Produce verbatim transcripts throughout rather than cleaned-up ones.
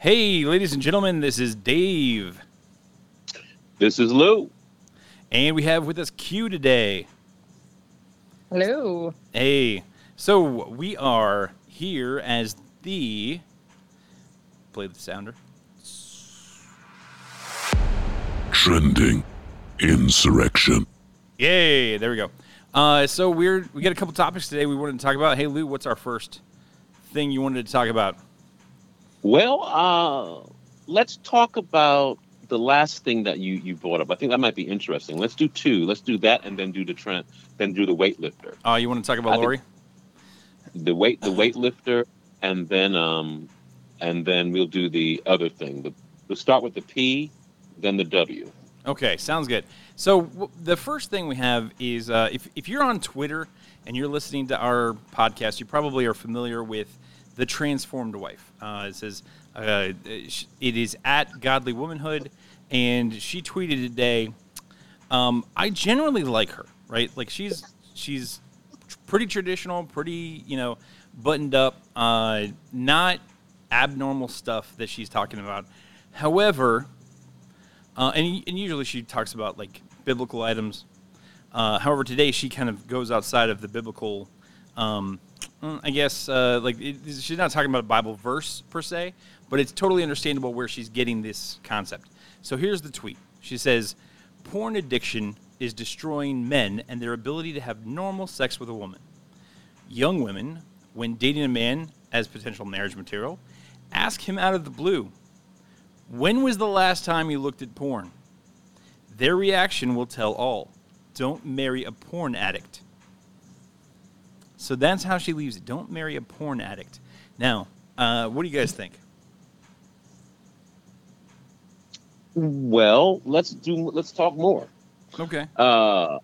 Hey, ladies and gentlemen, this is Dave. This is Lou. And we have with us Q today. Hello. Hey. So we are here as the... Play the sounder. Trending Insurrection. Yay, there we go. Uh, so we're we got a couple topics today we wanted to talk about. Hey, Lou, what's our first thing you wanted to talk about? Well, uh, let's talk about the last thing that you, you brought up. I think that might be interesting. Let's do two. Let's do that, and then do the trend, then do the weightlifter. Oh, uh, you want to talk about I Lori? The weight, the weightlifter, and then um, and then we'll do the other thing. The, we'll start with the P, then the W. Okay, sounds good. So w- the first thing we have is uh, if if you're on Twitter and you're listening to our podcast, you probably are familiar with The Transformed Wife. Uh, it says uh, it is at Godly Womanhood, and she tweeted today. Um, I generally like her, right? Like she's she's pretty traditional, pretty you know buttoned up, uh, not abnormal stuff that she's talking about. However, uh, and and usually she talks about like biblical items. Uh, however, today she kind of goes outside of the biblical. Um, I guess, uh, like, it, she's not talking about a Bible verse, per se, but it's totally understandable where she's getting this concept. So here's the tweet. She says, porn addiction is destroying men and their ability to have normal sex with a woman. Young women, when dating a man as potential marriage material, ask him out of the blue, when was the last time you looked at porn? Their reaction will tell all. Don't marry a porn addict. So that's how she leaves it. Don't marry a porn addict. Now, uh, what do you guys think? Well, let's do. Let's talk more. Okay. Uh,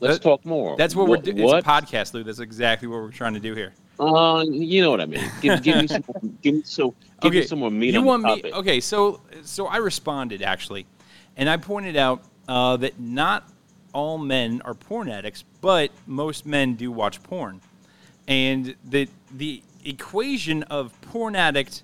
let's uh, talk more. That's what, what we're doing. It's a podcast, Lou. That's exactly what we're trying to do here. Uh, you know what I mean. Give, give me some. Give me so. Give okay. me some more meat you on want the topic. Me, okay. So, so I responded actually, and I pointed out uh, that not. all men are porn addicts, but most men do watch porn. And the the equation of porn addict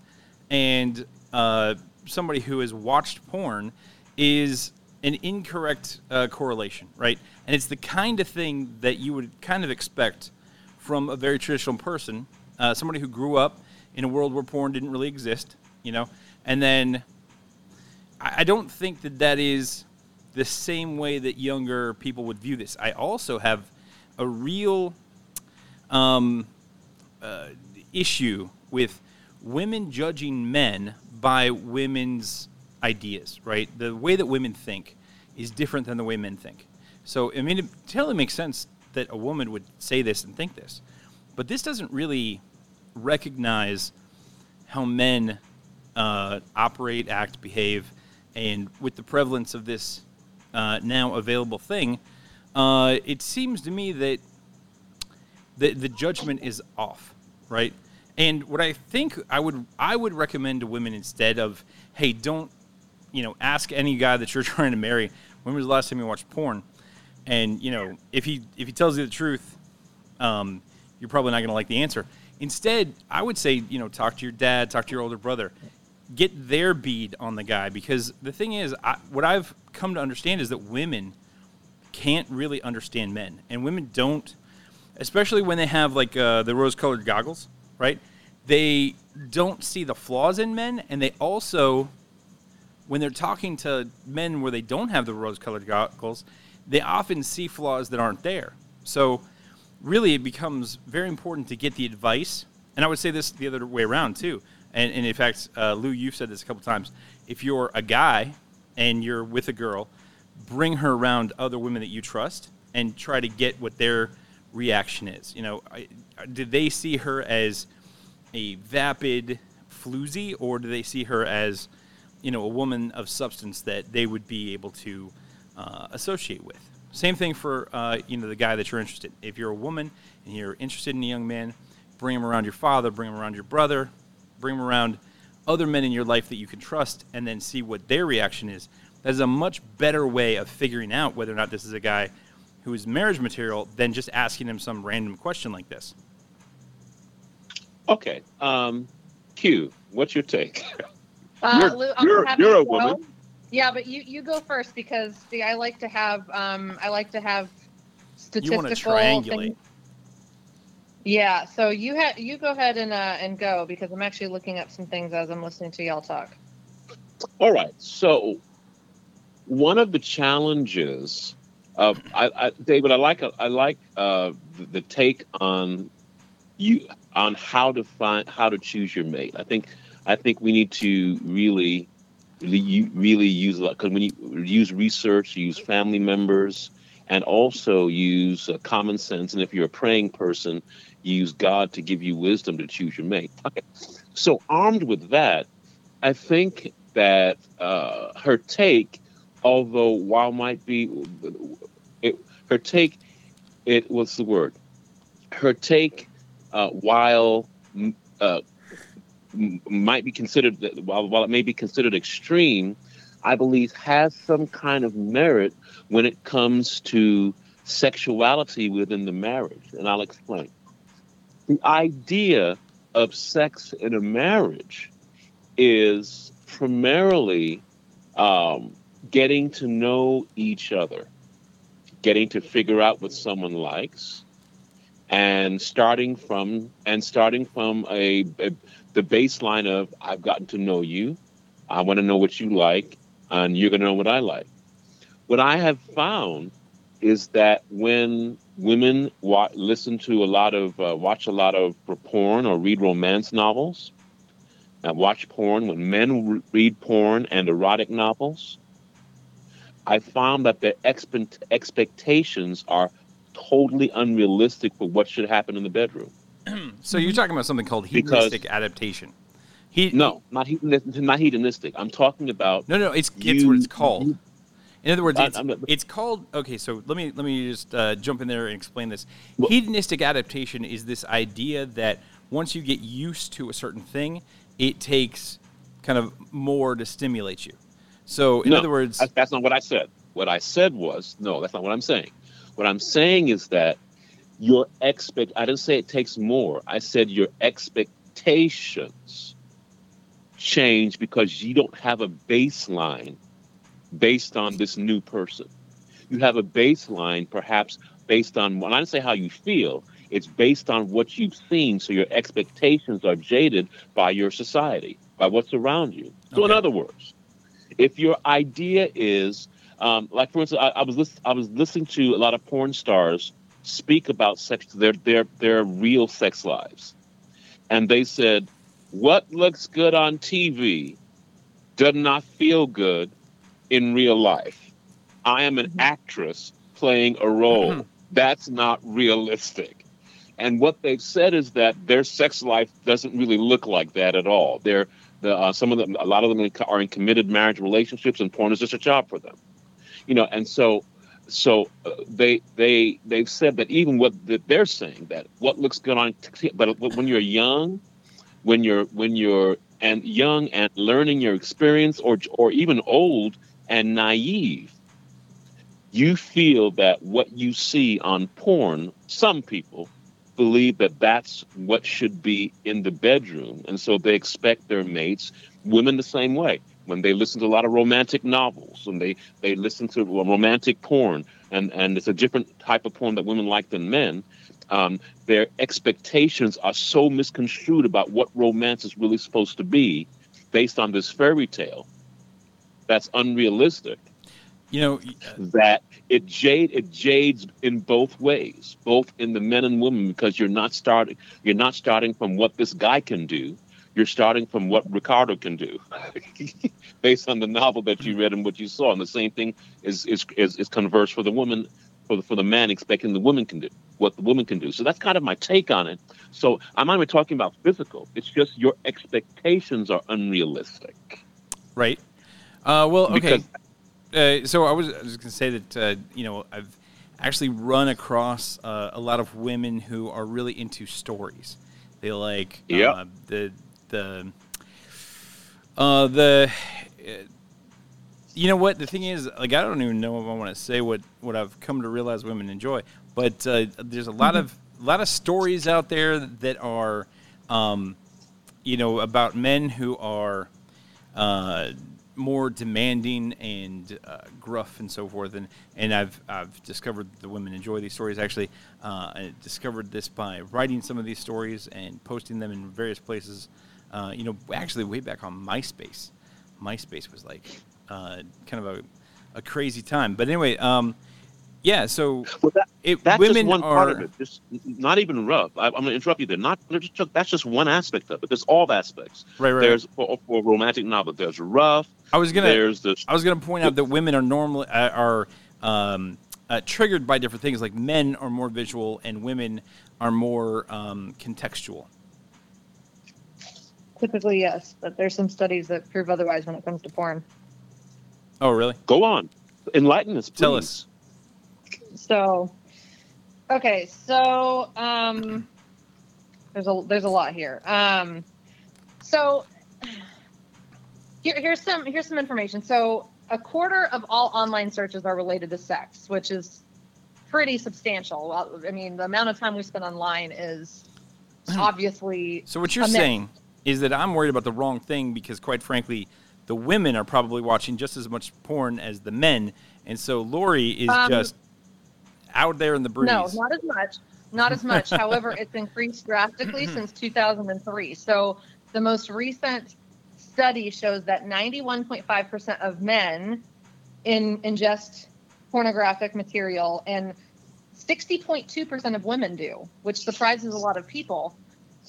and uh, somebody who has watched porn is an incorrect uh, correlation, right? And it's the kind of thing that you would kind of expect from a very traditional person, uh, somebody who grew up in a world where porn didn't really exist, you know? And then I, I don't think that that is... the same way that younger people would view this. I also have a real um, uh, issue with women judging men by women's ideas, right? The way that women think is different than the way men think. So, I mean, it totally makes sense that a woman would say this and think this, but this doesn't really recognize how men uh, operate, act, behave, and with the prevalence of this Uh, now available thing, uh, it seems to me that the, the judgment is off, right? And what I think I would I would recommend to women instead of, hey, don't, you know, ask any guy that you're trying to marry, when was the last time you watched porn? And, you know, if he if he tells you the truth, um, you're probably not going to like the answer. Instead, I would say, you know, talk to your dad, talk to your older brother. Get their bead on the guy, because the thing is, I, what I've come to understand is that women can't really understand men, and women don't, especially when they have like uh, the rose-colored goggles, right? They don't see the flaws in men, and they also, when they're talking to men where they don't have the rose-colored goggles, they often see flaws that aren't there. So really it becomes very important to get the advice, and I would say this the other way around too. And, and in fact, uh, Lou, you've said this a couple times. If you're a guy and you're with a girl, bring her around other women that you trust and try to get what their reaction is. You know, I, did they see her as a vapid floozy, or do they see her as, you know, a woman of substance that they would be able to uh, associate with? Same thing for, uh, you know, the guy that you're interested in. If you're a woman and you're interested in a young man, bring him around your father, bring him around your brother, bring them around other men in your life that you can trust, and then see what their reaction is. That is a much better way of figuring out whether or not this is a guy who is marriage material than just asking him some random question like this. Okay. Um, Q, what's your take? Uh, you're Lou, you're, you're a woman. Yeah, but you, you go first because the, I like to have um I like to have statistical. You want to triangulate. Things. Yeah, so you ha- you go ahead and uh, and go because I'm actually looking up some things as I'm listening to y'all talk. All right, so one of the challenges of I, I, David, I like I like uh, the, the take on you on how to find how to choose your mate. I think I think we need to really really, really use a lot because when you use research, you use family members. And also use uh, common sense. And if you're a praying person, use God to give you wisdom to choose your mate. Okay. So armed with that, I think that uh, her take, although while might be, it, her take, it what's the word? Her take, uh, while uh, might be considered, while while it may be considered extreme, I believe has some kind of merit when it comes to sexuality within the marriage. And I'll explain. The idea of sex in a marriage is primarily um, getting to know each other, getting to figure out what someone likes, and starting from and starting from a, a the baseline of I've gotten to know you, I want to know what you like, and you're going to know what I like. What I have found is that when women wa- listen to a lot of, uh, watch a lot of porn or read romance novels, and watch porn, when men re- read porn and erotic novels, I found that their expe- expectations are totally unrealistic for what should happen in the bedroom. So you're talking about something called hedonistic because, adaptation. He, no, not, not hedonistic. I'm talking about... No, no, it's, you, it's what it's called. You, In other words, it's, it's called. Okay, so let me let me just uh, jump in there and explain this. Well, hedonistic adaptation is this idea that once you get used to a certain thing, it takes kind of more to stimulate you. So, in no, other words, that's not what I said. What I said was no. That's not what I'm saying. What I'm saying is that your expect. I didn't say it takes more. I said your expectations change because you don't have a baseline. Based on this new person. You have a baseline, perhaps, based on, when I say how you feel, it's based on what you've seen, so your expectations are jaded by your society, by what's around you. Okay. So in other words, if your idea is, um, like for instance, I, I was list- I was listening to a lot of porn stars speak about sex, their, their, their real sex lives. And they said, what looks good on T V does not feel good in real life. I am an actress playing a role. That's not realistic. And what they've said is that their sex life doesn't really look like that at all. They're the, uh, some of them, a lot of them are in committed marriage relationships, and porn is just a job for them. You know, and so, so uh, they they they've said that even what that they're saying that what looks good on, but when you're young, when you're when you're and young and learning your experience, or or even old. And naive, you feel that what you see on porn, some people believe that that's what should be in the bedroom. And so they expect their mates, women the same way. When they listen to a lot of romantic novels, when they, they listen to romantic porn, and, and it's a different type of porn that women like than men, um, their expectations are so misconstrued about what romance is really supposed to be based on this fairy tale. That's unrealistic. You know that it jade it jades in both ways, both in the men and women, because you're not starting you're not starting from what this guy can do. You're starting from what Ricardo can do, based on the novel that you read and what you saw. And the same thing is is is, is converse for the woman, for the, for the man expecting the woman can do what the woman can do. So that's kind of my take on it. So I'm not even talking about physical. It's just your expectations are unrealistic. Right. Uh, well, okay. Uh, so I was, I was going to say that, uh, you know, I've actually run across uh, a lot of women who are really into stories. They like yep. uh, the, the, uh, the, uh, you know what? The thing is, like, I don't even know if I want to say what, what I've come to realize women enjoy, but uh, there's a lot mm-hmm. of, a lot of stories out there that are, um, you know, about men who are, uh, more demanding and uh, gruff and so forth. And, and I've I've discovered the women enjoy these stories. Actually, uh, I discovered this by writing some of these stories and posting them in various places. Uh, you know, actually way back on MySpace. MySpace was like uh, kind of a, a crazy time. But anyway, um, yeah, so well, that, it, that's women just one are, part of it. Just not even rough. I, I'm going to interrupt you there. Not that's just one aspect of it. There's all aspects. Right, right. There's for, for a romantic novel. There's rough. I was going to. There's the. I was going to point out that women are normally uh, are um, uh, triggered by different things. Like men are more visual, and women are more um, contextual. Typically, yes, but there's some studies that prove otherwise when it comes to porn. Oh, really? Go on. Enlighten us, please. Tell us. So, okay, so um, there's a there's a lot here. Um, so here, here's some here's some information. So a quarter of all online searches are related to sex, which is pretty substantial. I mean, the amount of time we spend online is obviously. So what you're saying is that I'm worried about the wrong thing because, quite frankly, the women are probably watching just as much porn as the men. And so Lori is um, just out there in the breeze. No, not as much. Not as much. However, it's increased drastically since two thousand three. So the most recent study shows that ninety-one point five percent of men in, ingest pornographic material, and sixty point two percent of women do, which surprises a lot of people.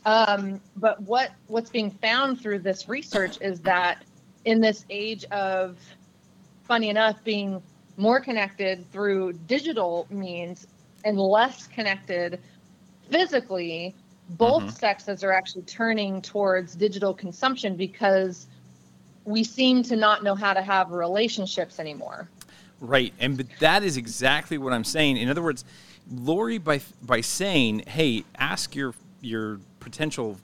Um, but what, what's being found through this research is that in this age of, funny enough, being more connected through digital means and less connected physically, both mm-hmm. sexes are actually turning towards digital consumption because we seem to not know how to have relationships anymore. Right. And but that is exactly what I'm saying. In other words, Lori, by by saying, hey, ask your your potential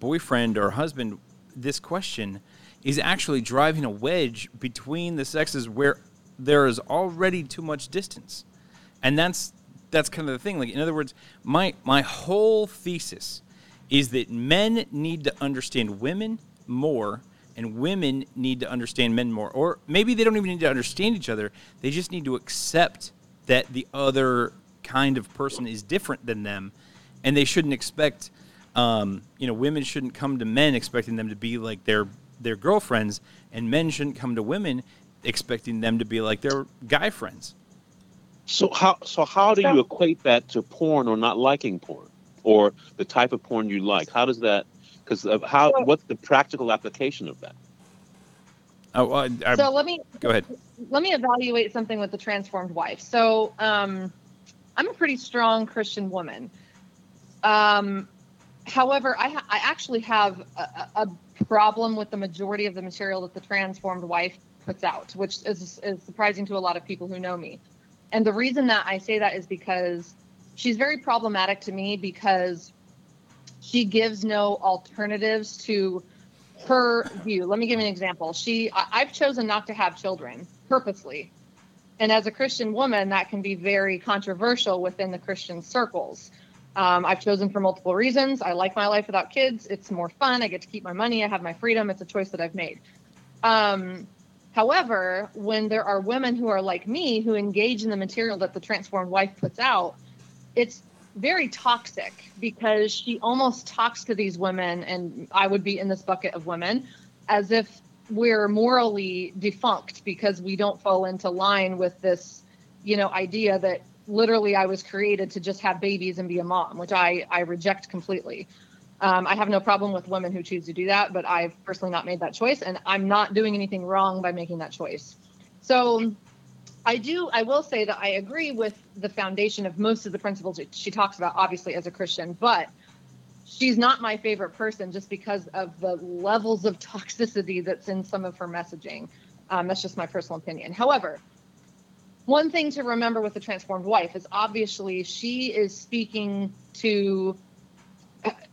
boyfriend or husband this question, is actually driving a wedge between the sexes where there is already too much distance. And that's that's kind of the thing. Like, in other words, my my whole thesis is that men need to understand women more and women need to understand men more. Or maybe they don't even need to understand each other. They just need to accept that the other kind of person is different than them. And they shouldn't expect, um, you know, women shouldn't come to men expecting them to be like their their girlfriends, and men shouldn't come to women expecting them to be like their guy friends. So how so how do you equate that to porn or not liking porn or the type of porn you like? How does that? Because of how what's the practical application of that? Oh, well, I, I, so let me go ahead. Let me evaluate something with the transformed wife. So um, I'm a pretty strong Christian woman. Um, however, I, ha- I actually have a, a problem with the majority of the material that the transformed wife puts out, which is, is surprising to a lot of people who know me. And the reason that I say that is because she's very problematic to me because she gives no alternatives to her view. Let me give you an example. She, I, I've chosen not to have children purposely. And as a Christian woman, that can be very controversial within the Christian circles. Um, I've chosen for multiple reasons. I like my life without kids. It's more fun. I get to keep my money. I have my freedom. It's a choice that I've made. Um, however, when there are women who are like me, who engage in the material that the transformed wife puts out, it's very toxic because she almost talks to these women, and I would be in this bucket of women, as if we're morally defunct because we don't fall into line with this, you know, idea that literally, I was created to just have babies and be a mom, which I, I reject completely. Um, I have no problem with women who choose to do that, but I've personally not made that choice, and I'm not doing anything wrong by making that choice. So I do, I will say that I agree with the foundation of most of the principles that she talks about, obviously, as a Christian, but she's not my favorite person just because of the levels of toxicity that's in some of her messaging. Um, that's just my personal opinion. However, one thing to remember with the transformed wife is obviously she is speaking to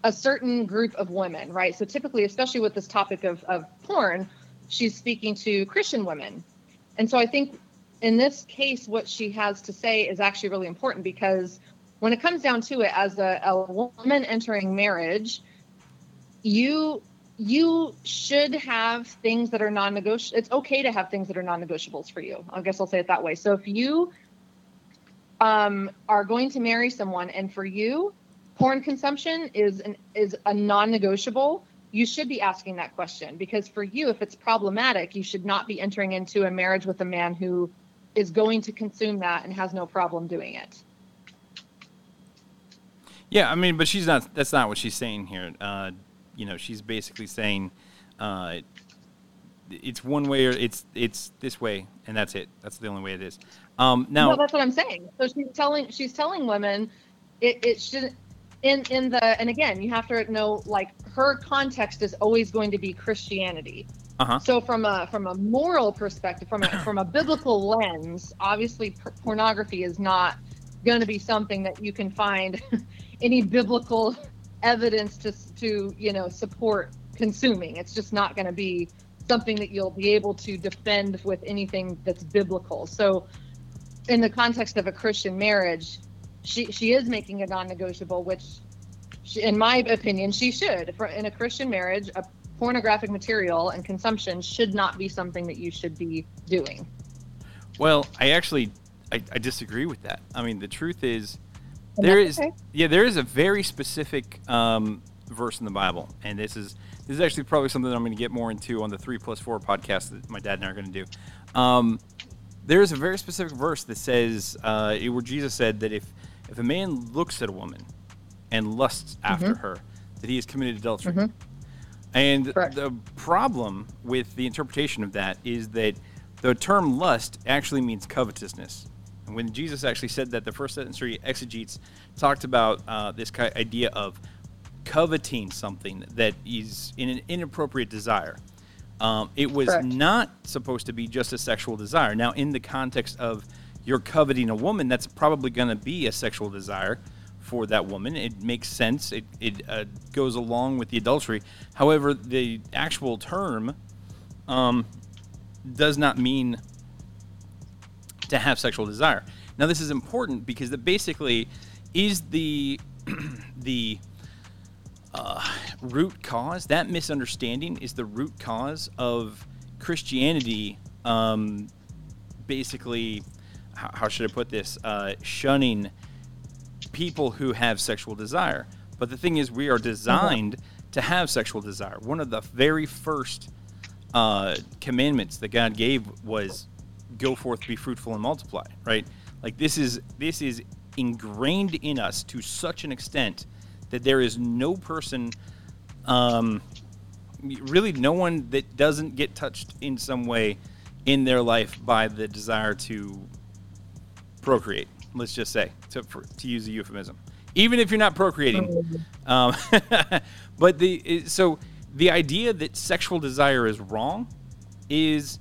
a certain group of women, right? So typically, especially with this topic of, of porn, she's speaking to Christian women. And so I think in this case, what she has to say is actually really important because when it comes down to it, as a, a woman entering marriage, you you should have things that are non-negotiable. It's okay to have things that are non-negotiables for you. I guess I'll say it that way. So if you um, are going to marry someone and for you, porn consumption is an, is a non-negotiable, you should be asking that question, because for you, if it's problematic, you should not be entering into a marriage with a man who is going to consume that and has no problem doing it. Yeah, I mean, but she's not, that's not what she's saying here. Uh, you know, she's basically saying uh, it's one way or it's it's this way, and that's it. That's the only way it is. Um, now, no, that's what I'm saying. So she's telling she's telling women it, it shouldn't. In in the and again, you have to know, like, her context is always going to be Christianity. Uh-huh. So from a from a moral perspective, from a from a biblical lens, obviously p- pornography is not going to be something that you can find any biblical evidence to to you know support consuming. It's just not going to be something that you'll be able to defend with anything that's biblical. So in the context of a Christian marriage, She she is making it non-negotiable, which, she, in my opinion, she should. For, in a Christian marriage, a pornographic material and consumption should not be something that you should be doing. Well, I actually I, I disagree with that. I mean, the truth is, there is okay. yeah there is a very specific um, verse in the Bible, and this is this is actually probably something that I'm going to get more into on the three plus four podcast that my dad and I are going to do. Um, there is a very specific verse that says uh, where Jesus said that if If a man looks at a woman and lusts after mm-hmm. her, that he has committed adultery. Mm-hmm. And Correct. The problem with the interpretation of that is that the term lust actually means covetousness. And when Jesus actually said that, the first century exegetes talked about uh, this kind of idea of coveting something that is in an inappropriate desire. Um, it was Correct. Not supposed to be just a sexual desire. Now, in the context of you're coveting a woman, that's probably going to be a sexual desire for that woman. It makes sense. It it uh, goes along with the adultery. However, the actual term um, does not mean to have sexual desire. Now, this is important because that basically is the the uh, root cause. That misunderstanding is the root cause of Christianity. Um, basically. How should I put this, uh, shunning people who have sexual desire. But the thing is, we are designed mm-hmm. to have sexual desire. One of the very first uh, commandments that God gave was, go forth, be fruitful, and multiply, right? Like, this is this is ingrained in us to such an extent that there is no person, um, really no one that doesn't get touched in some way in their life by the desire to procreate, let's just say, to, for, to use a euphemism, even if you're not procreating. Um, but the so the idea that sexual desire is wrong is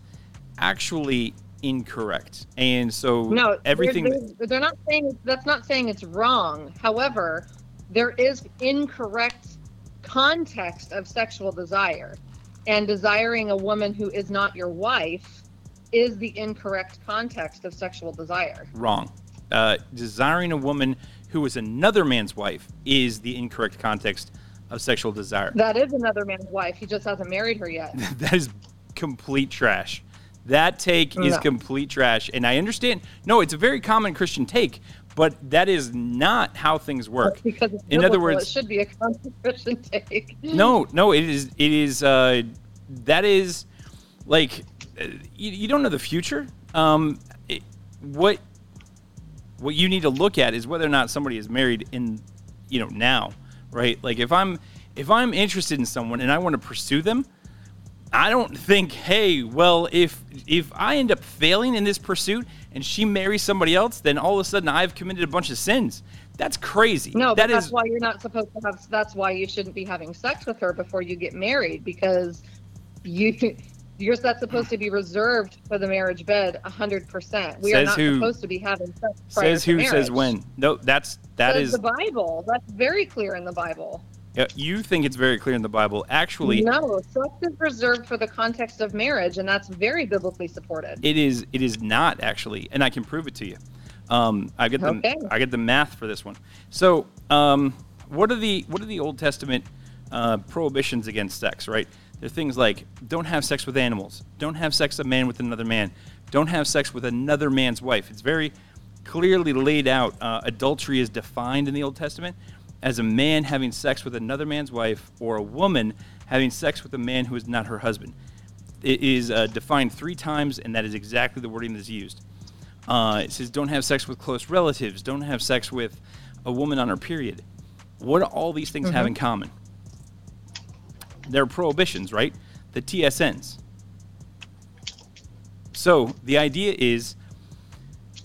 actually incorrect, and so no, everything they're, they're, they're not saying that's not saying it's wrong. However, there is incorrect context of sexual desire, and desiring a woman who is not your wife is the incorrect context of sexual desire. Wrong. Uh, desiring a woman who is another man's wife is the incorrect context of sexual desire. That is another man's wife. He just hasn't married her yet. That is complete trash. That take no. is complete trash. And I understand. No, it's a very common Christian take, but that is not how things work. That's because it's biblical. In other words, it should be a common Christian take. No, no, it is. It is. Uh, that is like. You, you don't know the future. Um, it, what what you need to look at is whether or not somebody is married in, you know, now, right? Like if I'm if I'm interested in someone and I want to pursue them, I don't think, hey, well, if if I end up failing in this pursuit and she marries somebody else, then all of a sudden I've committed a bunch of sins. That's crazy. No, that but that's is, why you're not supposed to have. That's why you shouldn't be having sex with her before you get married, because you. You're, that's supposed to be reserved for the marriage bed, one hundred percent. We says are not who, supposed to be having sex prior says to who, marriage. Says when. No, that's, that says is... the Bible. That's very clear in the Bible. Yeah, you think it's very clear in the Bible. Actually... No, sex is reserved for the context of marriage, and that's very biblically supported. It is It is not, actually, and I can prove it to you. Um, I get the, okay. I get the math for this one. So, um, what are the what are the Old Testament uh, prohibitions against sex, right? There are things like don't have sex with animals, don't have sex a man with another man, don't have sex with another man's wife. It's very clearly laid out. Uh, adultery is defined in the Old Testament as a man having sex with another man's wife or a woman having sex with a man who is not her husband. It is uh, defined three times, and that is exactly the wording that's used. Uh, it says don't have sex with close relatives, don't have sex with a woman on her period. What do all these things mm-hmm. have in common? They're prohibitions, right? The T S Ns. So the idea is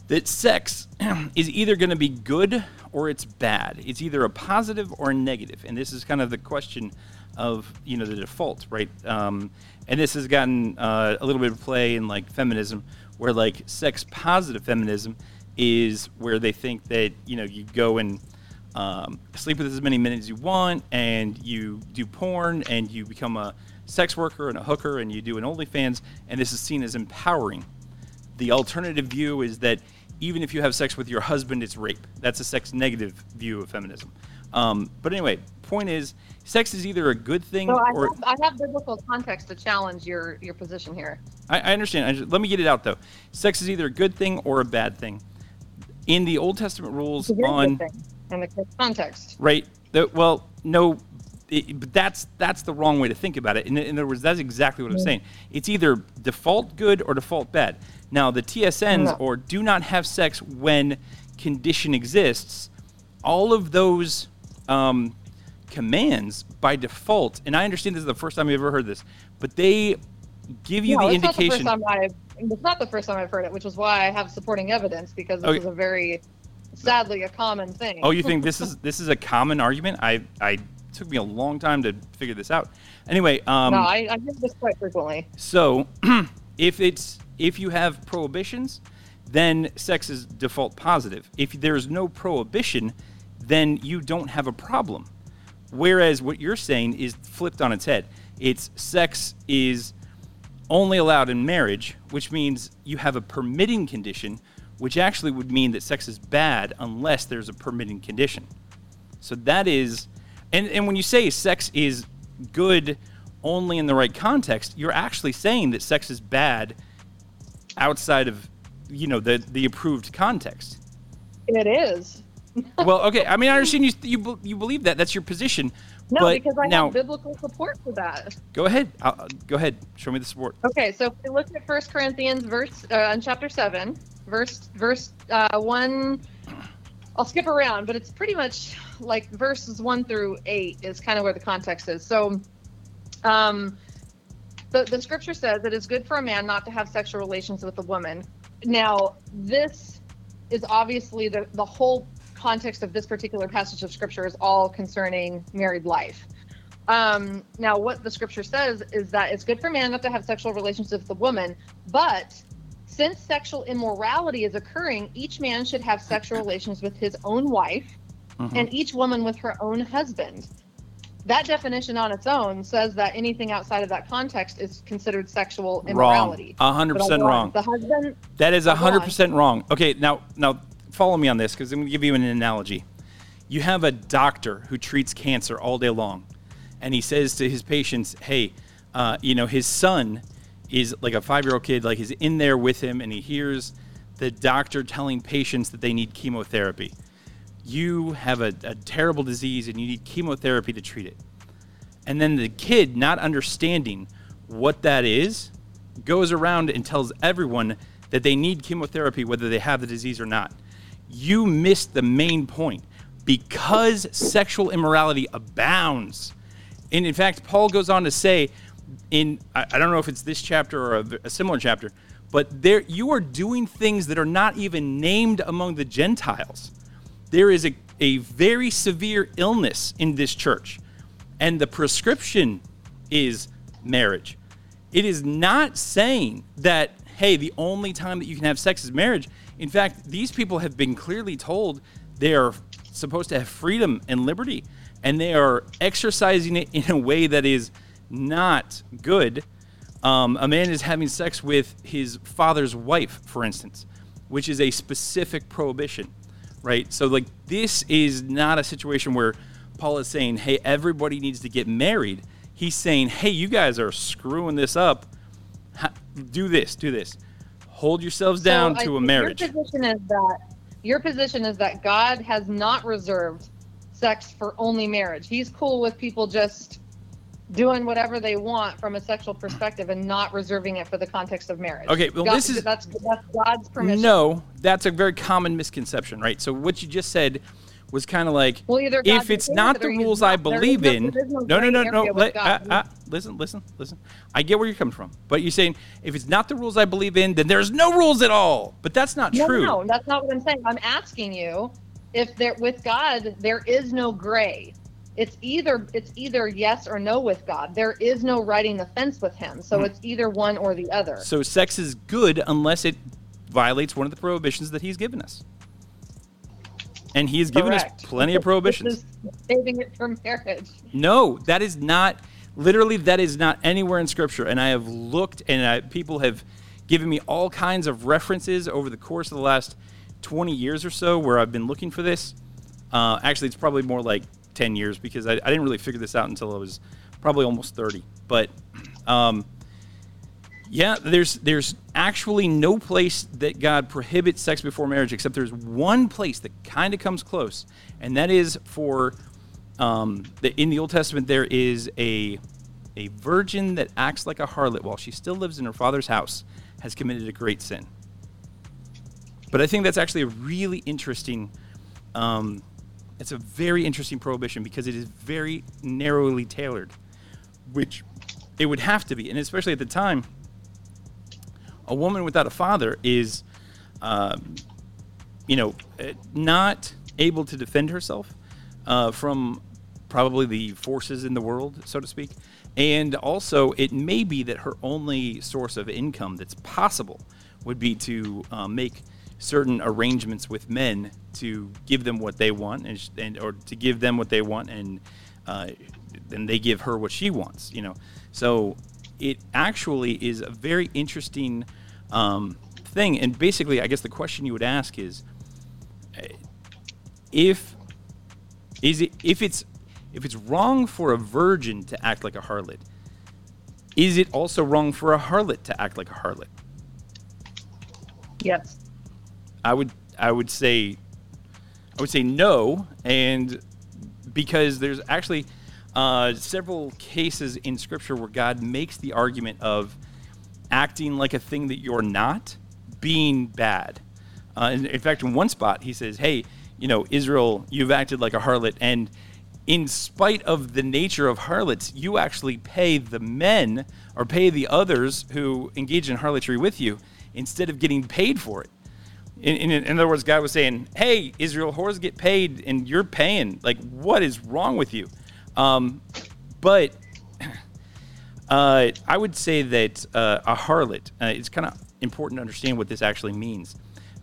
that sex is either going to be good or it's bad. It's either a positive or a negative. And this is kind of the question of, you know, the default, right? Um, and this has gotten uh, a little bit of play in, like, feminism, where, like, sex-positive feminism is where they think that, you know, you go and um, sleep with as many men as you want, and you do porn, and you become a sex worker and a hooker, and you do an OnlyFans, and this is seen as empowering. The alternative view is that even if you have sex with your husband, it's rape. That's a sex-negative view of feminism. Um, but anyway, point is, sex is either a good thing well, I or... Have, I have biblical context to challenge your, your position here. I, I understand. I just, let me get it out, though. Sex is either a good thing or a bad thing. In the Old Testament rules on... In the context. Right. The, well, no, it, but that's that's the wrong way to think about it. In, in other words, that's exactly what mm-hmm. I'm saying. It's either default good or default bad. Now, the T S Ns, no. or do not have sex when condition exists, all of those... Um, commands by default, and I understand this is the first time you've ever heard this, but they give you no, the it's indication. Not the first time it's not the first time I've heard it, which is why I have supporting evidence, because this okay. is a very, sadly, a common thing. Oh, you think this is this is a common argument? I, I it took me a long time to figure this out. Anyway, um, no, I, I hear this quite frequently. So, if it's if you have prohibitions, then sex is default positive. If there's no prohibition, then you don't have a problem. Whereas what you're saying is flipped on its head. It's sex is only allowed in marriage, which means you have a permitting condition, which actually would mean that sex is bad unless there's a permitting condition. So that is, and, and when you say sex is good only in the right context, you're actually saying that sex is bad outside of, you know, the, the approved context. It is. Well, okay. I mean, I understand you, you you believe that. That's your position. No, but because I now, have biblical support for that. Go ahead. I'll, go ahead. Show me the support. Okay, so if we look at First Corinthians verse uh, in chapter seven, verse verse uh, one. I'll skip around, but it's pretty much like verses one through eight is kind of where the context is. So, um, the the scripture says it is good for a man not to have sexual relations with a woman. Now, this is obviously the the whole. Context of this particular passage of scripture is all concerning married life. Um, now, what the scripture says is that it's good for man not to have sexual relations with the woman, but since sexual immorality is occurring, each man should have sexual relations with his own wife mm-hmm. and each woman with her own husband. That definition on its own says that anything outside of that context is considered sexual immorality. Wrong. one hundred percent wrong. The husband, that is one hundred percent wrong. wrong. Okay, now, now, follow me on this, because I'm going to give you an analogy. You have a doctor who treats cancer all day long, and he says to his patients, hey, uh, you know, his son is like a five-year-old kid, like he's in there with him, and he hears the doctor telling patients that they need chemotherapy. You have a, a terrible disease, and you need chemotherapy to treat it. And then the kid, not understanding what that is, goes around and tells everyone that they need chemotherapy whether they have the disease or not. You missed the main point. Because sexual immorality abounds. And in fact, Paul goes on to say, in I, I don't know if it's this chapter or a, a similar chapter, but there you are doing things that are not even named among the Gentiles. There is a, a very severe illness in this church. And the prescription is marriage. It is not saying that, hey, the only time that you can have sex is marriage. In fact, these people have been clearly told they are supposed to have freedom and liberty, and they are exercising it in a way that is not good. Um, a man is having sex with his father's wife, for instance, which is a specific prohibition, right? So, like, this is not a situation where Paul is saying, hey, everybody needs to get married. He's saying, hey, you guys are screwing this up. Do this, do this. Hold yourselves down so, to I, a marriage. Your position is that, your position is that God has not reserved sex for only marriage. He's cool with people just doing whatever they want from a sexual perspective and not reserving it for the context of marriage. Okay, well, God, this is... That's, that's God's permission. No, that's a very common misconception, right? So what you just said was kind of like, well, if it's not the rules I believe in... No, no, no, no. Let, I, I, listen, listen, listen. I get where you're coming from. But you're saying, if it's not the rules I believe in, then there's no rules at all. But that's not no, true. No, that's not what I'm saying. I'm asking you, if there, with God, there is no gray. It's either it's either yes or no with God. There is no riding the fence with him. So mm. it's either one or the other. So sex is good unless it violates one of the prohibitions that he's given us. And he's Correct. given us plenty of prohibitions. This is saving it for marriage. No, that is not, literally that is not anywhere in Scripture. And I have looked, and I, people have given me all kinds of references over the course of the last twenty years or so where I've been looking for this. Uh, actually, it's probably more like ten years because I, I didn't really figure this out until I was probably almost thirty. But um, yeah, there's there's actually no place that God prohibits sex before marriage, except there's one place that kind of comes close, and that is for um, the, in the Old Testament there is a a virgin that acts like a harlot while she still lives in her father's house has committed a great sin. But I think that's actually a really interesting. Um, It's a very interesting prohibition because it is very narrowly tailored, which it would have to be. And especially at the time, a woman without a father is, um, you know, not able to defend herself uh, from probably the forces in the world, so to speak. And also, it may be that her only source of income that's possible would be to uh, make certain arrangements with men to give them what they want and, and or to give them what they want and uh, then they give her what she wants, you know. So it actually is a very interesting um, thing. And basically, I guess the question you would ask is, if is it if it's if it's wrong for a virgin to act like a harlot, is it also wrong for a harlot to act like a harlot? Yes. I would I would say I would say no, and because there's actually uh, several cases in Scripture where God makes the argument of acting like a thing that you're not being bad. Uh, and in fact, in one spot, he says, "Hey, you know, Israel, you've acted like a harlot, and in spite of the nature of harlots, you actually pay the men or pay the others who engage in harlotry with you instead of getting paid for it." In, in, in other words, God was saying, hey, Israel, whores get paid and you're paying. Like, what is wrong with you? Um, but uh, I would say that uh, a harlot, uh, it's kind of important to understand what this actually means.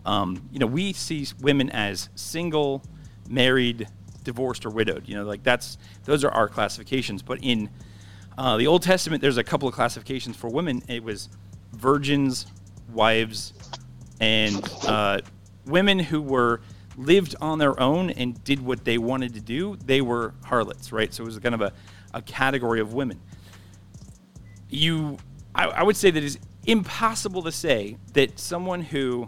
Um, you know, we see women as single, married, divorced, or widowed. You know, like that's those are our classifications. But in uh, the Old Testament, there's a couple of classifications for women. It was virgins, wives, and uh, women who were lived on their own and did what they wanted to do, they were harlots, right? So it was kind of a, a category of women. You, I, I would say that it's impossible to say that someone who,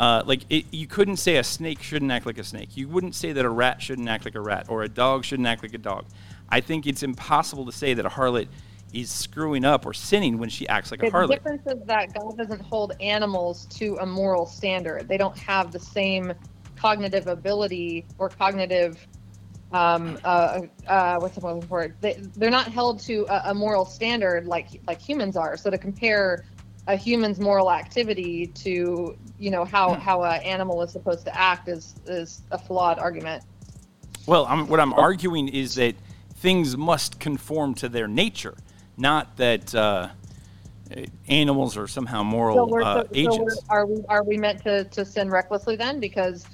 uh, like, it, you couldn't say a snake shouldn't act like a snake. You wouldn't say that a rat shouldn't act like a rat or a dog shouldn't act like a dog. I think it's impossible to say that a harlot is screwing up or sinning when she acts like a harlot. The difference is that God doesn't hold animals to a moral standard. They don't have the same cognitive ability or cognitive, um, uh, uh, what's the word for it? They, they're not held to a, a moral standard like like humans are. So to compare a human's moral activity to, you know, how how an animal is supposed to act is is a flawed argument. Well, I'm, what I'm arguing is that things must conform to their nature. Not that uh, animals are somehow moral so we're, so, uh, agents. So are we are we meant to, to sin recklessly then? Because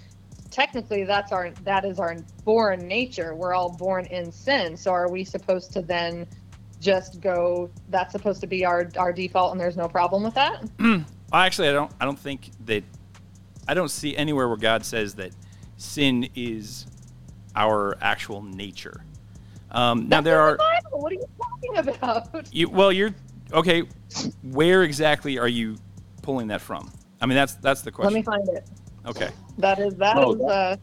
technically, that's our that is our born nature. We're all born in sin. So are we supposed to then just go? That's supposed to be our, our default, and there's no problem with that. Well, actually, I don't I don't think that I don't see anywhere where God says that sin is our actual nature. Um, now there are. The Bible. What are you talking about? You, well, you're okay. Where exactly are you pulling that from? I mean, that's that's the question. Let me find it. Okay. That is that oh, is. Uh,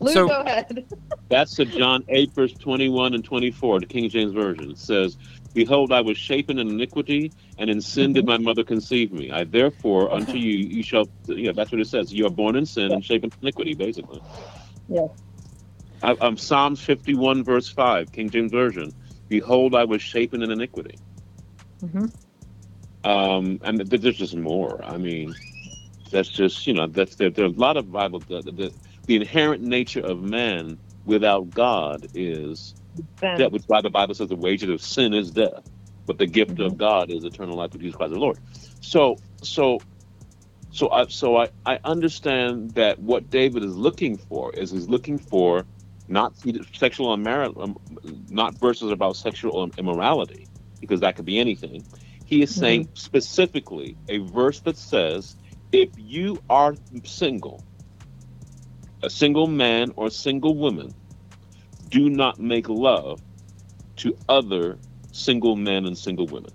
Luke, so, go ahead. That's to John eight, verse twenty-one and twenty-four, the King James Version. It says, "Behold, I was shapen in iniquity, and in sin did my mother conceive me. I therefore unto you, you shall." Yeah, that's what it says. You are born in sin yeah. and shapen in iniquity, basically. Yes. I, I'm Psalms fifty-one, verse five, King James Version. "Behold, I was shapen in iniquity." Mm-hmm. Um, and there's just more. I mean, that's just, you know, that's there. There's a lot of Bible. The, the, the inherent nature of man without God is sin. Death, which by the Bible says the wages of sin is death, but the gift mm-hmm. of God is eternal life through Jesus Christ the Lord. So, so, so I, so I, I understand that what David is looking for is he's looking for not sexual immorality, not verses about sexual immorality, because that could be anything. He is mm-hmm. saying specifically a verse that says, if you are single, a single man or single woman, do not make love to other single men and single women.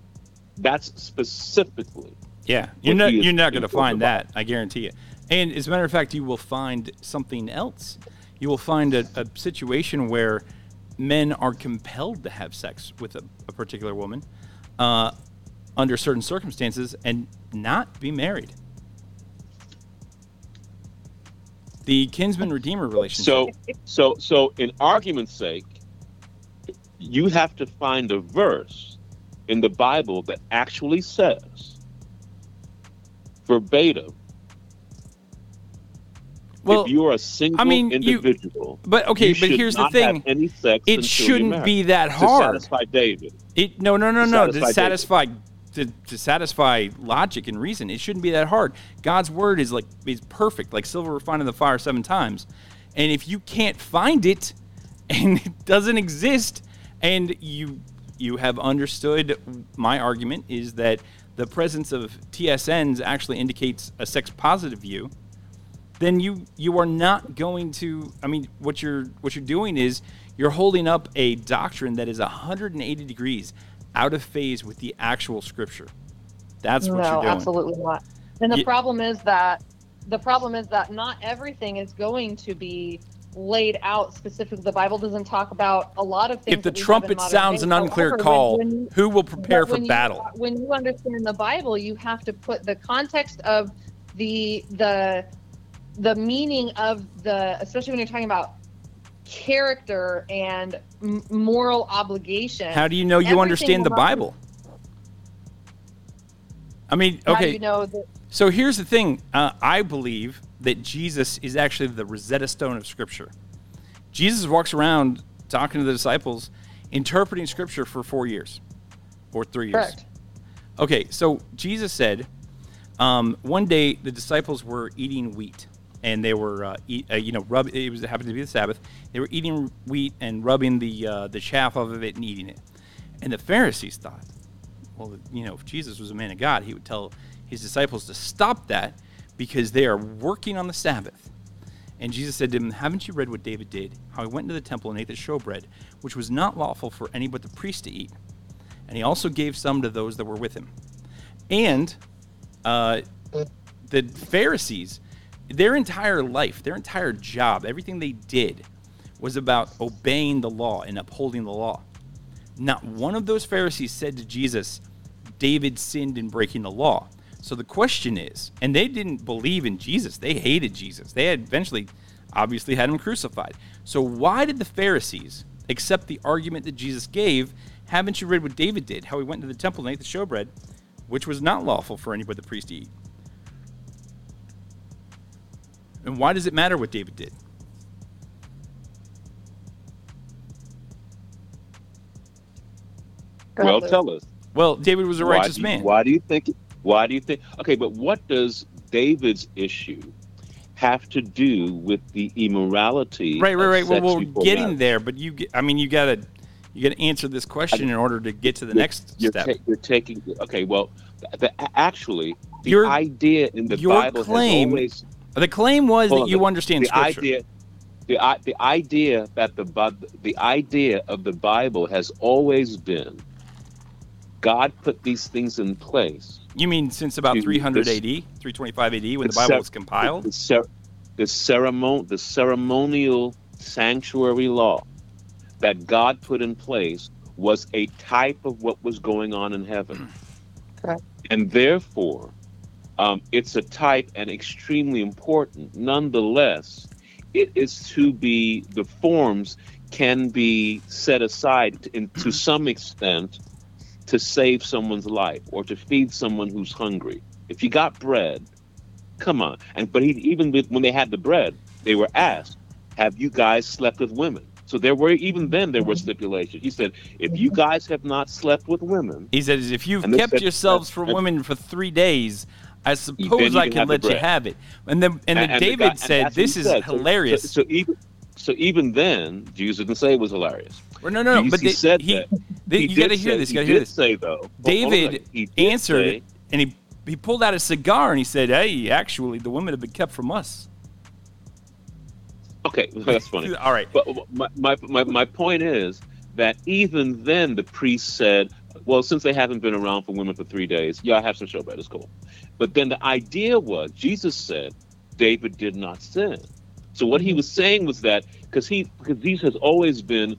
That's specifically. Yeah, you're not you're not going to find that. I guarantee it. And as a matter of fact, you will find something else. You will find a, a situation where men are compelled to have sex with a, a particular woman uh, under certain circumstances and not be married. The kinsman-redeemer relationship. So, so, so, in argument's sake, you have to find a verse in the Bible that actually says verbatim, well, if you are a single I mean, individual, you, but okay, you but here's the thing: any sex it shouldn't be that hard. To satisfy David. It no, no, no, to no. Satisfy to satisfy, to, to satisfy logic and reason, it shouldn't be that hard. God's word is like is perfect, like silver refined in the fire seven times. And if you can't find it, and it doesn't exist, and you you have understood my argument is that the presence of T S Ns actually indicates a sex-positive view. Then you you are not going to. I mean, what you're what you're doing is you're holding up a doctrine that is one hundred eighty degrees out of phase with the actual scripture. That's what no, you're doing. No, absolutely not. And the yeah. problem is that the problem is that not everything is going to be laid out specifically. The Bible doesn't talk about a lot of things. If the trumpet sounds an unclear call, when, when you, who will prepare for battle? You, when you understand the Bible, you have to put the context of the the. the meaning of the, especially when you're talking about character and m- moral obligation. How do you know you Everything understand the Bible? I mean, okay. How do you know that- so here's the thing. Uh, I believe that Jesus is actually the Rosetta Stone of Scripture. Jesus walks around talking to the disciples, interpreting Scripture for four years or three years. Correct. Okay, so Jesus said, um, one day the disciples were eating wheat. And they were, uh, eat, uh, you know, rub. It was it happened to be the Sabbath. They were eating wheat and rubbing the uh, the chaff off of it and eating it. And the Pharisees thought, well, you know, if Jesus was a man of God, he would tell his disciples to stop that because they are working on the Sabbath. And Jesus said to them, "Haven't you read what David did? How he went into the temple and ate the showbread, which was not lawful for any but the priest to eat, and he also gave some to those that were with him." And uh, the Pharisees. Their entire life, their entire job, everything they did was about obeying the law and upholding the law. Not one of those Pharisees said to Jesus, David sinned in breaking the law. So the question is, and they didn't believe in Jesus. They hated Jesus. They had eventually, obviously, had him crucified. So why did the Pharisees accept the argument that Jesus gave? Haven't you read what David did? How he went to the temple and ate the showbread, which was not lawful for any but the priest to eat. And why does it matter what David did? Well, tell us. Well, David was a why righteous you, man. Why do you think? Why do you think? Okay, but what does David's issue have to do with the immorality? Right, right, right. Well, we're getting marriage? there, but you. Get, I mean, you gotta, you gotta answer this question I, in order to get to the you're, next you're step. Ta- you're taking. Okay, well, the, actually, the your, idea in the your Bible claim, has always. The claim was Hold that on, you the, understand the Scripture. Idea, the the idea that the the idea of the Bible has always been God put these things in place. You mean since about three hundred A D, three twenty-five A D, when the Bible was compiled? The, cer- the, ceremon- the ceremonial sanctuary law that God put in place was a type of what was going on in heaven. Okay. And therefore, um, it's a type and extremely important. Nonetheless, it is to be, the forms can be set aside in, to some extent, to save someone's life or to feed someone who's hungry. If you got bread, come on. And but he, even with, when they had the bread, they were asked, have you guys slept with women? So there were, even then there were stipulations. He said, if you guys have not slept with women. He said, if you've kept said, yourselves from women for three days, I suppose I can let you have it. And then and, and, and David the guy, said, and this is said. hilarious. So, so, so even so even then, Jesus didn't say it was hilarious. Well, no, no, no. But he they, said he, that. They, he you got to hear this. You got to hear this. Say, though, David answered, say, and he he pulled out a cigar and he said, "Hey, actually, the women have been kept from us." Okay, that's funny. All right. But my, my my my point is that even then the priest said, "Well, since they haven't been around for women for three days, yeah, I have some show about it. It's cool." But then the idea was Jesus said, "David did not sin." So what he was saying was that because he because these has always been.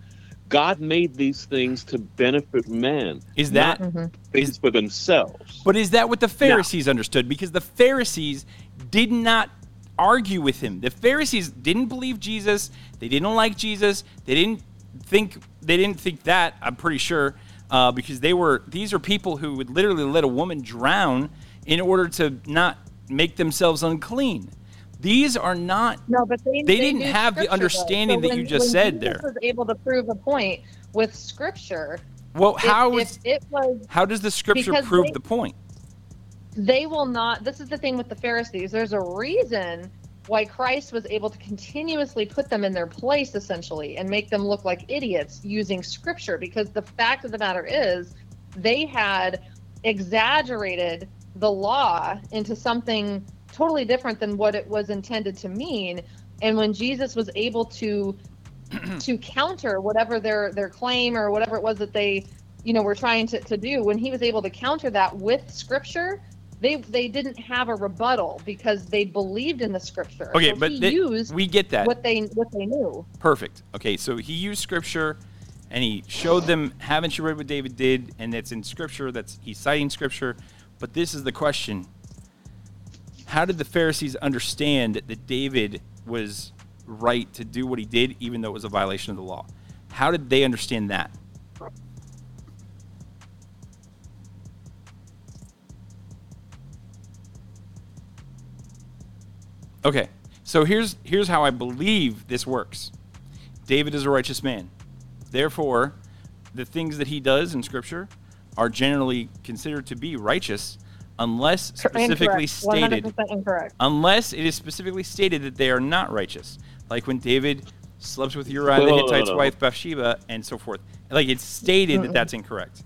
God made these things to benefit man. Is that mm-hmm. things is, for themselves? But is that what the Pharisees no. understood? Because the Pharisees did not argue with him. The Pharisees didn't believe Jesus. They didn't like Jesus. They didn't think. They didn't think that. I'm pretty sure uh, because they were. These are people who would literally let a woman drown in order to not make themselves unclean. These are not, no, but they, they, they didn't have the understanding so that when, you just said Jesus there. Jesus was able to prove a point with Scripture. Well, how, if, is, if it was, how does the Scripture prove they, the point? They will not, this is the thing with the Pharisees. There's a reason why Christ was able to continuously put them in their place, essentially, and make them look like idiots using Scripture. Because the fact of the matter is, they had exaggerated the law into something totally different than what it was intended to mean. And when Jesus was able to to counter whatever their their claim or whatever it was that they, you know, were trying to, to do, when he was able to counter that with Scripture, they they didn't have a rebuttal because they believed in the Scripture. Okay, so but he they, used we get that what they what they knew. Perfect. Okay, so he used Scripture and he showed them, haven't you read what David did? And it's in Scripture, that's he's citing Scripture. But this is the question. How did the Pharisees understand that David was right to do what he did, even though it was a violation of the law? How did they understand that? Okay, so here's here's how I believe this works. David is a righteous man. Therefore, the things that he does in Scripture are generally considered to be righteous, unless specifically stated, unless it is specifically stated that they are not righteous, like when David slept with Uriah no, the Hittite's no, no. wife Bathsheba and so forth. Like it's stated mm-hmm. that that's incorrect.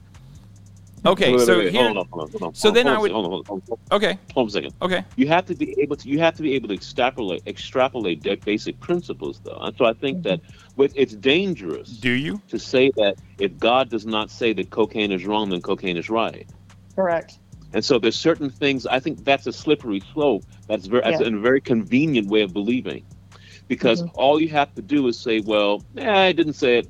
Okay, wait, wait, so wait, here, hold on, hold on, hold on, so hold then on, I would. Hold on, hold on, hold on. Okay, hold on a second. Okay, you have to be able to. You have to be able to extrapolate, extrapolate their basic principles, though. And so I think that with, it's dangerous. Do you to say that if God does not say that cocaine is wrong, then cocaine is right? Correct. And so there's certain things, I think that's a slippery slope. That's, very, yeah. that's a very convenient way of believing. Because mm-hmm. all you have to do is say, well, eh, I didn't say it.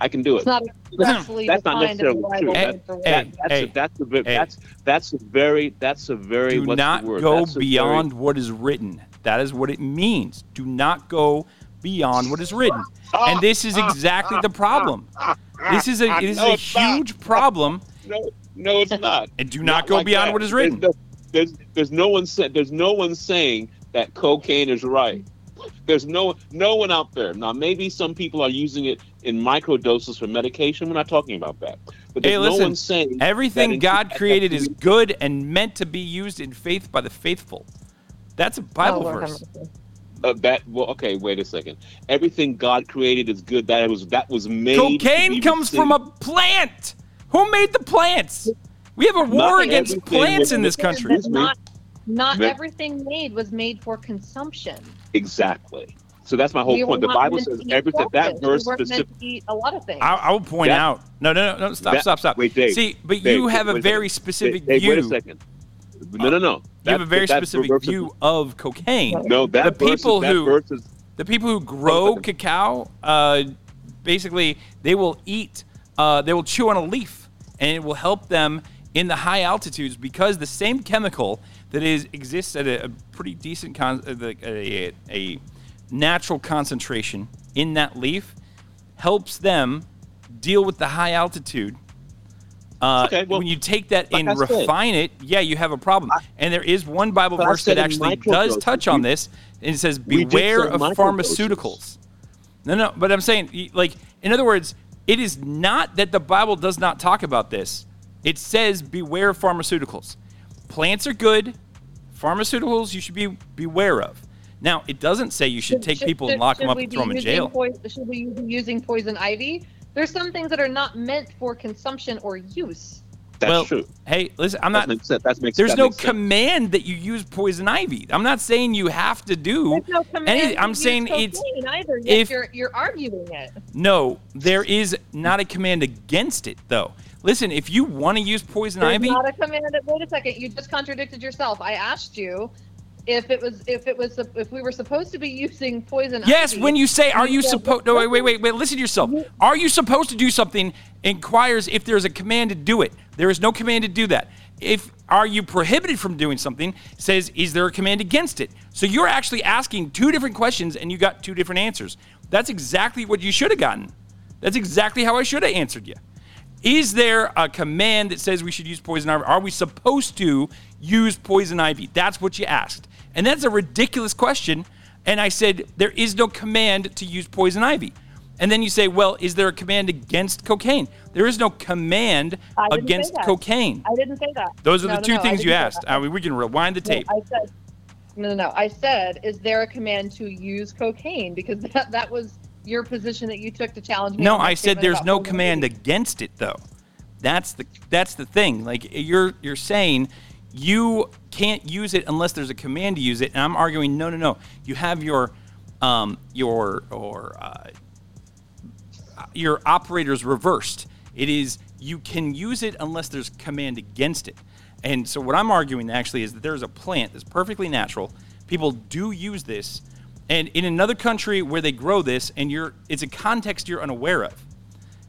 I can do it. It's not exactly that's not necessarily true. Hey, that, hey, that's, hey, a, that's, a, hey. that's, that's a very, that's a very, do what's not the word? go that's beyond very, what is written. That is what it means. Do not go beyond what is written. And this is exactly the problem. This is a, this is a huge problem. No, no, it's not. And do not, not go like beyond that. what is written. There's no, there's, there's no one say, There's no one saying that cocaine is right. There's no no one out there now. Maybe some people are using it in micro doses for medication. We're not talking about that. But there's hey, listen, no one saying everything God in, created is good and meant to be used in faith by the faithful. That's a Bible oh, verse. Uh, that well, okay. Wait a second. Everything God created is good. That was that was made. Cocaine comes received. from a plant. Who made the plants? We have a war not against plants in this country. Not, not everything made was made for consumption. Exactly. So that's my whole we point. The Bible says everything. That verse we specifically. A lot of things. I, I will point that, out. No, no, no, no. Stop, that, stop, stop. Wait, Dave, See, but Dave, you have wait, a very specific Dave, view. Wait a second. No, no, no. That, you have a very that, specific that view is, of cocaine. No, that the people verse, who that verse is, the people who grow cacao, uh, basically they will eat, uh, they will chew on a leaf, and it will help them in the high altitudes because the same chemical that is exists at a, a pretty decent con- a, a, a natural concentration in that leaf helps them deal with the high altitude. Uh, okay, well, when you take that like and I refine said, it, yeah, you have a problem. I, and there is one Bible verse that actually does touch on this, and it says, beware of pharmaceuticals. No, no, but I'm saying, like, in other words, it is not that the Bible does not talk about this. It says, beware of pharmaceuticals. Plants are good. Pharmaceuticals you should be beware of. Now, it doesn't say you should, should take should, people should, and lock them up and throw them in jail. Poison, should we be using poison ivy? There's some things that are not meant for consumption or use. That's well, true. Hey, listen, I'm not. That makes sense. That makes, there's that no makes command sense. That you use poison ivy. I'm not saying you have to do. There's no command. Anything. I'm saying it's either. Yet if you're you're arguing it. No, there is not a command against it though. Listen, if you want to use poison there's ivy, not a command. Wait a second, you just contradicted yourself. I asked you if it was if it was if we were supposed to be using poison yes, ivy. Yes, when you say are you supposed no wait wait wait wait listen to yourself. Are you supposed to do something inquires if there's a command to do it. There is no command to do that. If are you prohibited from doing something says is there a command against it. So you're actually asking two different questions and you got two different answers. That's exactly what you should have gotten. That's exactly how I should have answered you. Is there a command that says we should use poison ivy? Are we supposed to use poison ivy? That's what you asked. And that's a ridiculous question. And I said, there is no command to use poison ivy. And then you say, well, is there a command against cocaine? There is no command against cocaine. I didn't say that. Those are no, the no, two no, things you asked. I mean, we can rewind the tape. No, I said, no, no, no. I said, is there a command to use cocaine? Because that, that was your position that you took to challenge me. No, I said there's no command against it, though. That's the that's the thing. Like, you're you're saying... You can't use it unless there's a command to use it, and I'm arguing no, no, no. You have your, um, your or uh, your operators reversed. It is you can use it unless there's command against it, and so what I'm arguing actually is that there's a plant that's perfectly natural. People do use this, and in another country where they grow this, and you're it's a context you're unaware of,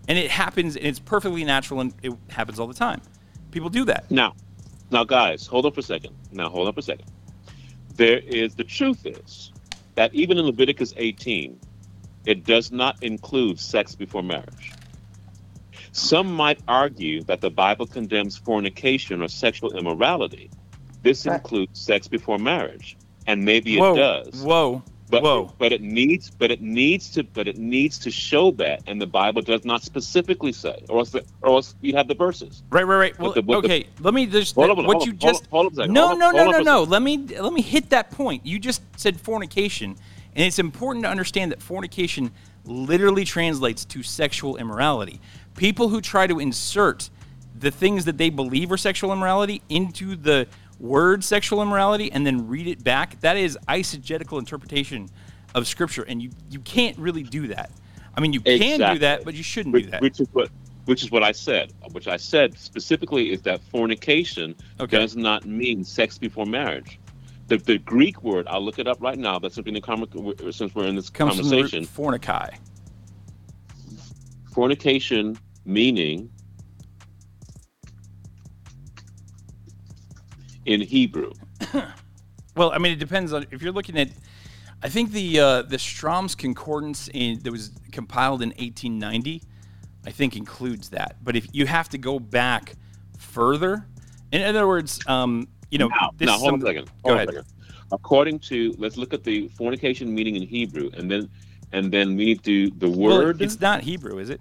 and it happens, and it's perfectly natural, and it happens all the time. People do that now. Now, guys, hold up for a second. Now, hold up for a second. There is the truth is that even in Leviticus eighteen, it does not include sex before marriage. Some might argue that the Bible condemns fornication or sexual immorality. This includes sex before marriage, and maybe whoa, it does. Whoa, but, whoa! But it needs, but it needs to, but it needs to show that, and the Bible does not specifically say, or else, the, or else you have the verses. Right, right, right. Well, the, okay, the, let me just hold that, up, what hold you up, just hold up, hold up no, hold no, up, no, no, no. Let me let me hit that point. You just said fornication, and it's important to understand that fornication literally translates to sexual immorality. People who try to insert the things that they believe are sexual immorality into the word sexual immorality and then read it back, that is eisegetical interpretation of scripture, and you you can't really do that. I mean, you can exactly. do that, but you shouldn't which, do that. Which is what which is what I said. Which I said specifically is that fornication okay. does not mean sex before marriage. The the Greek word, I'll look it up right now, that's something that since we're in this comes conversation. From the root fornikai. Fornication meaning in Hebrew. Well, I mean, it depends on if you're looking at. I think the uh, the Strong's Concordance in, that was compiled in eighteen ninety, I think includes that. But if you have to go back further, in other words, um, you know, now, this now, is hold something. A second. Go hold ahead. A second. According to, let's look at the fornication meaning in Hebrew, and then and then we need to the word. Well, it's not Hebrew, is it?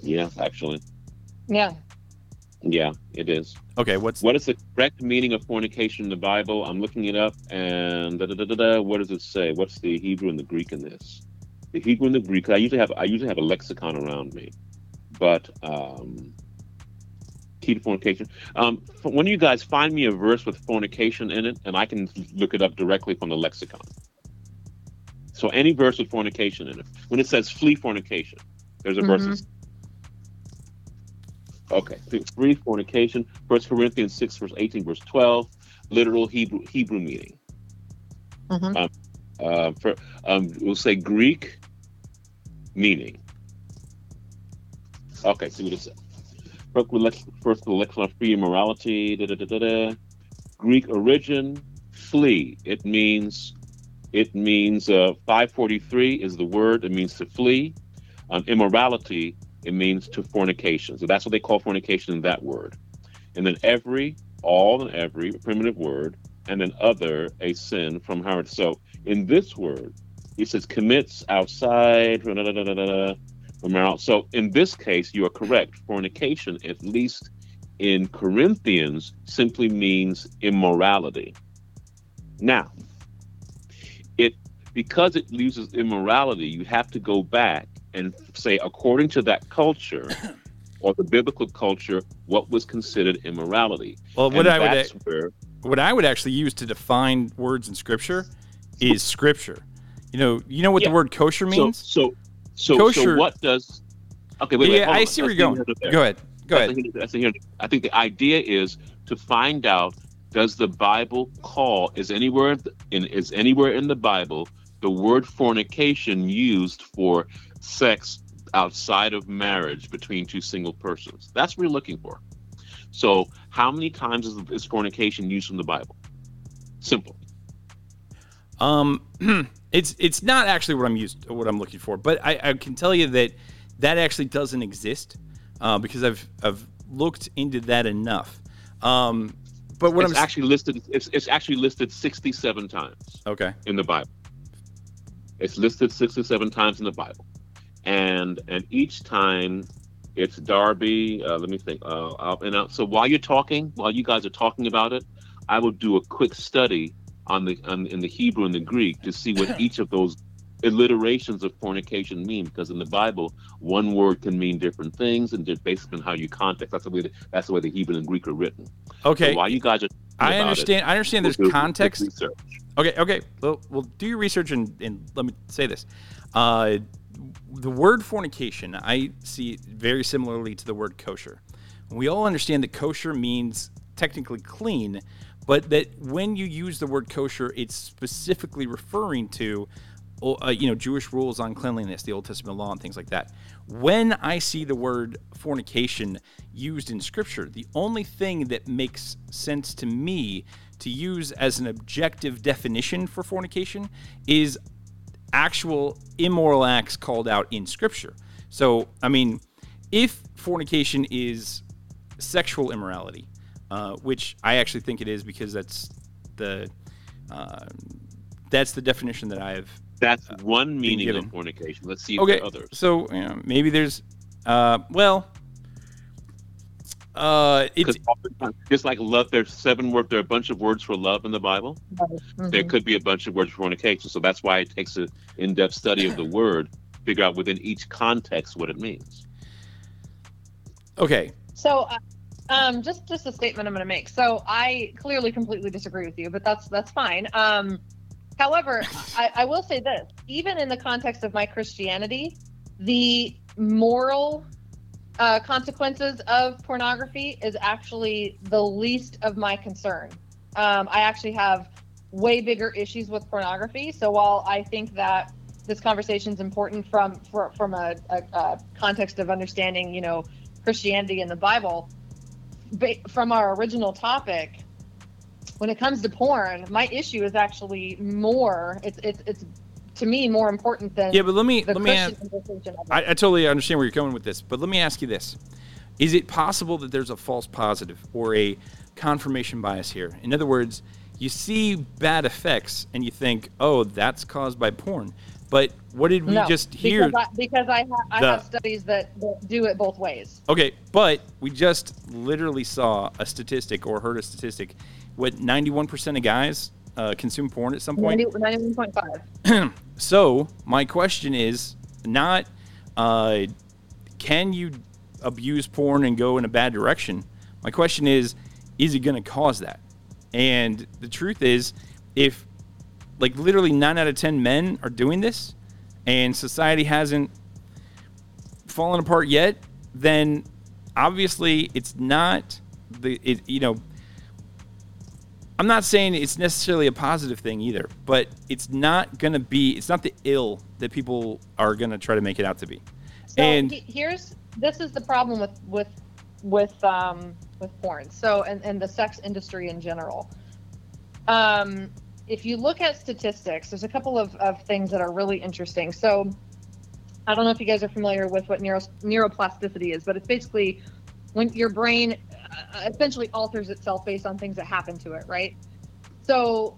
Yeah, actually. Yeah. Yeah, it is. Okay, what's what is the correct meaning of fornication in the Bible? I'm looking it up, and da, da, da, da, da, what does it say? What's the Hebrew and the Greek in this? The Hebrew and the Greek. I usually have I usually have a lexicon around me, but um, key to fornication. Um, when you guys find me a verse with fornication in it, and I can look it up directly from the lexicon. So any verse with fornication in it. When it says flee fornication, there's a mm-hmm. verse. Okay, flee fornication. First Corinthians six, verse eighteen, verse twelve. Literal Hebrew Hebrew meaning. Mm-hmm. Um, uh, for, um, we'll say Greek meaning. Okay, see what it says. First, the lexicon of free immorality. Da, da, da, da, da. Greek origin, flee. It means, it means uh, five forty-three is the word. It means to flee. Um, immorality, it means to fornication. So that's what they call fornication in that word. And then every, all and every, a primitive word. And then other, a sin from heart. So in this word, it says commits outside. Da, da, da, da, da. So in this case, you are correct. Fornication, at least in Corinthians, simply means immorality. Now, it because it uses immorality, you have to go back and say, according to that culture or the biblical culture, what was considered immorality. Well, what I, would, where... what I would actually use to define words in Scripture is Scripture. You know, you know what yeah. the word kosher means? So. so So, kosher. So what does... Okay, wait, wait. Yeah, I see where you're going. Go ahead. Go ahead. That's the, that's the, I think the idea is to find out, does the Bible call, is anywhere in is anywhere in the Bible the word fornication used for sex outside of marriage between two single persons? That's what we're looking for. So how many times is, is fornication used in the Bible? Simple. Um... It's it's not actually what I'm used what I'm looking for, but I, I can tell you that that actually doesn't exist uh, because I've I've looked into that enough. Um, but what it's I'm actually listed it's it's actually listed sixty-seven times. Okay. In the Bible, it's listed sixty-seven times in the Bible, and and each time it's Darby. Uh, let me think. Uh, I'll, and I'll, so while you're talking, while you guys are talking about it, I will do a quick study on the on, in the Hebrew and the Greek to see what each of those alliterations of fornication mean, because in the Bible one word can mean different things, and just based on how you context, that's the way the, that's the way the Hebrew and Greek are written. Okay. So while you guys are I understand it, I understand there's we'll do, context. We'll okay, okay. Well, we'll do your research and, and let me say this. Uh, the word fornication, I see it very similarly to the word kosher. We all understand that kosher means technically clean, but that when you use the word kosher, it's specifically referring to, uh, you know, Jewish rules on cleanliness, the Old Testament law, and things like that. When I see the word fornication used in Scripture, the only thing that makes sense to me to use as an objective definition for fornication is actual immoral acts called out in Scripture. So, I mean, if fornication is sexual immorality, Uh, which I actually think it is, because that's the uh, that's the definition that I've that's uh, one meaning given. Of fornication. Let's see if okay. there are others. So you know, maybe there's uh, well, uh, it's just like love. There's seven words. There are a bunch of words for love in the Bible. Mm-hmm. There could be a bunch of words for fornication. So that's why it takes an in-depth study of the word, figure out within each context what it means. Okay. So. Uh- Um, just, just a statement I'm going to make. So I clearly completely disagree with you, but that's that's fine. Um, however, I, I will say this: even in the context of my Christianity, the moral uh, consequences of pornography is actually the least of my concern. Um, I actually have way bigger issues with pornography. So while I think that this conversation is important from for, from a, a, a context of understanding, you know, Christianity and the Bible. From our original topic, when it comes to porn, my issue is actually more it's it's, it's to me more important than yeah but let me let me ask, I, I totally understand where you're going with this, but let me ask you this: is it possible that there's a false positive or a confirmation bias here? In other words, you see bad effects and you think, oh, that's caused by porn, but what did we no, just hear? Because I, because I, ha- I the, have studies that, that do it both ways. Okay, but we just literally saw a statistic or heard a statistic. What, ninety-one percent of guys uh, consume porn at some point? ninety-one point five. So my question is not uh, can you abuse porn and go in a bad direction? My question is, is it going to cause that? And the truth is, if like literally nine out of ten men are doing this, and society hasn't fallen apart yet, then obviously it's not the, it, you know, I'm not saying it's necessarily a positive thing either, but it's not going to be, it's not the ill that people are going to try to make it out to be. So and he, here's, this is the problem with, with, with, um, with porn. So, and, and the sex industry in general. Um, if you look at statistics, there's a couple of, of things that are really interesting. So I don't know if you guys are familiar with what neuro, neuroplasticity is, but it's basically when your brain essentially alters itself based on things that happen to it, right? So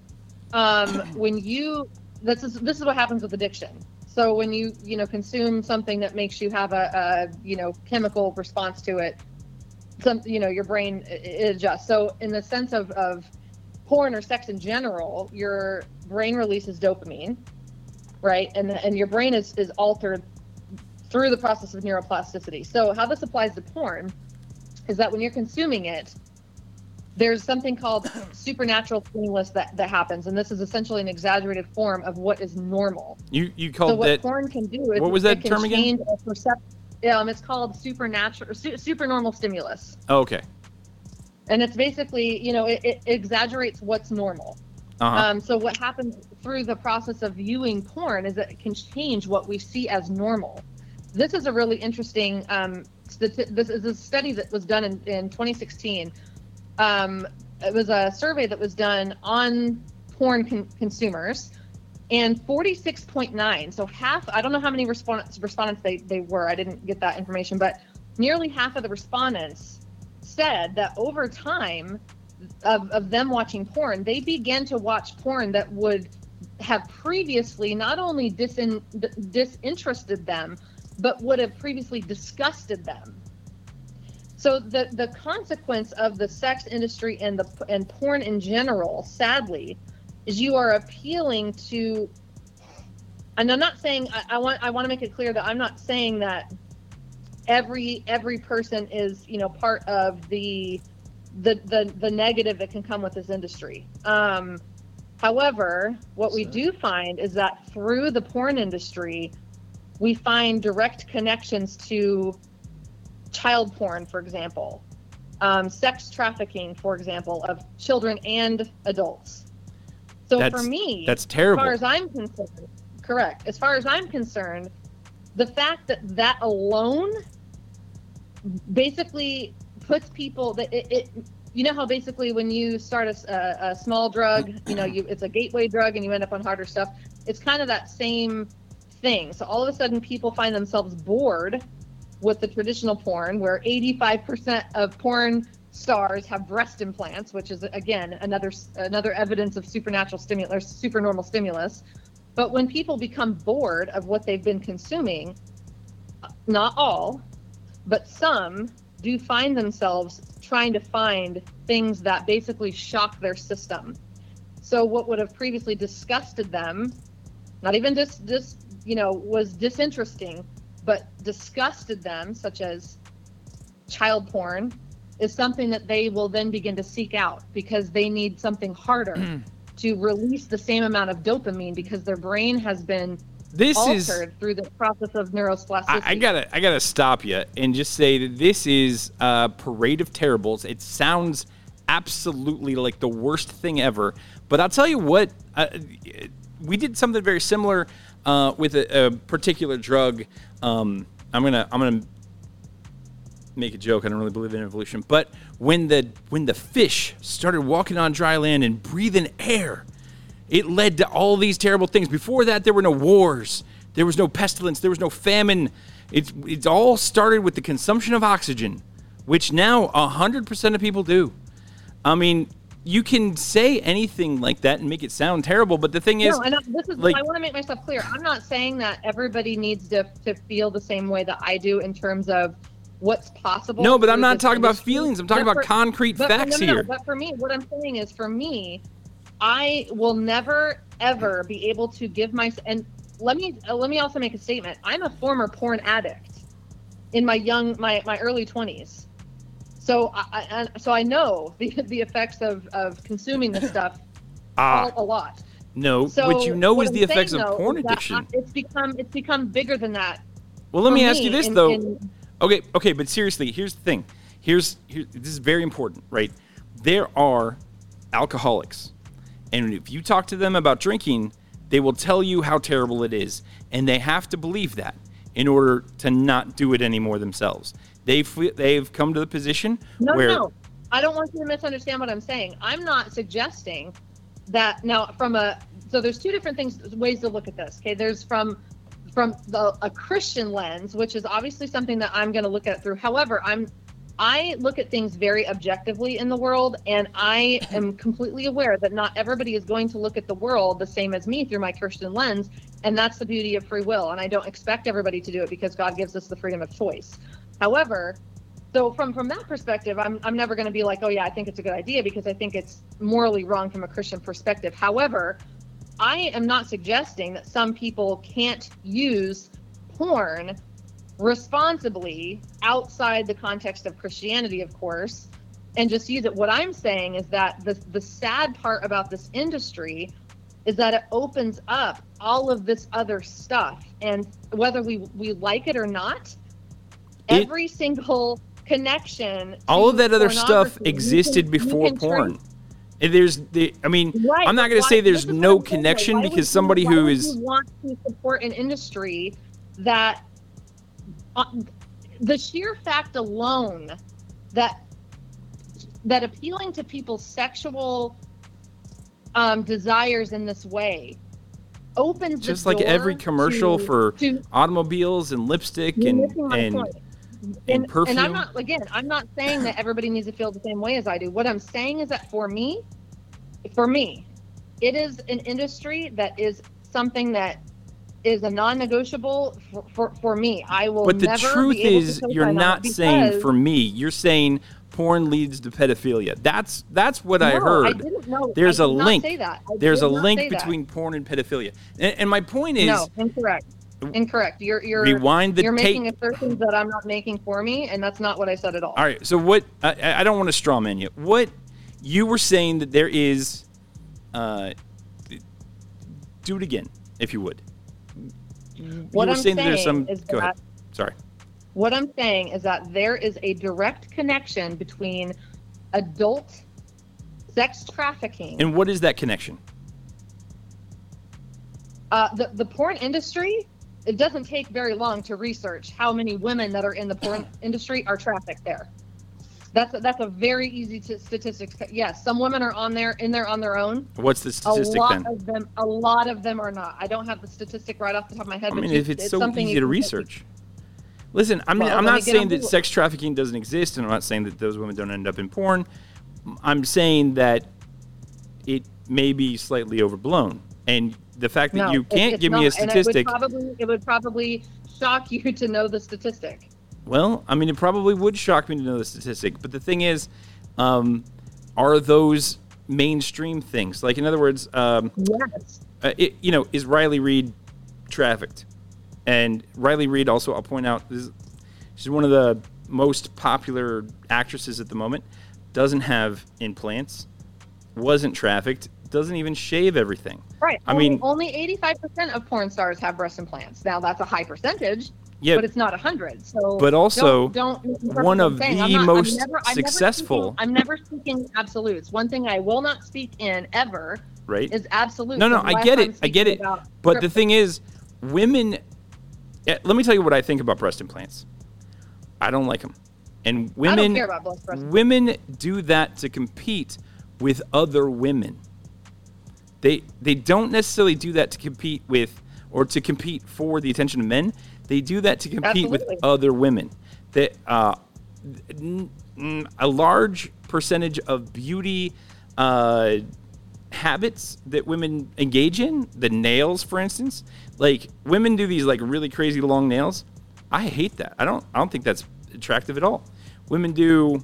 um, when you, this is this is what happens with addiction. So when you, you know, consume something that makes you have a, a you know, chemical response to it, some, you know, your brain it adjusts. So in the sense of, of porn or sex in general, your brain releases dopamine, right? And and your brain is, is altered through the process of neuroplasticity. So how this applies to porn is that when you're consuming it, there's something called supernatural stimulus that, that happens, and this is essentially an exaggerated form of what is normal. You you called so what that, porn can do is what was that term again? Percep- um, it's called supernatural su- supernormal stimulus. Oh, okay. And it's basically, you know, it, it exaggerates what's normal. Uh-huh. Um, so what happens through the process of viewing porn is that it can change what we see as normal. This is a really interesting. Um, this is a study that was done in, in twenty sixteen. Um, it was a survey that was done on porn con- consumers, and forty-six point nine. So half. I don't know how many respondents respondents they, they were. I didn't get that information, but nearly half of the respondents said that over time of of them watching porn, they began to watch porn that would have previously not only disin- disinterested them, but would have previously disgusted them. So the, the consequence of the sex industry and the and porn in general, sadly, is you are appealing to, and I'm not saying, I, I want I want to make it clear that I'm not saying that every every person is, you know, part of the the the, the negative that can come with this industry. Um, however, what we do find is that through the porn industry, we find direct connections to child porn, for example, um, sex trafficking, for example, of children and adults. So that's, for me, that's terrible. As far as I'm concerned, correct. As far as I'm concerned, the fact that that alone basically puts people that it, it you know how basically when you start a, a, a small drug, you know, you it's a gateway drug and you end up on harder stuff. It's kind of that same thing. So all of a sudden people find themselves bored with the traditional porn where eighty-five percent of porn stars have breast implants, which is again another another evidence of supernatural stimulus, supernormal stimulus. But when people become bored of what they've been consuming, not all, but some do find themselves trying to find things that basically shock their system. So what would have previously disgusted them, not even just this you know, was disinteresting, but disgusted them, such as child porn, is something that they will then begin to seek out because they need something harder to release the same amount of dopamine because their brain has been this altered is, through the process of neuroplasticity. I, I gotta, I gotta stop you and just say that this is a parade of terribles. It sounds absolutely like the worst thing ever, but I'll tell you what, uh, we did something very similar. Uh, with a, a particular drug, um, I'm gonna I'm gonna make a joke. I don't really believe in evolution, but when the when the fish started walking on dry land and breathing air, it led to all these terrible things. Before that, there were no wars, there was no pestilence, there was no famine. It's it's all started with the consumption of oxygen, which now one hundred percent of people do. I mean. You can say anything like that and make it sound terrible, but the thing is, no, and I, this is like, I want to make myself clear. I'm not saying that everybody needs to, to feel the same way that I do in terms of what's possible. No, but I'm not talking industry. about feelings. I'm talking but about for, concrete but, facts no, no, here. No, but for me, what I'm saying is, for me, I will never ever be able to give my. And let me let me also make a statement. I'm a former porn addict in my young my my early twenties. So I, I so I know the, the effects of, of consuming this stuff uh, all, a lot. No, so what you know what is I'm the saying, effects though, of porn addiction. It's become it's become bigger than that. Well, let me, me ask you this in, though. In... Okay, okay, but seriously, here's the thing. Here's here, this is very important, right? There are alcoholics, and if you talk to them about drinking, they will tell you how terrible it is, and they have to believe that in order to not do it anymore themselves. They've they've come to the position no, where. No, I don't want you to misunderstand what I'm saying. I'm not suggesting that now from a so there's two different things ways to look at this. Okay, there's from from the, a Christian lens, which is obviously something that I'm going to look at through. However, I'm I look at things very objectively in the world, and I am completely aware that not everybody is going to look at the world the same as me through my Christian lens, and that's the beauty of free will. And I don't expect everybody to do it because God gives us the freedom of choice. However, so from, from that perspective, I'm I'm never going to be like, oh yeah, I think it's a good idea because I think it's morally wrong from a Christian perspective. However, I am not suggesting that some people can't use porn responsibly outside the context of Christianity, of course, and just use it. What I'm saying is that the the sad part about this industry is that it opens up all of this other stuff, and whether we we like it or not, it, every single connection, all of that other stuff existed can, before porn. Trace. There's the I mean right, I'm not going to say there's no connection saying, like, because somebody who is want to support an industry that Uh, the sheer fact alone that that appealing to people's sexual um, desires in this way opens just the like door every commercial to, for to, automobiles and lipstick and and, and and perfume. And I'm not again. I'm not saying that everybody needs to feel the same way as I do. What I'm saying is that for me, for me, it is an industry that is something that. Is a non-negotiable for, for, for me. I will never be able to But the truth is, you're not saying for me. You're saying porn leads to pedophilia. That's that's what no, I heard. I didn't know. There's I did a not link. Say that. I There's did a not link say between that. Porn and pedophilia. And, and my point is No, incorrect. Incorrect. You're you're rewind the you're tape. making assertions that I'm not making for me, and that's not what I said at all. All right. So what I, I don't want to straw man you. What you were saying that there is uh, do it again, if you would. What I'm saying, saying some, is go that, ahead. Sorry. What I'm saying is that there is a direct connection between adult sex trafficking. And what is that connection? Uh, the the porn industry. It doesn't take very long to research how many women that are in the porn industry are trafficked there. That's a, that's a very easy to statistics. Yes, some women are on there in there on their own. What's the statistic then? A lot then? of them, a lot of them are not. I don't have the statistic right off the top of my head. I mean, but if it's, it's so easy to research. Listen, I mean, well, I'm not saying that sex trafficking doesn't exist, and I'm not saying that those women don't end up in porn. I'm saying that it may be slightly overblown, and the fact that no, you can't it's give not, me a statistic. And it would probably, it would probably shock you to know the statistic. Well, I mean, it probably would shock me to know the statistic, but the thing is, um, are those mainstream things? Like, in other words, um, yes. uh, it, you know, is Riley Reid trafficked? And Riley Reid also, I'll point out, is, she's one of the most popular actresses at the moment, doesn't have implants, wasn't trafficked, doesn't even shave everything. Right. I only, mean, only eighty-five percent of porn stars have breast implants. Now, that's a high percentage. Yeah, but it's not a hundred. So, but also don't, don't, one of the not, most I'm never, I'm successful. Never speaking, I'm never speaking absolutes. One thing I will not speak in ever right. is absolutes. No, no, I get it. I get it. But trip. the thing is, women. Let me tell you what I think about breast implants. I don't like them, and women. I don't care about breast implants. Women do that to compete with other women. They they don't necessarily do that to compete with or to compete for the attention of men. They do that to compete Absolutely. with other women. That uh, a large percentage of beauty uh, habits that women engage in, the nails, for instance, like women do these like really crazy long nails. I hate that. I don't. I don't think that's attractive at all. Women do.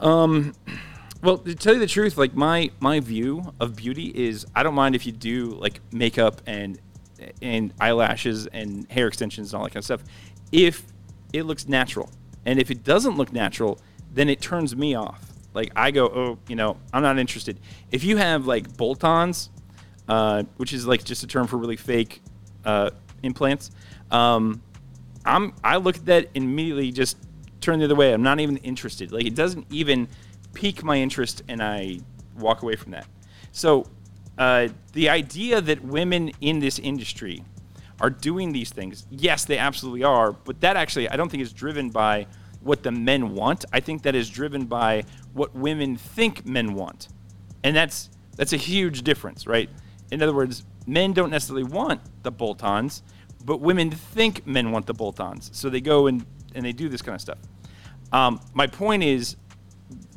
Um, well, to tell you the truth, like my my view of beauty is, I don't mind if you do like makeup and. and eyelashes and hair extensions and all that kind of stuff if it looks natural. And if it doesn't look natural, then it turns me off. Like I go, oh, you know, I'm not interested. If you have like bolt-ons, uh, which is like just a term for really fake uh, implants. Um, I'm I look at that and immediately just turn the other way. I'm not even interested. Like, it doesn't even pique my interest, and I walk away from that. So uh, the idea that women in this industry are doing these things, yes, they absolutely are, but that actually I don't think is driven by what the men want. I think that is driven by what women think men want. And that's that's a huge difference, right? In other words, men don't necessarily want the bolt-ons, but women think men want the bolt-ons. So they go and, and they do this kind of stuff. Um, my point is,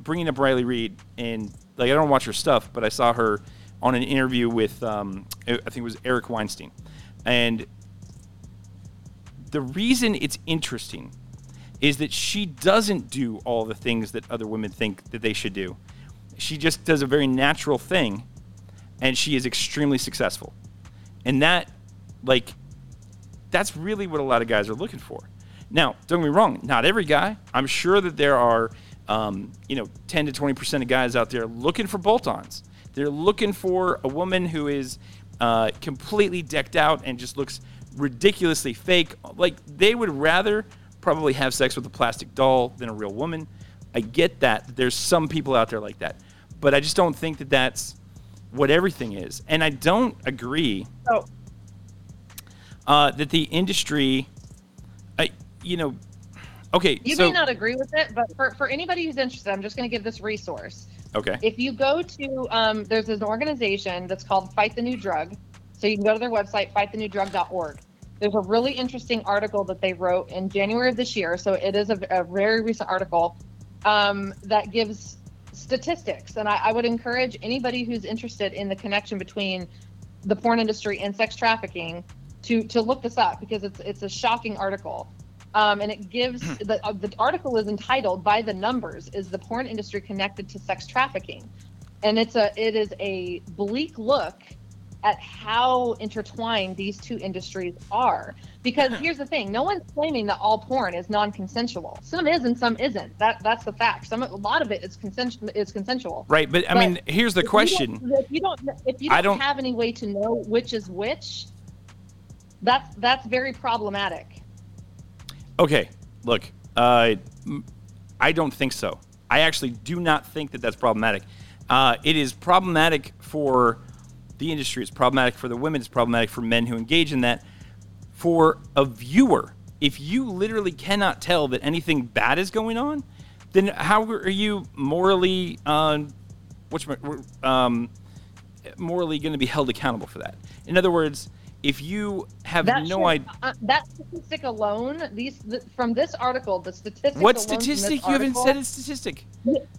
bringing up Riley Reid, and like I don't watch her stuff, but I saw her on an interview with, um, I think it was Eric Weinstein. And the reason it's interesting is that she doesn't do all the things that other women think that they should do. She just does a very natural thing, and she is extremely successful. And that, like, that's really what a lot of guys are looking for. Now, don't get me wrong, not every guy. I'm sure that there are, um, you know, ten to twenty percent of guys out there looking for bolt-ons. They're looking for a woman who is uh, completely decked out and just looks ridiculously fake. Like, they would rather probably have sex with a plastic doll than a real woman. I get that. There's some people out there like that. But I just don't think that that's what everything is. And I don't agree oh. uh, that the industry, I, you know, okay. You so, may not agree with it, but for, for anybody who's interested, I'm just going to give this resource. Okay. If you go to, um, there's an organization that's called Fight the New Drug. So you can go to their website, fight the new drug dot org. There's a really interesting article that they wrote in January of this year. So it is a, a very recent article um, that gives statistics. And I, I would encourage anybody who's interested in the connection between the porn industry and sex trafficking to to look this up, because it's it's a shocking article. Um, and it gives, the, uh, the article is entitled, "By the Numbers, Is the Porn Industry Connected to Sex Trafficking?" And it's a it is a bleak look at how intertwined these two industries are. Because here's the thing, no one's claiming that all porn is non-consensual. Some is and some isn't. That that's the fact. Some a lot of it is consensual. Is consensual. Right, but I but mean, here's the if question. You if you don't, if you don't, don't have any way to know which is which, that's that's very problematic. Okay, look, uh, I don't think so. I actually do not think that that's problematic. Uh, it is problematic for the industry, it's problematic for the women, it's problematic for men who engage in that. For a viewer, if you literally cannot tell that anything bad is going on, then how are you morally, uh, what's um, morally going to be held accountable for that? In other words, if you have that no idea, uh, that statistic alone, these the, from this article, the statistic. What alone statistic? You article, haven't said a statistic.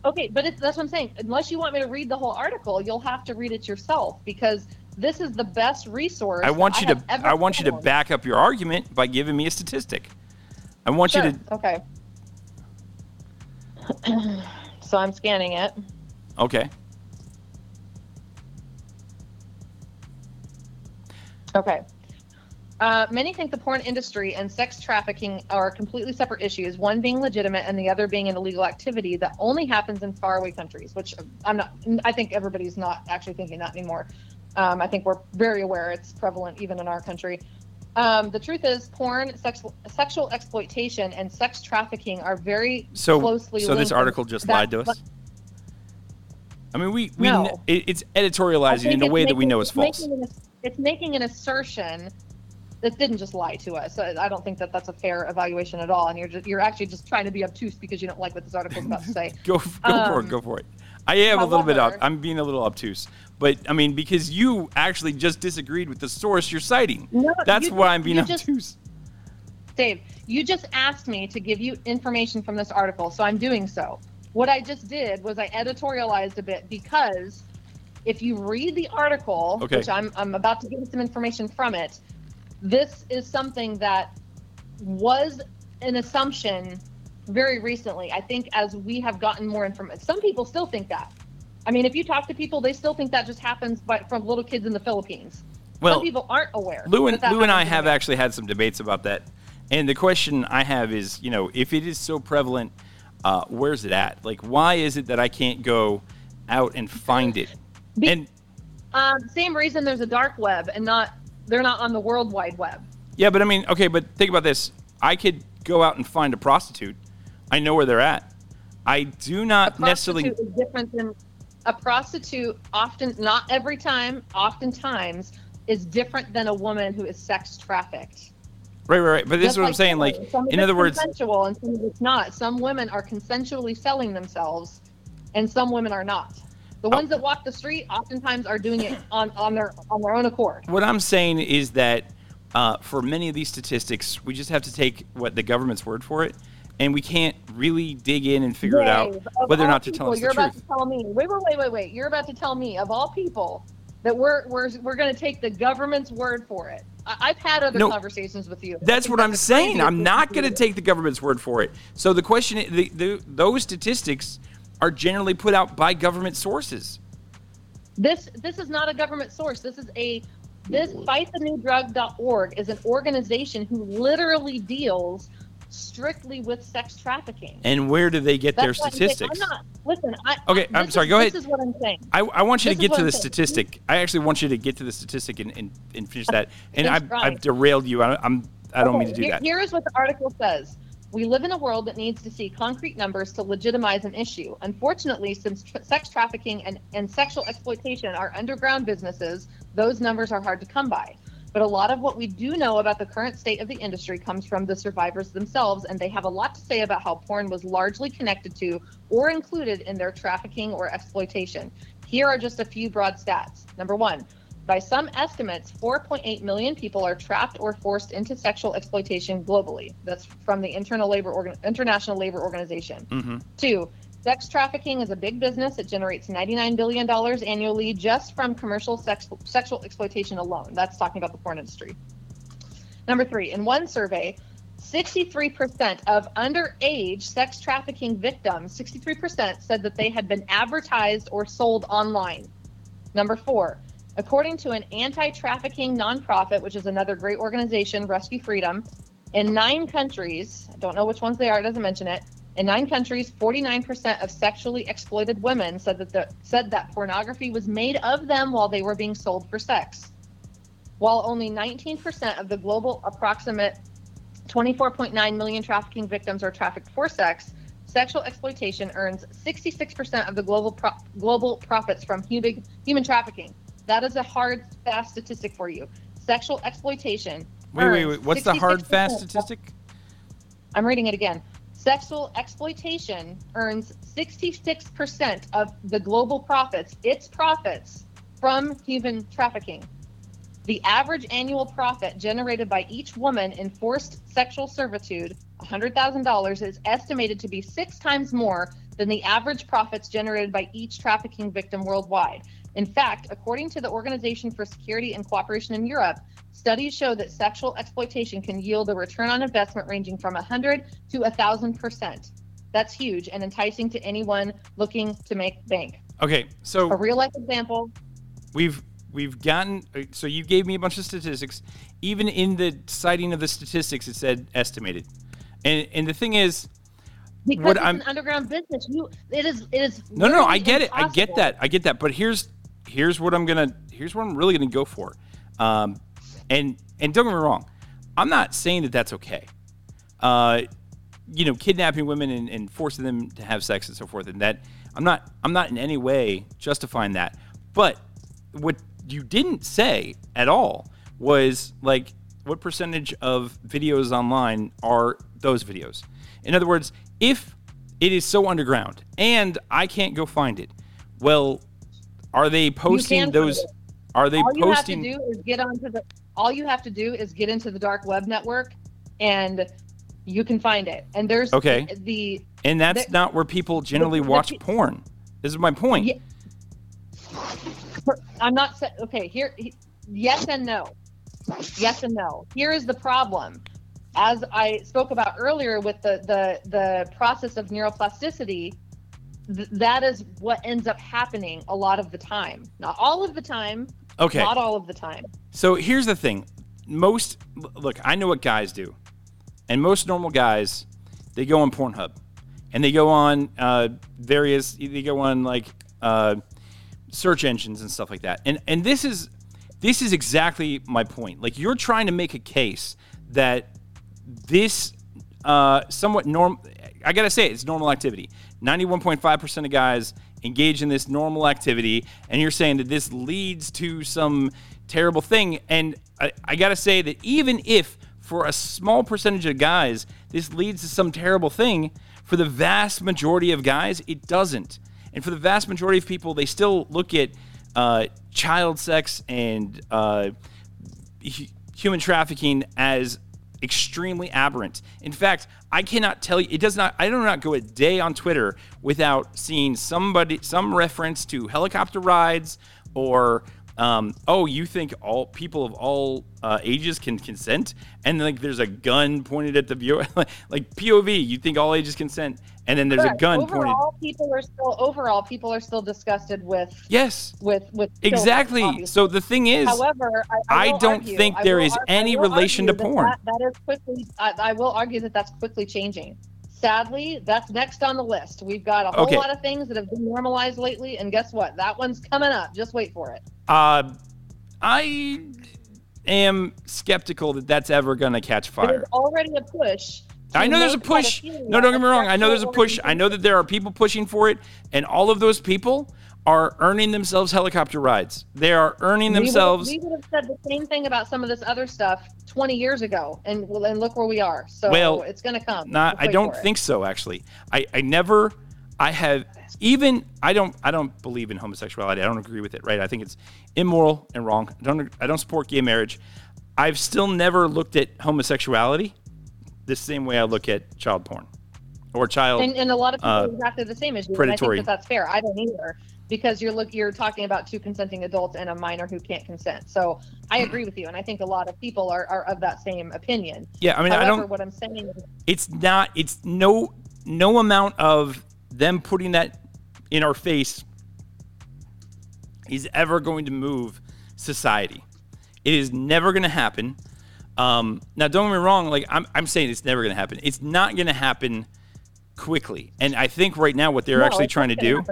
Okay, but it's, that's what I'm saying. Unless you want me to read the whole article, you'll have to read it yourself, because this is the best resource. I want you I to. I want you to back up your argument by giving me a statistic. I want sure. you to. Okay. So I'm scanning it. Okay. Okay. Uh, many think the porn industry and sex trafficking are completely separate issues, one being legitimate and the other being an illegal activity that only happens in faraway countries, which I'm not, I think everybody's not actually thinking that anymore. Um, I think we're very aware it's prevalent even in our country. Um, the truth is porn, sex, sexual exploitation, and sex trafficking are very so, closely so linked. So this article just that, lied to us? But, I mean, we, we no. it, it's editorializing in a way making, that we know is false. It's making an assertion that didn't just lie to us. So I don't think that that's a fair evaluation at all. And you're just, you're actually just trying to be obtuse because you don't like what this article is about to say. go go um, for it. Go for it. I am however, a little bit up. I'm being a little obtuse, but I mean, because you actually just disagreed with the source you're citing. No, that's you, why I'm being obtuse. Just, Dave, you just asked me to give you information from this article, so I'm doing so. What I just did was I editorialized a bit, because if you read the article, okay. which I'm I'm about to give some information from it, this is something that was an assumption very recently. I think as we have gotten more information, some people still think that. I mean, if you talk to people, they still think that just happens by, from little kids in the Philippines. Well, some people aren't aware. Lou and, Lou and I have actually had some debates about that. And the question I have is, you know, if it is so prevalent, uh, where's it at? Like, why is it that I can't go out and find it? Be- and Um, same reason there's a dark web and not they're not on the world wide web. Yeah, but I mean, okay, but think about this. I could go out and find a prostitute. I know where they're at. I do not a necessarily. Is different than a prostitute. Often, not every time, oftentimes is different than a woman who is sex trafficked. Right, right, right. But this Just is what like I'm saying. Like, some in other words, consensual and some of it's not. Some women are consensually selling themselves, and some women are not. The ones that walk the street oftentimes are doing it on, on their on their own accord. What I'm saying is that uh, for many of these statistics, we just have to take what the government's word for it, and we can't really dig in and figure Dave, it out whether or not people, to tell us the truth. You're about to tell me. Wait, wait, wait, wait, wait. You're about to tell me, of all people, that we're we're we're going to take the government's word for it. I, I've had other no, conversations with you. That's what that's I'm saying. I'm not going to take the government's word for it. So the question, the, the those statistics are generally put out by government sources. This this is not a government source. This is a this fight the new drug dot org is an organization who literally deals strictly with sex trafficking. And where do they get That's their statistics? I'm, I'm not listen. I, okay, I, I'm sorry. Is, go ahead. This is what I'm saying. I, I want you this to get to the statistic. I actually want you to get to the statistic and, and, and finish that. And I've right. I've derailed you. I, I'm I don't okay, mean to do here, that. Here is what the article says. We live in a world that needs to see concrete numbers to legitimize an issue. Unfortunately, since tra- sex trafficking and, and sexual exploitation are underground businesses, those numbers are hard to come by. But a lot of what we do know about the current state of the industry comes from the survivors themselves, and they have a lot to say about how porn was largely connected to or included in their trafficking or exploitation. Here are just a few broad stats. Number one, by some estimates, four point eight million people are trapped or forced into sexual exploitation globally. That's from the Internal Labor Organ- International Labor Organization. Mm-hmm. Two, sex trafficking is a big business. It generates ninety-nine billion dollars annually just from commercial sex- sexual exploitation alone. That's talking about the porn industry. Number three, in one survey, sixty-three percent of underage sex trafficking victims, sixty-three percent said that they had been advertised or sold online. Number four, according to an anti-trafficking nonprofit, which is another great organization, Rescue Freedom, in nine countries, I don't know which ones they are, it doesn't mention it, in nine countries, forty-nine percent of sexually exploited women said that the, said that pornography was made of them while they were being sold for sex. While only nineteen percent of the global approximate twenty-four point nine million trafficking victims are trafficked for sex, sexual exploitation earns sixty-six percent of the global pro- global profits from human, human trafficking. That is a hard, fast statistic for you. Sexual exploitation. Wait, wait, wait. What's the hard, fast statistic? I'm reading it again. Sexual exploitation earns sixty-six percent of the global profits, its profits, from human trafficking. The average annual profit generated by each woman in forced sexual servitude, one hundred thousand dollars, is estimated to be six times more than the average profits generated by each trafficking victim worldwide. In fact, according to the Organization for Security and Cooperation in Europe, studies show that sexual exploitation can yield a return on investment ranging from one hundred to one thousand percent. That's huge and enticing to anyone looking to make bank. Okay, so a real life example. We've we've gotten so you gave me a bunch of statistics. Even in the citing of the statistics, it said estimated, and and the thing is. Because what it's I'm, an underground business. You, it is, it is. No, no, I get impossible. it. I get that. I get that. But here's, here's what I'm gonna. Here's what I'm really gonna go for. Um, and and don't get me wrong, I'm not saying that that's okay. Uh, you know, kidnapping women and, and forcing them to have sex and so forth, and that I'm not. I'm not in any way justifying that. But what you didn't say at all was like, what percentage of videos online are those videos? In other words. If it is so underground and I can't go find it, well, are they posting those? Are they all posting? All you have to do is get onto the. All you have to do is get into the dark web network, and you can find it. And there's okay. The, the and that's the, not where people generally the, watch the, porn. This is my point. Yeah. I'm not okay here. Yes and no. Yes and no. Here is the problem. As I spoke about earlier with the, the, the process of neuroplasticity, th- that is what ends up happening a lot of the time. Not all of the time. Okay. Not all of the time. So here's the thing. Most, look, I know what guys do. And most normal guys, they go on Pornhub. And they go on uh, various, they go on like uh, search engines and stuff like that. And and this is this is exactly my point. Like, you're trying to make a case that this uh, somewhat norm. I gotta say, it's normal activity. ninety-one point five percent of guys engage in this normal activity, and you're saying that this leads to some terrible thing. And I, I gotta say that even if for a small percentage of guys this leads to some terrible thing, for the vast majority of guys it doesn't. And for the vast majority of people, they still look at uh, child sex and uh, hu- human trafficking as extremely aberrant. In fact, I cannot tell you, it does not, I do not go a day on Twitter without seeing somebody, some reference to helicopter rides or, um, oh, you think all people of all uh, ages can consent? And like there's a gun pointed at the viewer, like P O V, you think all ages consent? And then there's Correct. a gun overall, pointed. People are still, overall, people are still disgusted with. Yes. With, with exactly. Children, so the thing is, however, I, I, I don't argue, think there is argue, any relation to that porn. That, that is quickly. I, I will argue that that's quickly changing. Sadly, that's next on the list. We've got a whole okay. lot of things that have been normalized lately, and guess what? That one's coming up. Just wait for it. Uh, I am skeptical that that's ever going to catch fire. There's already a push. I know there's a push. No, don't get me wrong. I know there's a push. I know that there are people pushing for it, and all of those people are earning themselves helicopter rides. They are earning themselves. We would, we would have said the same thing about some of this other stuff twenty years ago, and and look where we are. So well, it's going to come. Nah, I don't think so. Actually, I, I never. I have even. I don't. I don't believe in homosexuality. I don't agree with it. Right. I think it's immoral and wrong. I don't. I don't support gay marriage. I've still never looked at homosexuality the same way I look at child porn or child and, and a lot of people uh, exactly the same issue. Predatory. And I think that that's fair. I don't either, because you're look you're talking about two consenting adults and a minor who can't consent. So I agree with you, and I think a lot of people are, are of that same opinion. Yeah, I mean, however, I don't. What I'm saying is, it's not. It's no no amount of them putting that in our face is ever going to move society. It is never going to happen. Um, now, don't get me wrong. Like I'm, I'm saying, it's never going to happen. It's not going to happen quickly. And I think right now, what they're no, actually trying to do. Uh,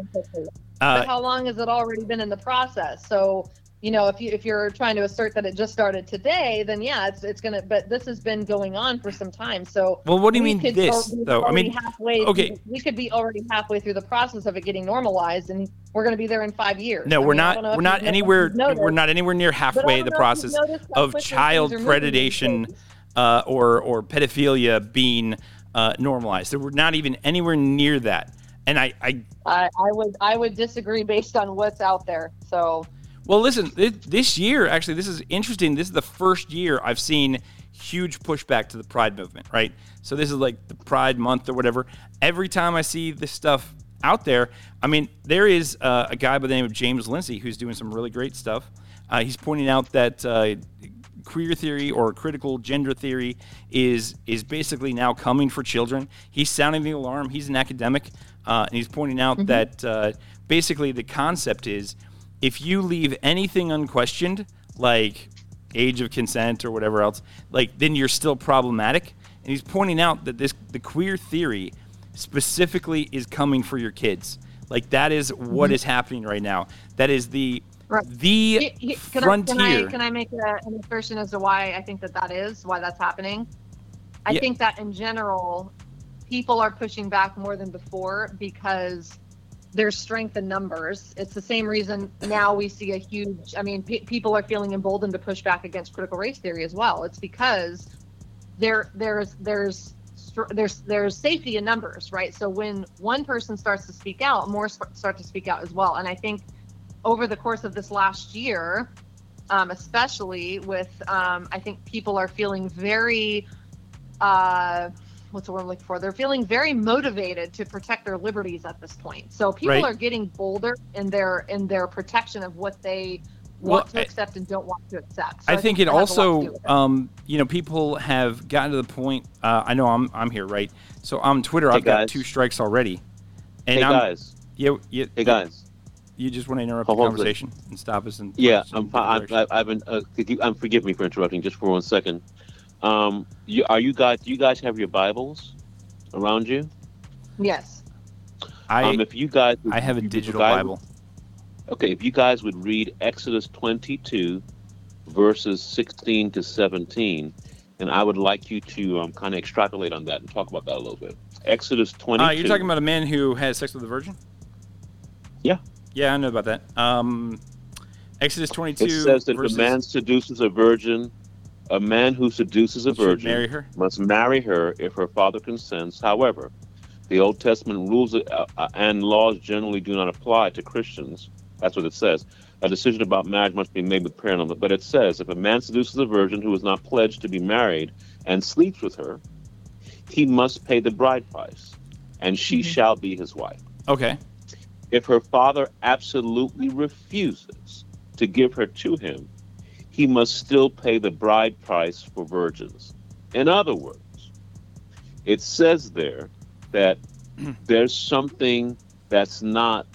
but how long has it already been in the process? So, you know, if you if you're trying to assert that it just started today, then yeah, it's it's gonna. But this has been going on for some time. So, well, what do you we mean could, this though? I mean, halfway okay, through, we could be already halfway through the process of it getting normalized, and we're going to be there in five years. No, I we're mean, not. We're not anywhere. We're not anywhere near halfway the process of child predation uh, or or pedophilia being uh, normalized. So we're not even anywhere near that. And I, I, I, I would I would disagree based on what's out there. So, well, listen. Th- this year, actually, this is interesting. This is the first year I've seen huge pushback to the Pride movement. Right. So this is like the Pride Month or whatever. Every time I see this stuff out there, I mean, there is uh, a guy by the name of James Lindsay who's doing some really great stuff. Uh, he's pointing out that uh, queer theory or critical gender theory is is basically now coming for children. He's sounding the alarm. He's an academic, uh, and he's pointing out mm-hmm. that uh, basically the concept is if you leave anything unquestioned, like age of consent or whatever else, like then you're still problematic. And he's pointing out that this the queer theory specifically is coming for your kids. Like that is what mm-hmm. is happening right now. That is the right. the can frontier. I, can, I, can I make a, an assertion as to why I think that that is why that's happening? I yeah. think that in general, people are pushing back more than before because there's strength in numbers. It's the same reason now we see a huge. I mean, p- people are feeling emboldened to push back against critical race theory as well. It's because there there's there's. There's there's safety in numbers, right? So when one person starts to speak out, more sp- start to speak out as well. And I think over the course of this last year, um, especially with, um, I think people are feeling very, uh, what's the word I'm looking for? They're feeling very motivated to protect their liberties at this point. So people right. are getting bolder in their in their protection of what they want well, to accept and don't want to accept. So I, I think, think it also, it. Um, you know, people have gotten to the point. Uh, I know I'm I'm here, right? So on Twitter, hey I've guys. got two strikes already. And hey I'm, guys. Yeah, yeah. Hey guys. You just want to interrupt I'll the conversation and stop us and. Yeah, I'm. I'm I've been. Uh, could you? I'm. Forgive me for interrupting, just for one second. Um, you, are you guys? Do you guys have your Bibles around you? Yes. I. Um, if you guys. If I have a digital Bible. Bible. Okay, if you guys would read Exodus twenty-two, verses sixteen to seventeen, and I would like you to um, kind of extrapolate on that and talk about that a little bit. Exodus twenty-two. Uh, you're talking about a man who has sex with a virgin? Yeah. Yeah, I know about that. Um, Exodus twenty-two. It says that verses... the man seduces a virgin. A man who seduces a virgin marry her. must marry her if her father consents. However, the Old Testament rules and laws generally do not apply to Christians. That's what it says. A decision about marriage must be made with prayer. But it says if a man seduces a virgin who is not pledged to be married and sleeps with her, he must pay the bride price, and she mm-hmm. shall be his wife. Okay. If her father absolutely refuses to give her to him, he must still pay the bride price for virgins. In other words, it says there that there's something that's not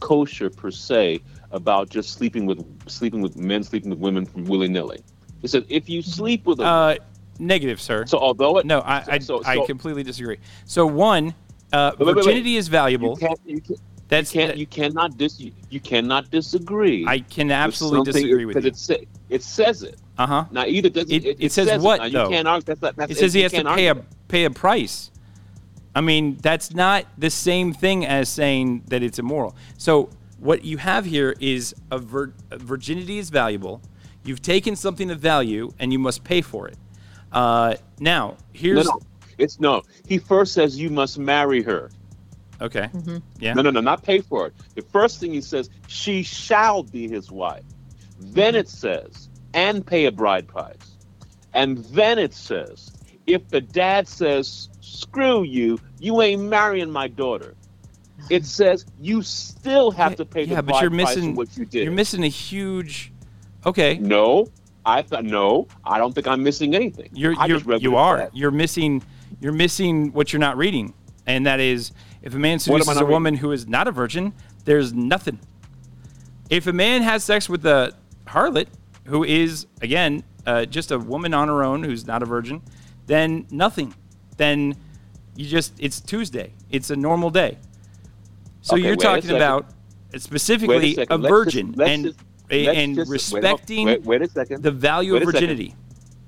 kosher per se about just sleeping with sleeping with men, sleeping with women from willy-nilly. It says if you sleep with a uh, negative, sir. So although it no, I so, I, so, I so, completely disagree. So one, uh, wait, virginity wait, wait. is valuable. You can't, you can't, That's you, can't, that, you cannot dis you, you cannot disagree. I can absolutely disagree with you. It, say, it says it. Uh huh. Now either doesn't it, it, it says, says what it. Now, though? You can't argue. That's not, that's, it says he has to pay a that. pay a price. I mean, that's not the same thing as saying that it's immoral. So what you have here is a vir- virginity is valuable. You've taken something of value and you must pay for it. Uh, now here's no, no. it's no. He first says you must marry her. Okay. Mm-hmm. Yeah. No, no, no, not pay for it. The first thing he says, she shall be his wife. Then it says, and pay a bride price. And then it says, if the dad says, screw you, you ain't marrying my daughter. It says, you still have yeah, to pay yeah, the bride you're missing, price for what you did. You're missing a huge. Okay. No, I th- no, I don't think I'm missing anything. You're, you're you are. That. You're missing. You're missing what you're not reading, and that is. If a man seduces a woman reading? who is not a virgin, there's nothing. If a man has sex with a harlot who is, again, uh, just a woman on her own who's not a virgin, then nothing. Then you just, it's Tuesday. It's a normal day. So okay, you're talking about specifically a, a virgin let's just, let's and just, and just, respecting wait, wait, wait the value wait of virginity.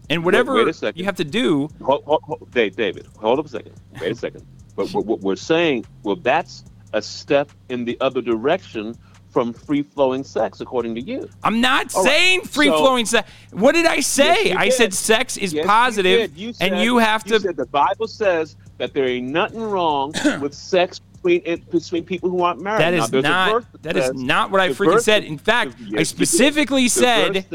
And whatever wait, wait you have to do. Hold, hold, hold, Dave, David, hold up a second. Wait a second. But what we're saying, well, that's a step in the other direction from free-flowing sex, according to you. I'm not All saying right. free-flowing so, sex. What did I say? Yes, I did. said sex is yes, positive, you you said, and you have to... You said the Bible says that there ain't nothing wrong with sex between, between people who aren't married. That is now, not that, that says, is not what I freaking verse, said. In fact, yes, I specifically said...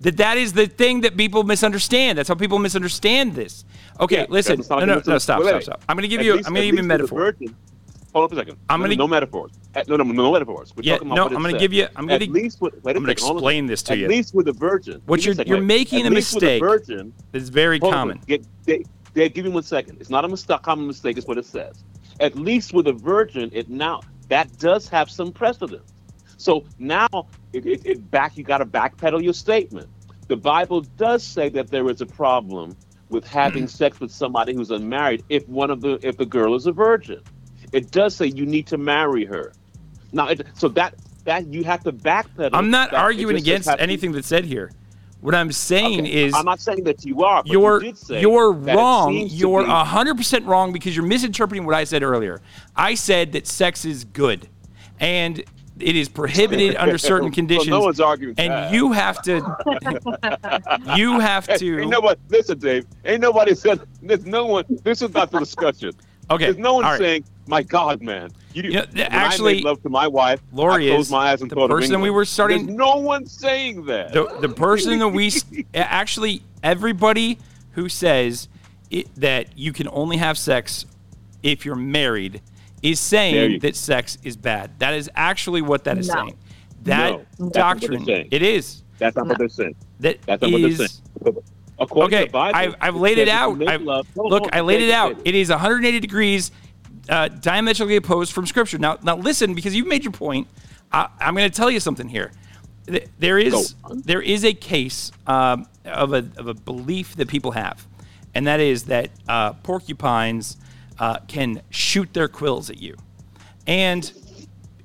That that is the thing that people misunderstand. That's how people misunderstand this. Okay, yeah, listen. No, no, no, stop, wait, stop, stop. I'm going to give you. Least, I'm going to give you a metaphor. Virgin, hold up a second. I'm going to no, no metaphors. No, no, no metaphors. We're yeah, talking about no. What I'm going to give you. I'm going to explain this to you. At least with a virgin. What you're you're making a mistake. It's very common. Dave, give me one second. It's not a mistake. Common mistake is what it says. At least with a virgin, it now that does have some precedent. So now it, it, it back you got to backpedal your statement. The Bible does say that there is a problem with having sex with somebody who's unmarried if one of the if the girl is a virgin. It does say you need to marry her. Now, it, so that that you have to backpedal. I'm not that, arguing against anything to, that's said here. What I'm saying okay, is I'm not saying that you are. But you're you did say you're wrong. You're one hundred percent wrong because you're misinterpreting what I said earlier. I said that sex is good, and it is prohibited under certain conditions. Well, no one's arguing and that. you have to you have to hey, you know what listen Dave ain't nobody said there's no one this is not the discussion okay there's no one right. saying my God man you, you know, when actually I made love to my wife Lori I closed is my eyes and the person we were starting there's no one saying that the, the person that we actually everybody who says it, that you can only have sex if you're married is saying that sex is bad. That is actually what that is no. saying. That no, doctrine, saying. it is. That's not no. what they're saying. That that's not is, what they're saying. According okay, to the Bible, I've, I've laid it out. I've, look, on, I laid it out. It is one hundred eighty degrees uh, diametrically opposed from Scripture. Now, now listen, because you've made your point. I, I'm going to tell you something here. There is there is a case um, of a of a belief that people have, and that is that uh, porcupines. Uh, can shoot their quills at you. And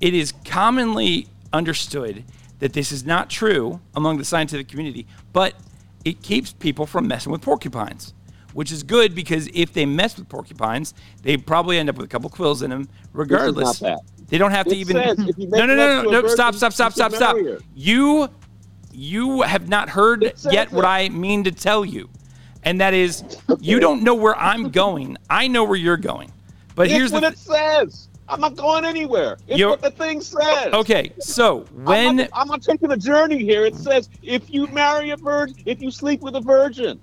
it is commonly understood that this is not true among the scientific community, but it keeps people from messing with porcupines, which is good because if they mess with porcupines, they probably end up with a couple quills in them regardless. They don't have it to even... No, no, no, no, no, stop, stop, stop, stop, stop. You, you have not heard yet what I mean to tell you, and that is you don't know where I'm going. I know where you're going. But here's what it says. I'm not going anywhere. It's You're, what the thing says. Okay, so when... I'm not, I'm not taking a journey here. It says, if you marry a virgin, if you sleep with a virgin,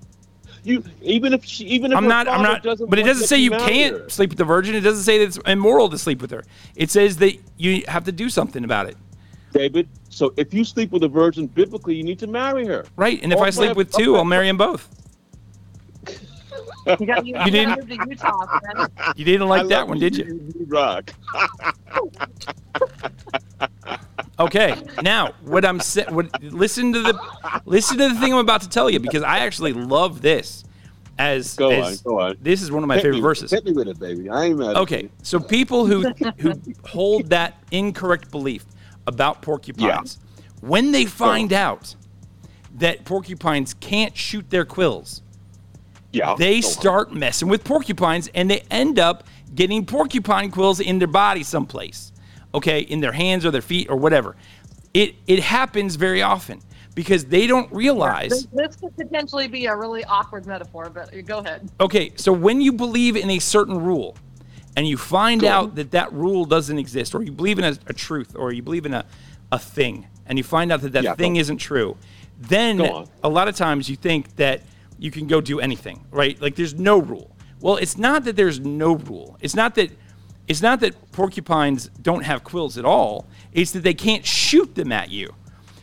you even if she, even if I'm not, I'm not, doesn't but it doesn't say you can't her. sleep with the virgin. It doesn't say that it's immoral to sleep with her. It says that you have to do something about it. David, so if you sleep with a virgin, biblically, you need to marry her. Right, and if I sleep with two, I'll marry them both. You, got, you, you, you didn't. To Utah, you didn't like that one, you, did you? you rock. Okay. Now, what I'm saying. Listen to the. Listen to the thing I'm about to tell you because I actually love this. As go as, on, go on. This is one of my hit favorite me, verses. Hit me with it, baby. I ain't mad. Okay. So people who who hold that incorrect belief about porcupines, yeah. when they find so. out that porcupines can't shoot their quills. Yeah, they start messing with porcupines, and they end up getting porcupine quills in their body someplace, okay, in their hands or their feet or whatever. It it happens very often because they don't realize. Yeah, this could potentially be a really awkward metaphor, but go ahead. Okay, so when you believe in a certain rule and you find go out on. that that rule doesn't exist, or you believe in a, a truth, or you believe in a, a thing, and you find out that that yeah, thing isn't true, then a lot of times you think that you can go do anything, right? Like there's no rule. Well, it's not that there's no rule. It's not that it's not that porcupines don't have quills at all. It's that they can't shoot them at you.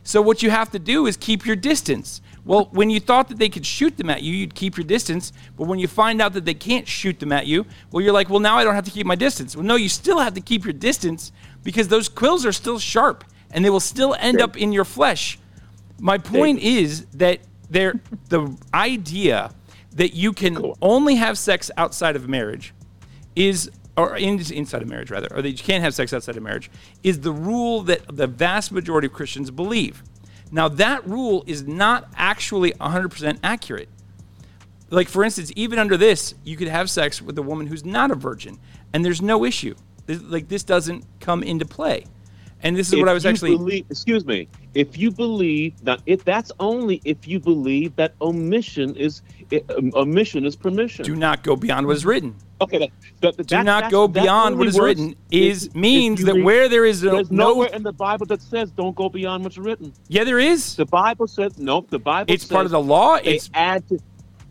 So what you have to do is keep your distance. Well, when you thought that they could shoot them at you, you'd keep your distance. But when you find out that they can't shoot them at you, well, you're like, well, now I don't have to keep my distance. Well, no, you still have to keep your distance because those quills are still sharp and they will still end up in your flesh. My point is that There, the idea that you can cool. only have sex outside of marriage is, or in, inside of marriage rather, or that you can't have sex outside of marriage, is the rule that the vast majority of Christians believe. Now, that rule is not actually one hundred percent accurate. Like, for instance, even under this, you could have sex with a woman who's not a virgin, and there's no issue. This, like, this doesn't come into play. And this is if what I was actually. Believe, excuse me. If you believe that, if that's only if you believe that omission is it, omission is permission. Do not go beyond what is written. Okay. That, that, that, Do that, not that, go beyond what is written is if, means if that read, where there is a, there's no, nowhere in the Bible that says don't go beyond what's written. Yeah, there is. The Bible says nope. The Bible. It's says part of the law. It's add. To,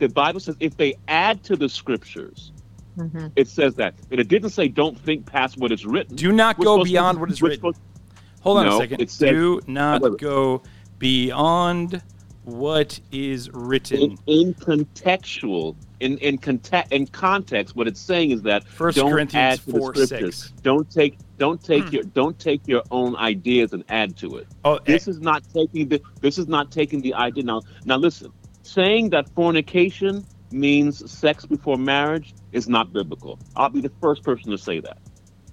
the Bible says if they add to the scriptures. Mm-hmm. It says that, and it didn't say don't think past what is written. Do not we're go beyond to, what is written. Hold on no, a second. Said, Do not wait, wait. go beyond what is written. In, in contextual, in in, conte- in context, what it's saying is that First don't Corinthians add to four, the scriptures. Six. Don't take, don't take hmm. your, don't take your own ideas and add to it. Oh, this eh. is not taking the, this is not taking the idea. Now, now listen. Saying that fornication means sex before marriage is not biblical. I'll be the first person to say that.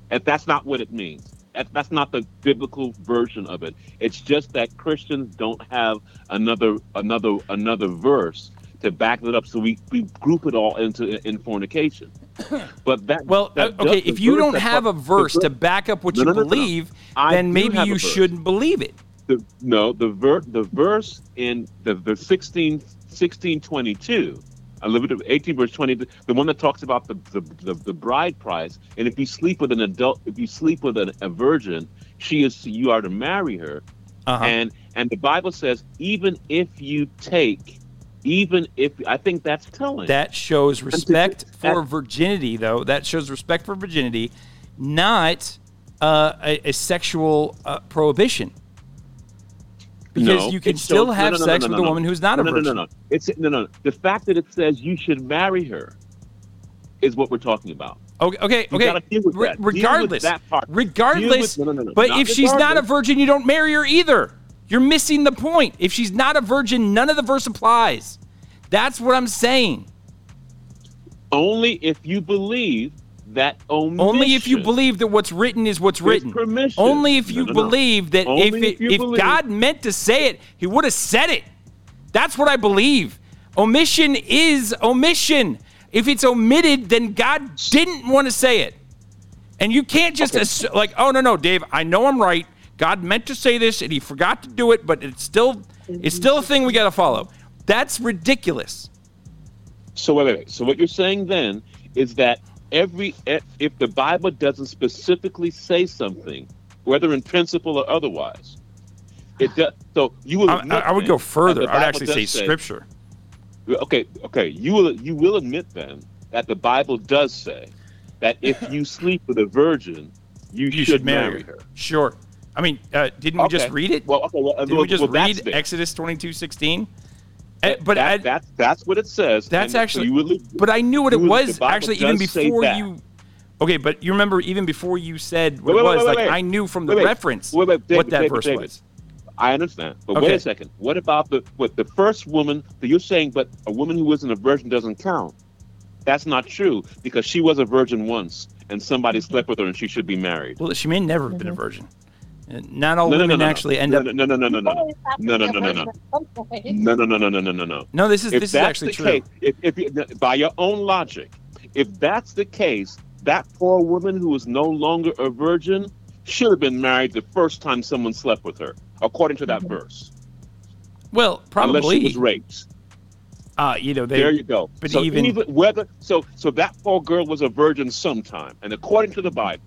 If that's not what it means. That's not the biblical version of it. It's just that Christians don't have another another another verse to back it up, so we, we group it all into in fornication. But that well, that okay, if you don't have a verse to back up what no, you no, no, believe, no, no. then maybe you shouldn't believe it. The, no, the ver- the verse in the the sixteen twenty-two I live with eighteen verse twenty, the one that talks about the, the the the bride price. And if you sleep with an adult, if you sleep with an, a virgin, she is you are to marry her. Uh-huh. And and the Bible says even if you take, even if I think that's telling. That shows respect that, for virginity, though. That shows respect for virginity, not uh, a, a sexual uh, prohibition. Because no, you can still shows, have no, no, sex no, no, no, with no, a woman who's not no, a virgin. No, no, no, no. It's no, no, no. The fact that it says you should marry her is what we're talking about. Okay, okay, you okay. Deal with that. Re- regardless, deal with that part. regardless. With, no, no, no, but if she's not a virgin, you don't marry her either. You're missing the point. If she's not a virgin, none of the verse applies. That's what I'm saying. Only if you believe that omission. Only if you believe that what's written is what's written. Permission. Only if you no, no, no. believe that Only if it, if, if God meant to say it, he would have said it. That's what I believe. Omission is omission. If it's omitted, then God didn't want to say it. And you can't just okay. assume, like, oh, no, no, Dave, I know I'm right. God meant to say this, and he forgot to do it, but it's still it's still a thing we got to follow. That's ridiculous. So wait, wait, wait. So what you're saying then is that every if the Bible doesn't specifically say something, whether in principle or otherwise, it does. So you will. Admit I, I would go further. I would actually say, say Scripture. Okay, okay. You will you will admit then that the Bible does say that if you sleep with a virgin, you, you should, should marry her. Sure. I mean, uh, didn't okay. we just read it? Well, okay, well, didn't well, we just well, read Exodus twenty-two sixteen? But that, I, that, that's what it says. That's and actually, so would, but I knew what it was actually even before you. Okay, but you remember even before you said what wait, wait, it was, wait, wait, like wait. I knew from the wait, reference wait, wait, David, what that David, verse David. was. I understand, but okay. wait a second. What about the what the first woman? So you're saying, but a woman who isn't a virgin doesn't count. That's not true because she was a virgin once, and somebody slept with her, and she should be married. Well, she may never have been a virgin. Not all no, women no, no, actually no. end up. No, no, no, no, no, no, no, no, no, no, no, no, no, no, no, no, no. No, this is this is actually true. If if by your own logic, if that's the case, that poor woman who is no longer a virgin should have been married the first time someone slept with her, according to that verse. Well, probably unless she was raped. Uh, you know, they, there you go. But so even whether so, so that poor girl was a virgin sometime, and according to the Bible.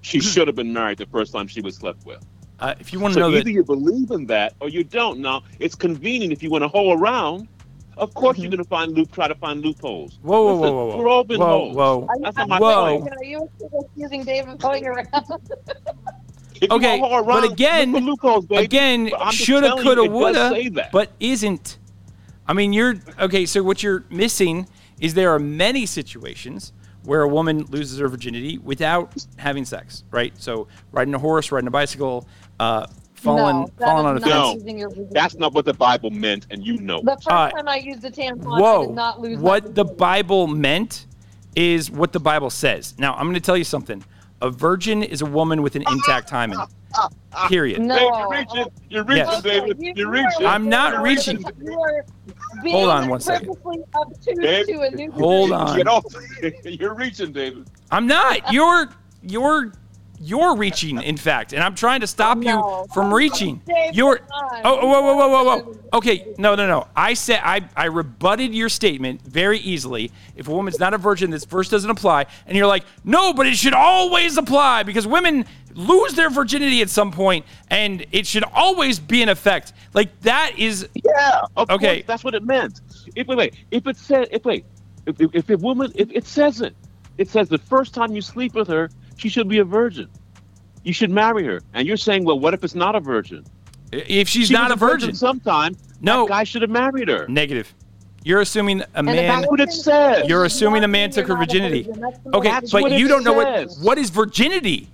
She should have been married the first time she was slept with. Uh, if you want to so know either that, you believe in that or you don't. Now it's convenient if you want to hole around. Of course, mm-hmm. you're going to find loop, try to find loopholes. Whoa, whoa, Listen, whoa, whoa, we're all been whoa, whoa, whoa, That's not my whoa. Point. Are you accusing Dave of holing around? Okay, around, but again, loopholes, again, shoulda, coulda, woulda, but isn't. I mean, you're okay. So what you're missing is there are many situations where a woman loses her virginity without having sex, right? So riding a horse, riding a bicycle, uh, falling, no, falling on a fence. No, that's not what the Bible meant, and you know it. The first uh, time I used the tampon, whoa, I did not lose what the Bible meant is what the Bible says. Now, I'm going to tell you something. A virgin is a woman with an intact hymen. Period. No. You're reaching, you're reaching, yes. David. You're reaching. I'm not reaching. Hold on one second. David, hold on. Get off. You're reaching, David. I'm not. You're you're you're reaching, in fact, and I'm trying to stop no. you from reaching. You're. Oh, whoa, whoa, whoa, whoa, whoa. Okay, no, no, no. I said I I rebutted your statement very easily. If a woman's not a virgin, this verse doesn't apply. And you're like, no, but it should always apply because women lose their virginity at some point, and it should always be in effect. Like that is yeah. Of okay, course, that's what it meant. If wait, wait, if it said if wait, if if, if a woman, if it says it, it says the first time you sleep with her, she should be a virgin. You should marry her, and you're saying, well, what if it's not a virgin? If she's she not a virgin, virgin sometime, no that guy should have married her. Negative. You're assuming a man. That's what it says. You're assuming a man took her virginity. Okay, that's but you don't says. know what what is virginity.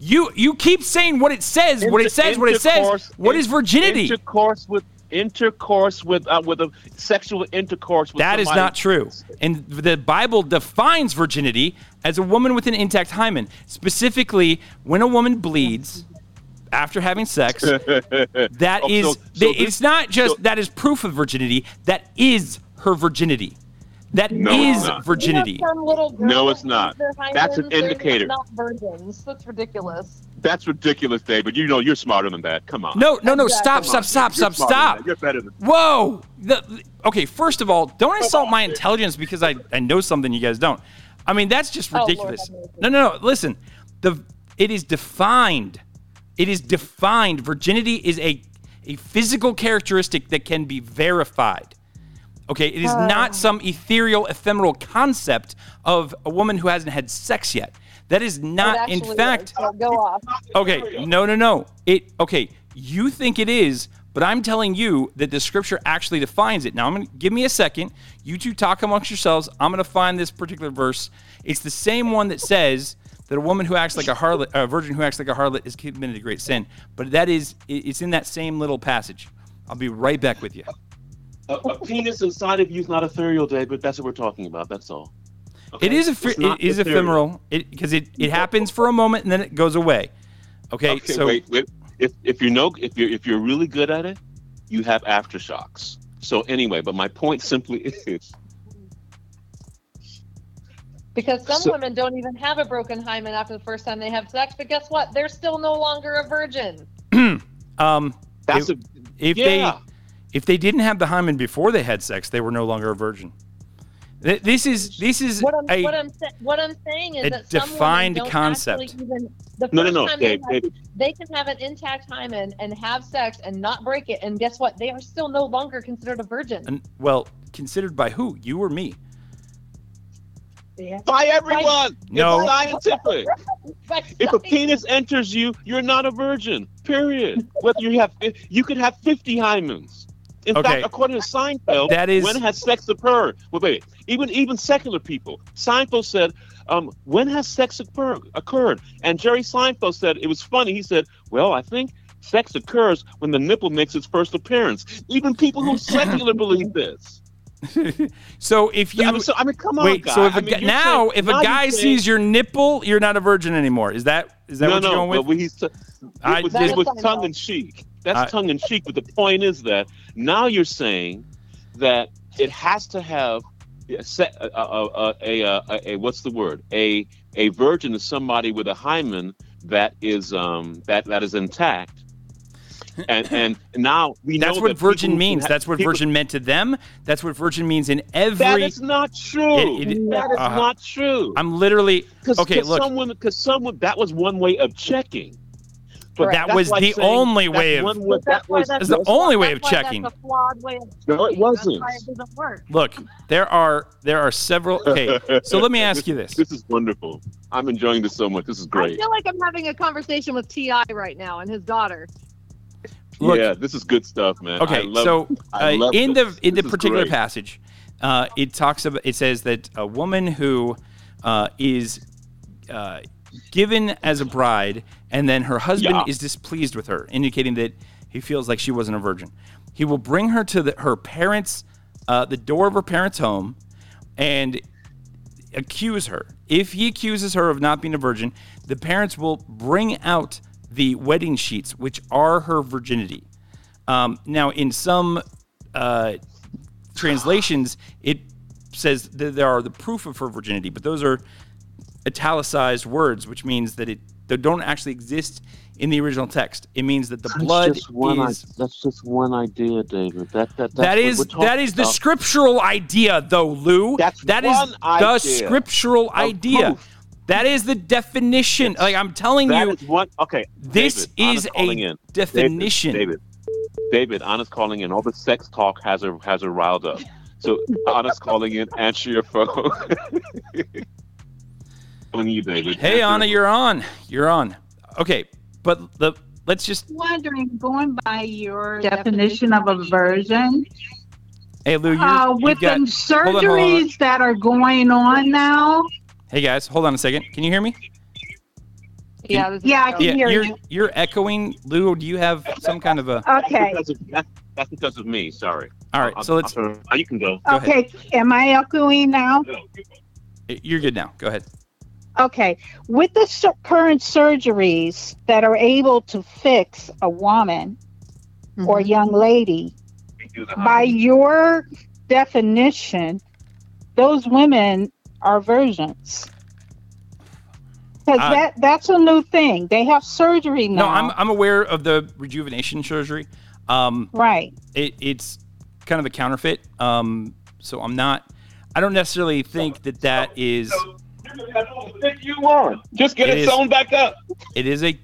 You you keep saying what it says, Inter- what it says, what it says. What is virginity? Intercourse with intercourse with uh, with a sexual intercourse. With that somebody. Is not true. And the Bible defines virginity as a woman with an intact hymen. Specifically, when a woman bleeds after having sex, that oh, is so, so the, this, it's not just so, that is proof of virginity. That is her virginity. That no, is it's virginity. No, it's not. That's an indicator. Not virgins. That's ridiculous. That's ridiculous, David. You know you're smarter than that. Come on. No, no, no. Stop, stop, stop, stop, stop. You're better than that. Whoa. The, okay, first of all, don't insult my intelligence because I, I know something you guys don't. I mean, that's just ridiculous. Oh, Lord, no, no, no. Listen, the it is defined. It is defined. Virginity is a a physical characteristic that can be verified. Okay, it is not some ethereal, ephemeral concept of a woman who hasn't had sex yet. That is not, in fact. Is. Go off. Okay, no, no, no. It okay. You think it is, but I'm telling you that the scripture actually defines it. Now, I'm gonna give me a second. You two talk amongst yourselves. I'm gonna find this particular verse. It's the same one that says that a woman who acts like a harlot, a virgin who acts like a harlot, is committed a great sin. But that is, it's in that same little passage. I'll be right back with you. A, a penis inside of you is not ethereal, David. That's what we're talking about. That's all. Okay? It is a it is ephemeral because it, it, it happens for a moment and then it goes away. Okay, okay so wait, wait. If if you know if you if you're really good at it, you have aftershocks. So anyway, but my point simply is. Because some so, women don't even have a broken hymen after the first time they have sex, but guess what? They're still no longer a virgin. um, That's if, a, if yeah. they if they didn't have the hymen before they had sex, they were no longer a virgin. This is this is what I'm, a, what I'm, what I'm saying is a that defined some women don't concept. Actually even, the first no, no, no. Time Dave, they, have, they can have an intact hymen and have sex and not break it, and guess what? They are still no longer considered a virgin. And, well, considered by who? You or me? Yeah. By everyone! No. It's scientific! If a penis enters you, you're not a virgin, period. Whether you have, you could have fifty hymens. In okay. fact, according to Seinfeld, that is... when has sex occurred? Well, wait, even even secular people. Seinfeld said, um, when has sex occur- occurred? And Jerry Seinfeld said, it was funny, he said, well, I think sex occurs when the nipple makes its first appearance. Even people who secular believe this. So if you I mean, so, I mean come on wait, guy. So if a, I mean, now saying, if a guy you sees saying, your nipple, you're not a virgin anymore. Is that is that no, what you're no, going with? He's t- I, it was, it was tongue in cheek. That's I, tongue in cheek, but the point is that now you're saying that it has to have a a a, a, a, a what's the word? A a virgin is somebody with a hymen that is um that, that is intact. And and now we know that's what that virgin means. Have, that's what people, virgin meant to them. That's what virgin means in every. That is not true. It, it, that is uh, not true. I'm literally Cause, okay. Cause look, someone because someone that was one way of checking, but that was like the only way of. Way, that was that's the only way of checking. That's a flawed way of checking. No, it wasn't. That's why it doesn't work. Look, there are there are several. Okay, so let me ask you this. This is wonderful. I'm enjoying this so much. This is great. I feel like I'm having a conversation with T I right now and his daughter. Look, yeah, this is good stuff, man. Okay, I love, so uh, I love in this. the in this the particular great. passage, uh, it talks about it says that a woman who uh, is uh, given as a bride, and then her husband yeah. is displeased with her, indicating that he feels like she wasn't a virgin. He will bring her to the, her parents, uh, the door of her parents' home, and accuse her. If he accuses her of not being a virgin, the parents will bring out the wedding sheets, which are her virginity. Um, now, in some uh, translations, it says that there are the proof of her virginity, but those are italicized words, which means that it they don't actually exist in the original text. It means that the that's blood just one is. I, that's just one idea, David. That that that's that is that is the about. scriptural idea, though, Lou. That's that one is idea the scriptural idea. Proof. That is the definition. Yes. Like I'm telling that you, is one, okay. This David, is a in. definition. David, David, David, Anna's calling in. All the sex talk has her has her riled up. So Anna's calling in. Answer your phone. Calling you, David. Hey, answer Anna, you're on. You're on. Okay, but the let's just wondering going by your definition, definition of a virgin. Hey, Lou, uh, with got, the surgeries hold on, hold on. that are going on now. Hey guys, hold on a second. Can you hear me? Can, yeah, this is yeah, I can yeah, hear you're, you. You're echoing, Lou. Do you have some kind of a? Okay. That's because of, that's, that's because of me. Sorry. All right, I'll, so let's. I'll, I'll, you can go. go okay. Ahead. Am I echoing now? You're good now. Go ahead. Okay. With the sur- current surgeries that are able to fix a woman mm-hmm. or young lady, by your definition, those women. Are virgins because uh, that that's a new thing. They have surgery now. No, I'm I'm aware of the rejuvenation surgery. Um, right. It, it's kind of a counterfeit. Um, so I'm not. I don't necessarily think that that is. So, so you want. Just get it, it sewn is, back up. It is a.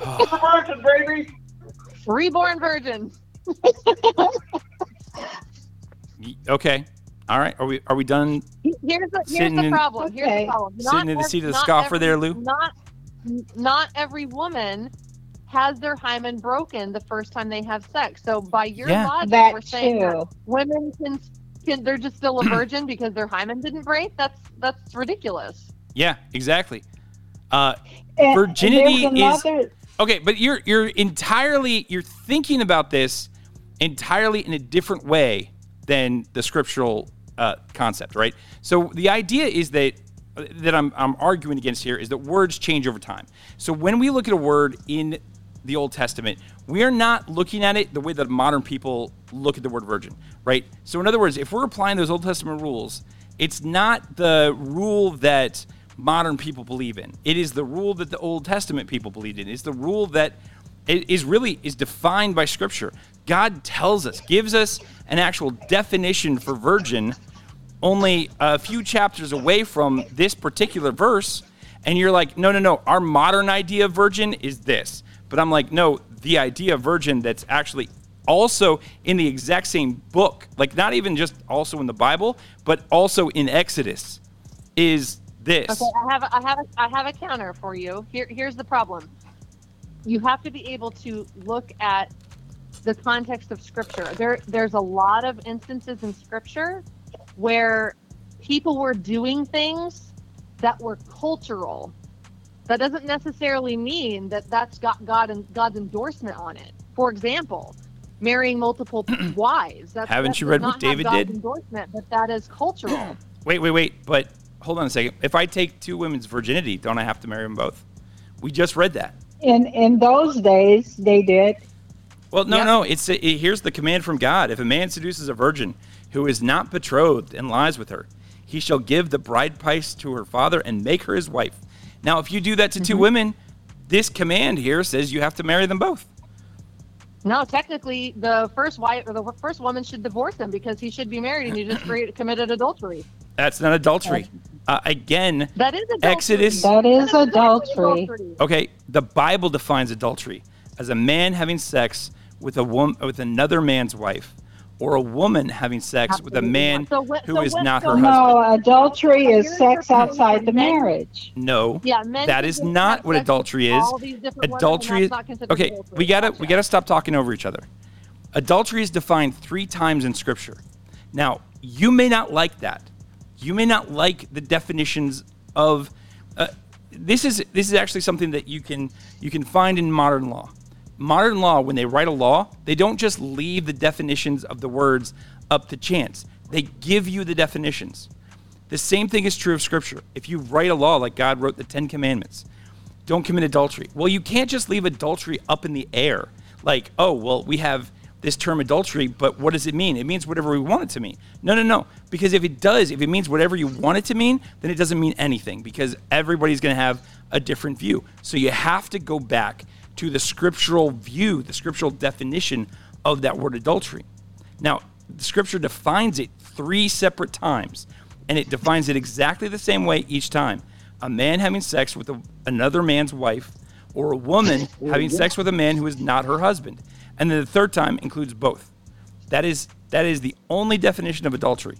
Oh. Virgin, baby. Reborn virgin. Okay. All right, are we are we done? Here's the, here's the problem. In, here's okay. the problem. Not sitting in the seat of the scoffer every, there, Lou. Not not every woman has their hymen broken the first time they have sex. So by your yeah, logic, that we're too. saying that women can, can they're just still a virgin because their hymen didn't break. That's that's ridiculous. Yeah, exactly. Uh, and, virginity and another... is okay, but you're you're entirely you're thinking about this entirely in a different way than the scriptural uh, concept, right? So the idea is that that I'm, I'm arguing against here is that words change over time. So when we look at a word in the Old Testament, we are not looking at it the way that modern people look at the word virgin, right? So in other words, if we're applying those Old Testament rules, it's not the rule that modern people believe in. It is the rule that the Old Testament people believed in. It's the rule that is really is defined by Scripture. God tells us, gives us an actual definition for virgin only a few chapters away from this particular verse, and you're like, no, no, no, our modern idea of virgin is this. But I'm like, no, the idea of virgin that's actually also in the exact same book, like not even just also in the Bible, but also in Exodus, is this. Okay, I have, I have, I have a counter for you. Here, here's the problem. You have to be able to look at the context of Scripture. There, there's a lot of instances in Scripture where people were doing things that were cultural. That doesn't necessarily mean that that's got God and God's endorsement on it. For example, marrying multiple wives. That's, Haven't that you read what David did? Endorsement, but that is cultural. Wait, wait, wait. But hold on a second. If I take two women's virginity, don't I have to marry them both? We just read that. In in those days, they did. Well, no, yeah. no. It's a, it, here's the command from God. If a man seduces a virgin who is not betrothed and lies with her, he shall give the bride price to her father and make her his wife. Now, if you do that to mm-hmm. two women, this command here says you have to marry them both. No, technically, the first wife or the first woman should divorce him because he should be married and you just committed adultery. That's not adultery. Uh, again, that is adultery. Exodus. That is adultery. Okay, the Bible defines adultery as a man having sex with a woman with another man's wife, or a woman having sex Absolutely. with a man so what, who so is not her no, husband. No, adultery is sex outside the marriage. No, yeah, that is not what adultery is. Adultery is okay. Adultery. We gotta we gotta stop talking over each other. Adultery is defined three times in Scripture. Now, you may not like that. You may not like the definitions of. Uh, this is this is actually something that you can you can find in modern law. Modern law, when they write a law, they don't just leave the definitions of the words up to chance. They give you the definitions. The same thing is true of Scripture. If you write a law like God wrote the Ten Commandments, don't commit adultery. Well, you can't just leave adultery up in the air. Like, oh, well, we have this term adultery, but what does it mean? It means whatever we want it to mean. No, no, no. Because if it does, if it means whatever you want it to mean, then it doesn't mean anything because everybody's going to have a different view. So you have to go back to the scriptural view, the scriptural definition of that word adultery. Now, the Scripture defines it three separate times, and it defines it exactly the same way each time. A man having sex with a, another man's wife, or a woman having sex with a man who is not her husband. And then the third time includes both. That is that is the only definition of adultery.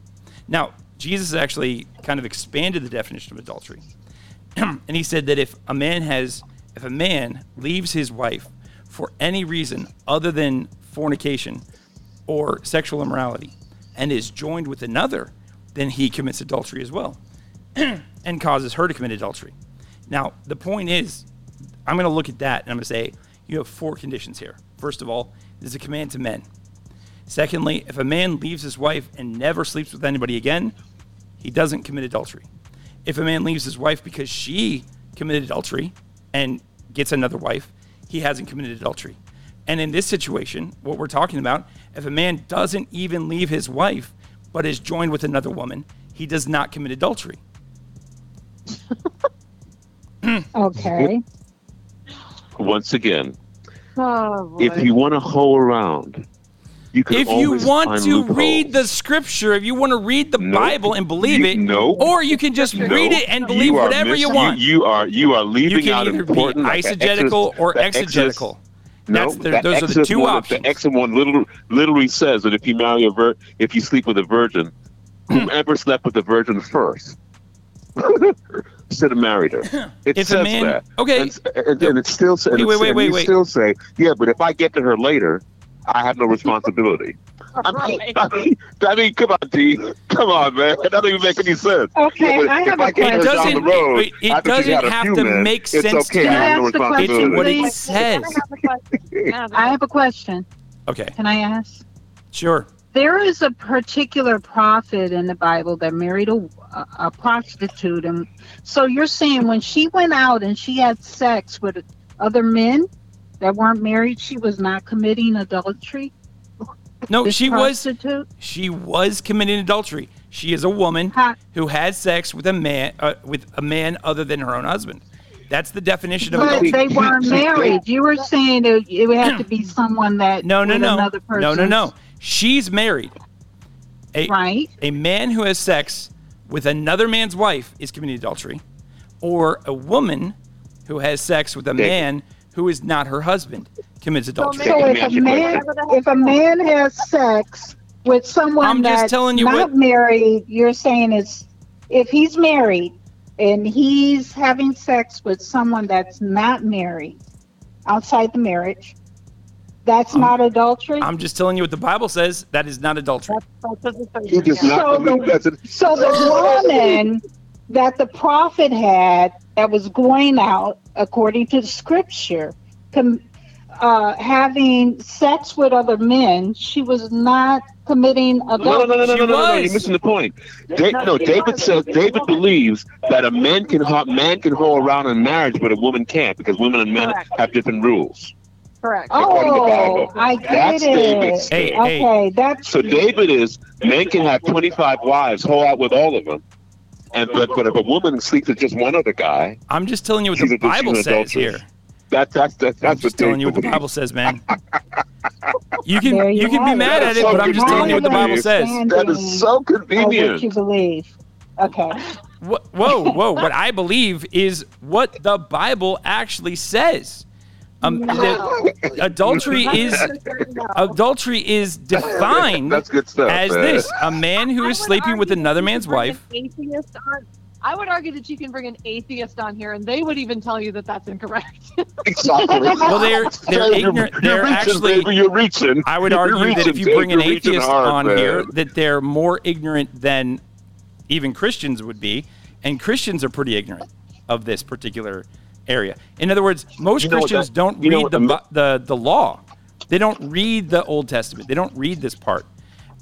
Now, Jesus actually kind of expanded the definition of adultery. And he said that if a man has... If a man leaves his wife for any reason other than fornication or sexual immorality and is joined with another, then he commits adultery as well and causes her to commit adultery. Now, the point is, I'm going to look at that and I'm going to say, you have four conditions here. First of all, there's a command to men. Secondly, if a man leaves his wife and never sleeps with anybody again, he doesn't commit adultery. If a man leaves his wife because she committed adultery and gets another wife, he hasn't committed adultery. And in this situation, what we're talking about, if a man doesn't even leave his wife, but is joined with another woman, he does not commit adultery. Okay. Once again, oh, if you want to hoe around, you can if you want to loopholes. read the Scripture, if you want to read the nope. Bible and believe you, it, nope. or you can just nope. read it and believe whatever missing, you want. You, you are you are leaving you out important like eisegetical exodus, or exegetical. That's no, the, those are the two one, options. The Exodus one literally, literally says that if you marry a vir- if you sleep with a virgin, whoever slept with the virgin first should have married her. It if says man, that. Okay, and, and, and it still says. Wait, wait, wait, wait, wait. Still say, yeah, but if I get to her later, I have no responsibility. I mean, I, mean, I mean, come on, T. Come on, man. That doesn't even make any sense. Okay, yeah, I have a I question. It doesn't, road, it, it doesn't have few, to man. make sense it's okay. to I have no responsibility. It's what it says. I have a question. Okay. Can I ask? Sure. There is a particular prophet in the Bible that married a, a prostitute. And so you're saying when she went out and she had sex with other men that weren't married, she was not committing adultery? No, this she prostitute? was she was committing adultery. She is a woman How? who has sex with a man uh, with a man other than her own husband. That's the definition of adultery. But they weren't married. You were saying it, it would have to be someone that no, no, no. another person. No, no, no. She's married. A, right. A man who has sex with another man's wife is committing adultery, or a woman who has sex with a man who is not her husband commits adultery. So, so if, a man, if a man has sex with someone I'm that's just telling you not what, married, you're saying it's if he's married and he's having sex with someone that's not married outside the marriage, that's um, not adultery? I'm just telling you what the Bible says. That is not adultery. That's, that's it is not so, the, so the woman that the prophet had that was going out, according to the scripture, com- uh, having sex with other men, she was not committing adultery. No, no, no, no, no, no, no, you're missing the point. Da- no, David says David believes that a man can ho- man can whore around in marriage, but a woman can't because women and men Correct. have different rules. Correct. Oh, I get that's it. David's hey, hey. Okay, that's so David is men can have twenty-five wives, whole out with all of them, and but but if a woman sleeps with just one other guy, I'm just telling you what the Bible says adulterous. here. That, that's that's that's I'm just what telling you what the Bible says, man. You can you, you can be mad at it, so but I'm just telling you what the Bible says. That is so convenient. What you believe? Okay. What, whoa, whoa! What I believe is what the Bible actually says. Um, no. the, adultery is adultery is defined that's good stuff, as man. this: a man who is sleeping with another man's wife. I would argue that you can bring an atheist on here, and they would even tell you that that's incorrect. Exactly. Well, they're they're ignorant. They're actually. You're reaching. I would argue that if you bring an atheist on here, that they're more ignorant than even Christians would be, and Christians are pretty ignorant of this particular area. In other words, most Christians don't read the the the law. They don't read the Old Testament. They don't read this part,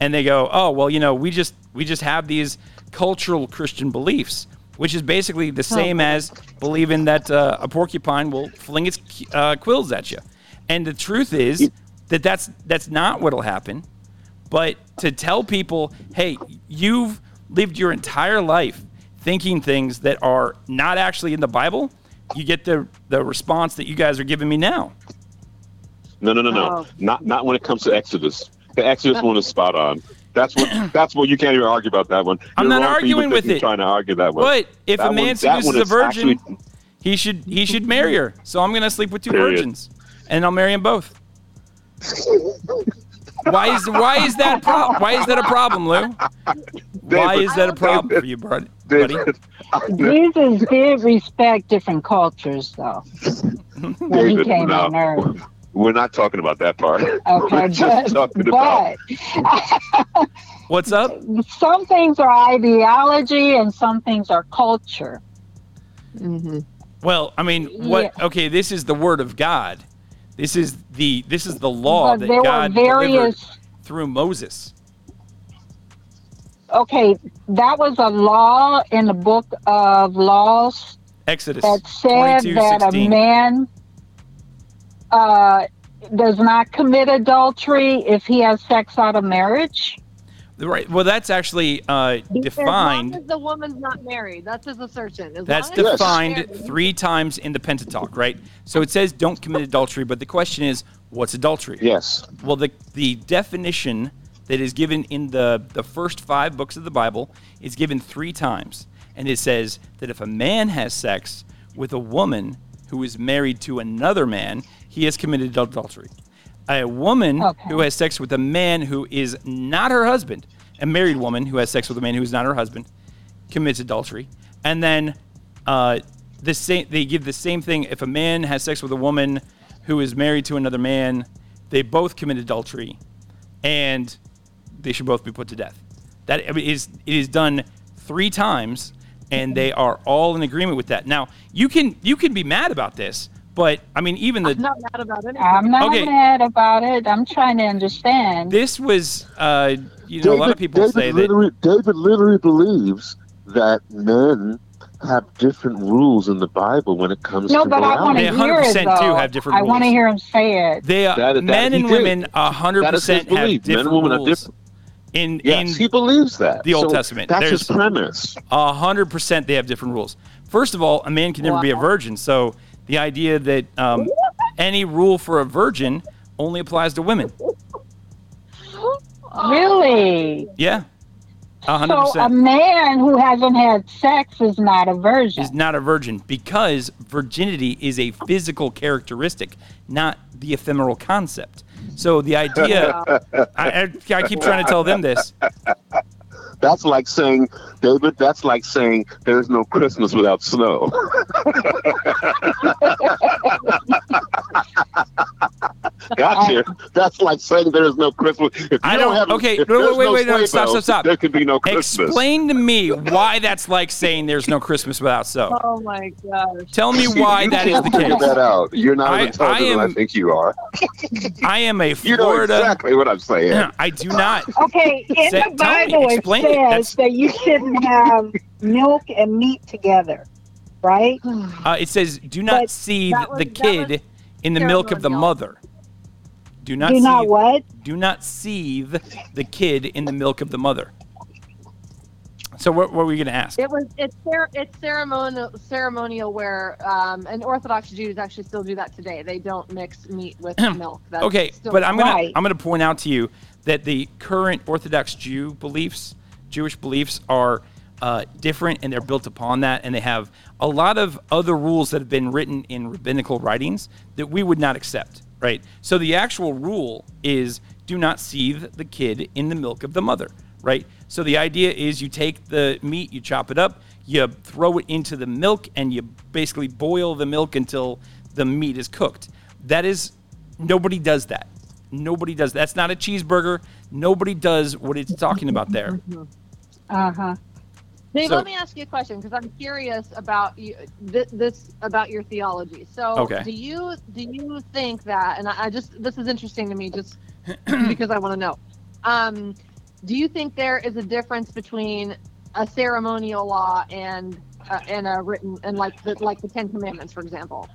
and they go, "Oh, well, you know, we just we just have these." Cultural Christian beliefs, which is basically the same as believing that uh, a porcupine will fling its uh, quills at you. And the truth is that that's that's not what'll happen. But to tell people, hey, you've lived your entire life thinking things that are not actually in the Bible, you get the the response that you guys are giving me now. No, no, no, no. Oh. Not not when it comes to Exodus. The Exodus one is spot on. That's what. That's what you can't even argue about that one. You're I'm not arguing with it. Trying to argue that one. But if that a man one, seduces a virgin, actually... he should he should marry her. So I'm going to sleep with two Period. virgins, and I'll marry them both. Why is why is that pro- why is that a problem, Lou? David, why is that a problem David, for you, buddy? David, Jesus did respect different cultures, though. When David, he came no. on Earth. We're not talking about that part. Okay, just but, about... What's up? Some things are ideology and some things are culture. Mm-hmm. Well, I mean, what? Yeah. Okay, this is the Word of God. This is the this is the law but that God various... delivered through Moses. Okay, that was a law in the Book of Laws. Exodus. That said that sixteen. a man. Uh, does not commit adultery if he has sex out of marriage. Right. Well, that's actually uh, defined. As long as the woman's not married, that's his assertion. As that's defined three times in the Pentateuch, right? So it says don't commit adultery, but the question is, what's adultery? Yes. Well, the the definition that is given in the, the first five books of the Bible is given three times, and it says that if a man has sex with a woman who is married to another man, he has committed adultery. A woman okay. who has sex with a man who is not her husband, a married woman who has sex with a man who is not her husband, commits adultery. And then uh, the same, they give the same thing. If a man has sex with a woman who is married to another man, they both commit adultery, and they should both be put to death. That I mean, it is, it is done three times, and they are all in agreement with that. Now, you can you can be mad about this, But I mean, even the I'm not mad about it. I'm not okay. mad about it. I'm trying to understand. This was, uh, you know, David, a lot of people David say literally, that David literally believes that men have different rules in the Bible when it comes no, to morality. No, but I want to hear it, though. Do have different rules. I want to hear him say it. They are, that, that, men and did. women one hundred percent have different men and women rules. Are different. In, yes, in he believes that. The Old so Testament. That's There's his premise. one hundred percent they have different rules. First of all, a man can never wow. be a virgin, so the idea that um, any rule for a virgin only applies to women. Really? Yeah. one hundred percent. So a man who hasn't had sex is not a virgin. Is not a virgin because virginity is a physical characteristic, not the ephemeral concept. So the idea, I, I keep trying to tell them this. That's like saying, David, that's like saying there's no Christmas without snow. Gotcha. That's like saying there's no Christmas. If I don't, don't have okay, no, wait, wait, no wait, no, stop, stop, stop. There could be no Christmas. Explain to me why that's like saying there's no Christmas without snow. Oh my gosh. Tell me See, why that is the case. That out. You're not I, intelligent I, am, I think you are. I am a Florida. You know exactly what I'm saying. No, I do not. Okay, in say, the Bible me, it says it. that you shouldn't have milk and meat together, right? Uh, it says do not but seethe was, the kid was, in the milk of the milk. mother. Do not, do seethe, not what? Do not seethe the kid in the milk of the mother. So what, what were we going to ask? It was it's it's ceremonial ceremonial where um, and Orthodox Jews actually still do that today. They don't mix meat with milk. That's okay, still but I'm gonna right. I'm gonna point out to you that the current Orthodox Jew beliefs, Jewish beliefs, are uh, different, and they're built upon that, and they have a lot of other rules that have been written in rabbinical writings that we would not accept. Right. So the actual rule is do not seethe the kid in the milk of the mother. Right. So the idea is you take the meat, you chop it up, you throw it into the milk, and you basically boil the milk until the meat is cooked. That is, nobody does that. Nobody does. That's not a cheeseburger. Nobody does what it's talking about there. Uh huh. Dave, so, let me ask you a question because I'm curious about you, th- this about your theology. So, okay. do you do you think that? And I, I just this is interesting to me, just because I want to know. Um, do you think there is a difference between a ceremonial law and uh, and a written and like the, like the Ten Commandments, for example?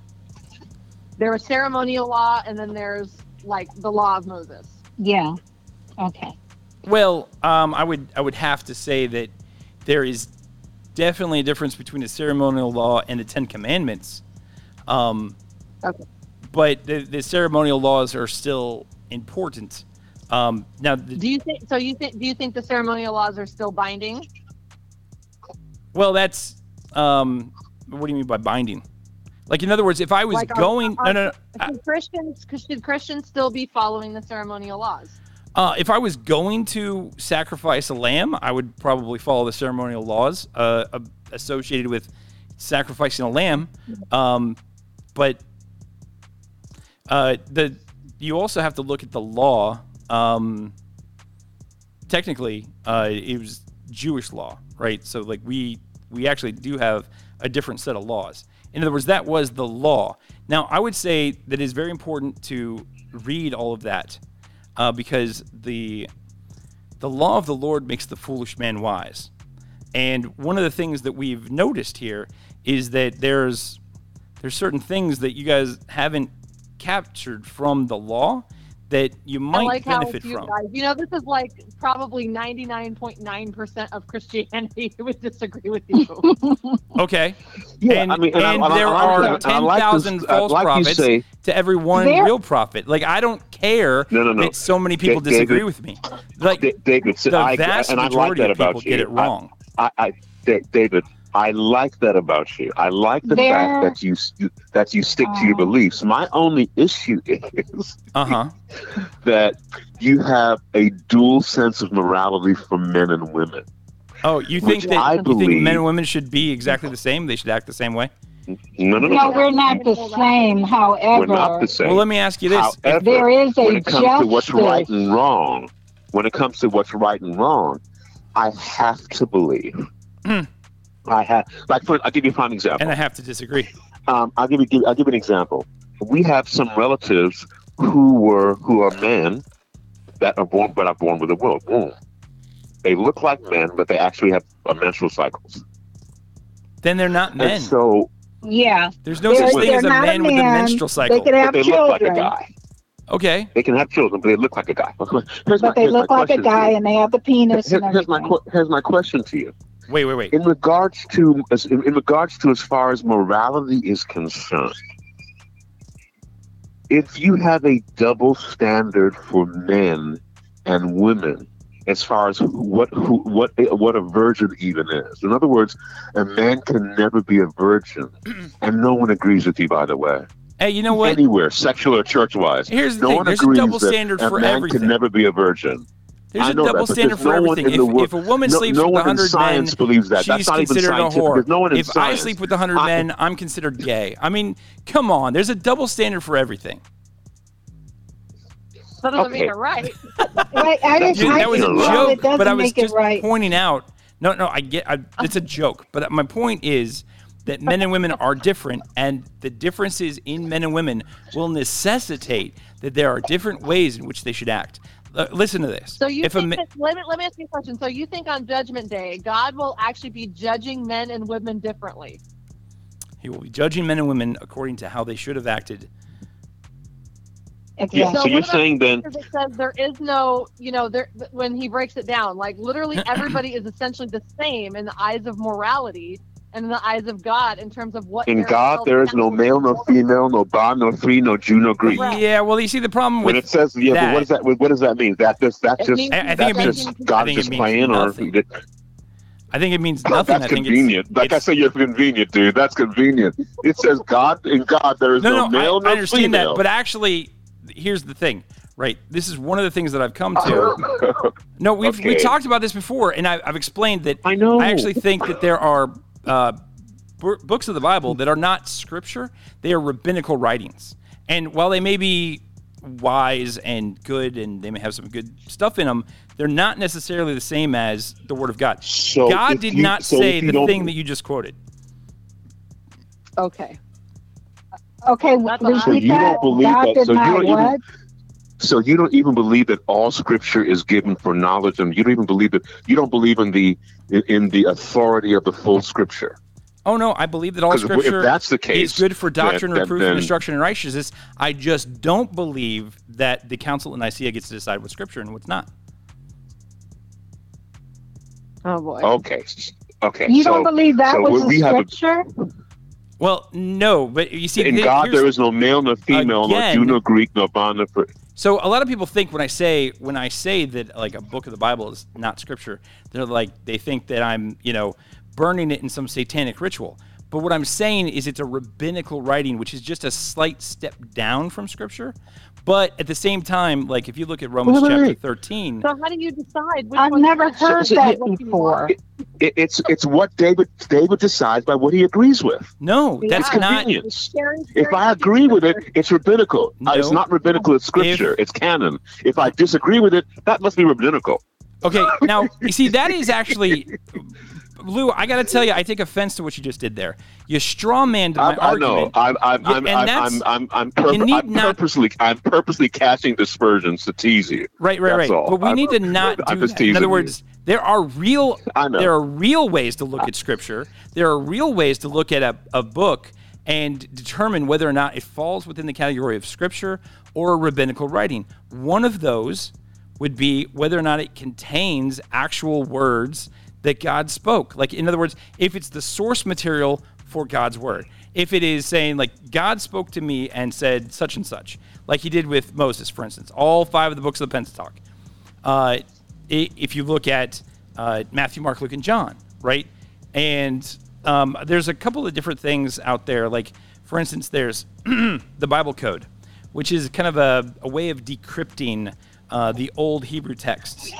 There is ceremonial law, and then there's like the law of Moses. Yeah. Okay. Well, um, I would I would have to say that. There is definitely a difference between the ceremonial law and the Ten Commandments. Um, okay. But the, the ceremonial laws are still important. Um, now, the, do you think? So you think? Do you think the ceremonial laws are still binding? Well, that's. Um, what do you mean by binding? Like, in other words, if I was like going, are, no, no, no. Should Christians should Christians still be following the ceremonial laws? Uh, if I was going to sacrifice a lamb, I would probably follow the ceremonial laws uh, associated with sacrificing a lamb. Um, but uh, the you also have to look at the law. Um, technically, uh, it was Jewish law, right? So, like, we we actually do have a different set of laws. In other words, that was the law. Now, I would say that it is very important to read all of that. Uh, because the the law of the Lord makes the foolish man wise. And one of the things that we've noticed here is that there's there's certain things that you guys haven't captured from the law that you might I like benefit how you from. Guys, you know, this is like probably ninety-nine point nine percent of Christianity would disagree with you. Okay. Yeah, and I mean, and, and I, I, there I, I, are ten thousand like false like prophets say, to every one there, real prophet. Like, I don't care no, no, no. that so many people D- disagree David, with me. Like, D- David, so the I, vast and I majority like that of people about you. get it wrong. I, I, I D- David, I like that about you. I like the there, fact that you that you stick uh, to your beliefs. My only issue is uh-huh. that you have a dual sense of morality for men and women. Oh, you think that I you believe, think men and women should be exactly the same? They should act the same way? No, no, no. No, we're not the same. However, we're not the same. Well, let me ask you this: however, there is a when it comes justice. to what's right and wrong, when it comes to what's right and wrong, I have to believe. I have, like, for, I'll give you a prime example. And I have to disagree. Um, I'll give you. I'll give you an example. We have some relatives who were who are men that are born, but are born with a womb. They look like men, but they actually have uh, menstrual cycles. Then they're not men. And so yeah, there's no they're, such thing as a man, a man with a menstrual cycle. They can have but they children. Look like a guy. Okay. They can have children, but they look like a guy. Here's but my, they look like a guy, and they have the penis. Here, and here's my here's my question to you. Wait, wait, wait. In regards to in regards to as far as morality is concerned, if you have a double standard for men and women as far as what who, what what a virgin even is, in other words, a man can never be a virgin, and no one agrees with you. By the way. Hey, you know what? Anywhere, sexual or church-wise. Here's the no thing. One there's agrees a double standard that for a man everything. Can never be a virgin. There's I know a double that, standard for no everything. If, if a woman no, sleeps no with one one hundred men, believes that. She's considered a whore. No if science. I sleep with one hundred I, men, I'm considered gay. I mean, come on. There's a double standard for everything. That doesn't okay. mean you're right. Wait, I just, Dude, I that was a joke, but I was just right. pointing out. No, no, I get. I, it's a joke, but my point is that men and women are different, and the differences in men and women will necessitate that there are different ways in which they should act. Uh, listen to this. So you if think a, that, let, me, let me ask you a question. So you think on Judgment Day, God will actually be judging men and women differently? He will be judging men and women according to how they should have acted. Exactly. Yeah, so, so you're saying then it says there is no, you know, there when he breaks it down, like literally everybody is essentially the same in the eyes of morality. And in the eyes of God, in terms of what... In God, there is no male, no female, no bond, no free, no Jew, no Greek. Yeah, well, you see the problem with when it says, yeah, that, but what does that, what does that mean? That just, that just, means, I, I think that's it means, just God just playing, or... I think it means nothing. That's I think convenient. It's, like it's, I said, you're convenient, dude. That's convenient. It says God, in God, there is no, no, no male, I, no I understand female. That, but actually, here's the thing. Right. This is one of the things that I've come to. no, we've okay. we talked about this before, and I, I've explained that I, know. I actually think that there are... Uh, b- books of the Bible that are not scripture, they are rabbinical writings. And while they may be wise and good and they may have some good stuff in them, they're not necessarily the same as the Word of God. So God did you, not so say the thing that you just quoted. Okay. Okay. So you don't believe that. So you don't even... So you don't even believe that all scripture is given for knowledge, and you don't even believe that you don't believe in the in the authority of the full scripture. Oh no, I believe that all scripture if that's the case, is good for doctrine, then, reproof, then, and instruction in righteousness. I just don't believe that the Council of Nicaea gets to decide what's scripture and what's not. Oh boy. Okay. Okay. You so, don't believe that so was the scripture? Well, no, but you see, in God there is no male, no female, again, no Jew, no Greek, no bond, no free. So a lot of people think when I say when I say that like a book of the Bible is not scripture, they're like they think that I'm you know burning it in some satanic ritual. But what I'm saying is it's a rabbinical writing, which is just a slight step down from scripture. But at the same time, like if you look at Romans wait, wait, chapter thirteen, so how do you decide? Which I've never heard so, so that before. It, it, it's it's what David David decides by what he agrees with. No, that's yeah. not. It's if I agree with it, it's rabbinical. No. Uh, it's not rabbinical. It's scripture. If, it's canon. If I disagree with it, that must be rabbinical. Okay, now you see that is actually. Lou, I got to tell you, I take offense to what you just did there. You strawmanned my I, I argument. I know. I'm, I'm, I'm, I'm, I'm, I'm, purpo- I'm purposely, not... I'm purposely casting dispersions to tease you. Right, right, that's right. All. But we I'm, need to not I'm do that. In other words, you. there are real, there are real ways to look at scripture. There are real ways to look at a, a book and determine whether or not it falls within the category of scripture or a rabbinical writing. One of those would be whether or not it contains actual words that God spoke. Like, in other words, if it's the source material for God's word, if it is saying like God spoke to me and said such and such, like he did with Moses, for instance, all five of the books of the Pentateuch. Uh, if you look at uh, Matthew, Mark, Luke, and John, right? And um, there's a couple of different things out there. Like, for instance, there's the Bible code, which is kind of a, a way of decrypting uh, the old Hebrew texts.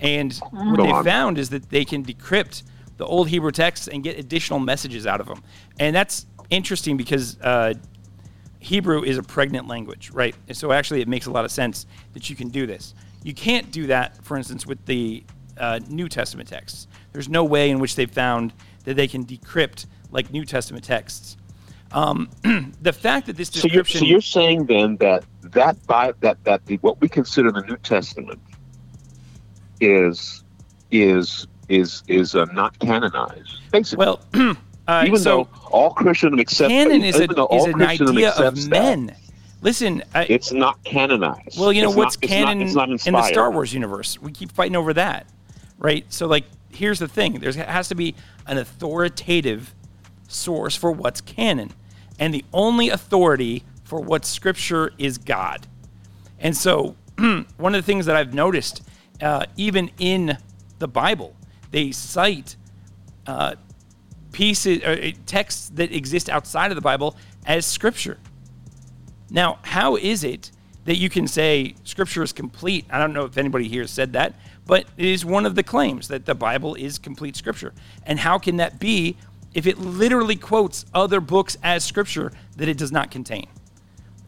And what Go they on. found is that they can decrypt the old Hebrew texts and get additional messages out of them. And that's interesting because uh, Hebrew is a pregnant language, right? And so actually it makes a lot of sense that you can do this. You can't do that, for instance, with the uh, New Testament texts. There's no way in which they've found that they can decrypt like New Testament texts. Um, the fact that this description. So you're, so you're saying then that that by that that the, what we consider the New Testament is is is is uh, not canonized, basically. Well, uh, even so, though all Christendom accepts canon is, a, is an idea of men. That, Listen, I, it's not canonized. Well, you know, it's what's not, canon it's not, it's not in the Star Wars universe? We keep fighting over that, right? So, like, here's the thing. There has to be an authoritative source for what's canon. And the only authority for what's Scripture is God. And so one of the things that I've noticed, uh, even in the Bible, they cite uh, pieces, or texts that exist outside of the Bible as Scripture. Now, how is it that you can say Scripture is complete? I don't know if anybody here has said that, but it is one of the claims that the Bible is complete Scripture. And how can that be if it literally quotes other books as Scripture that it does not contain?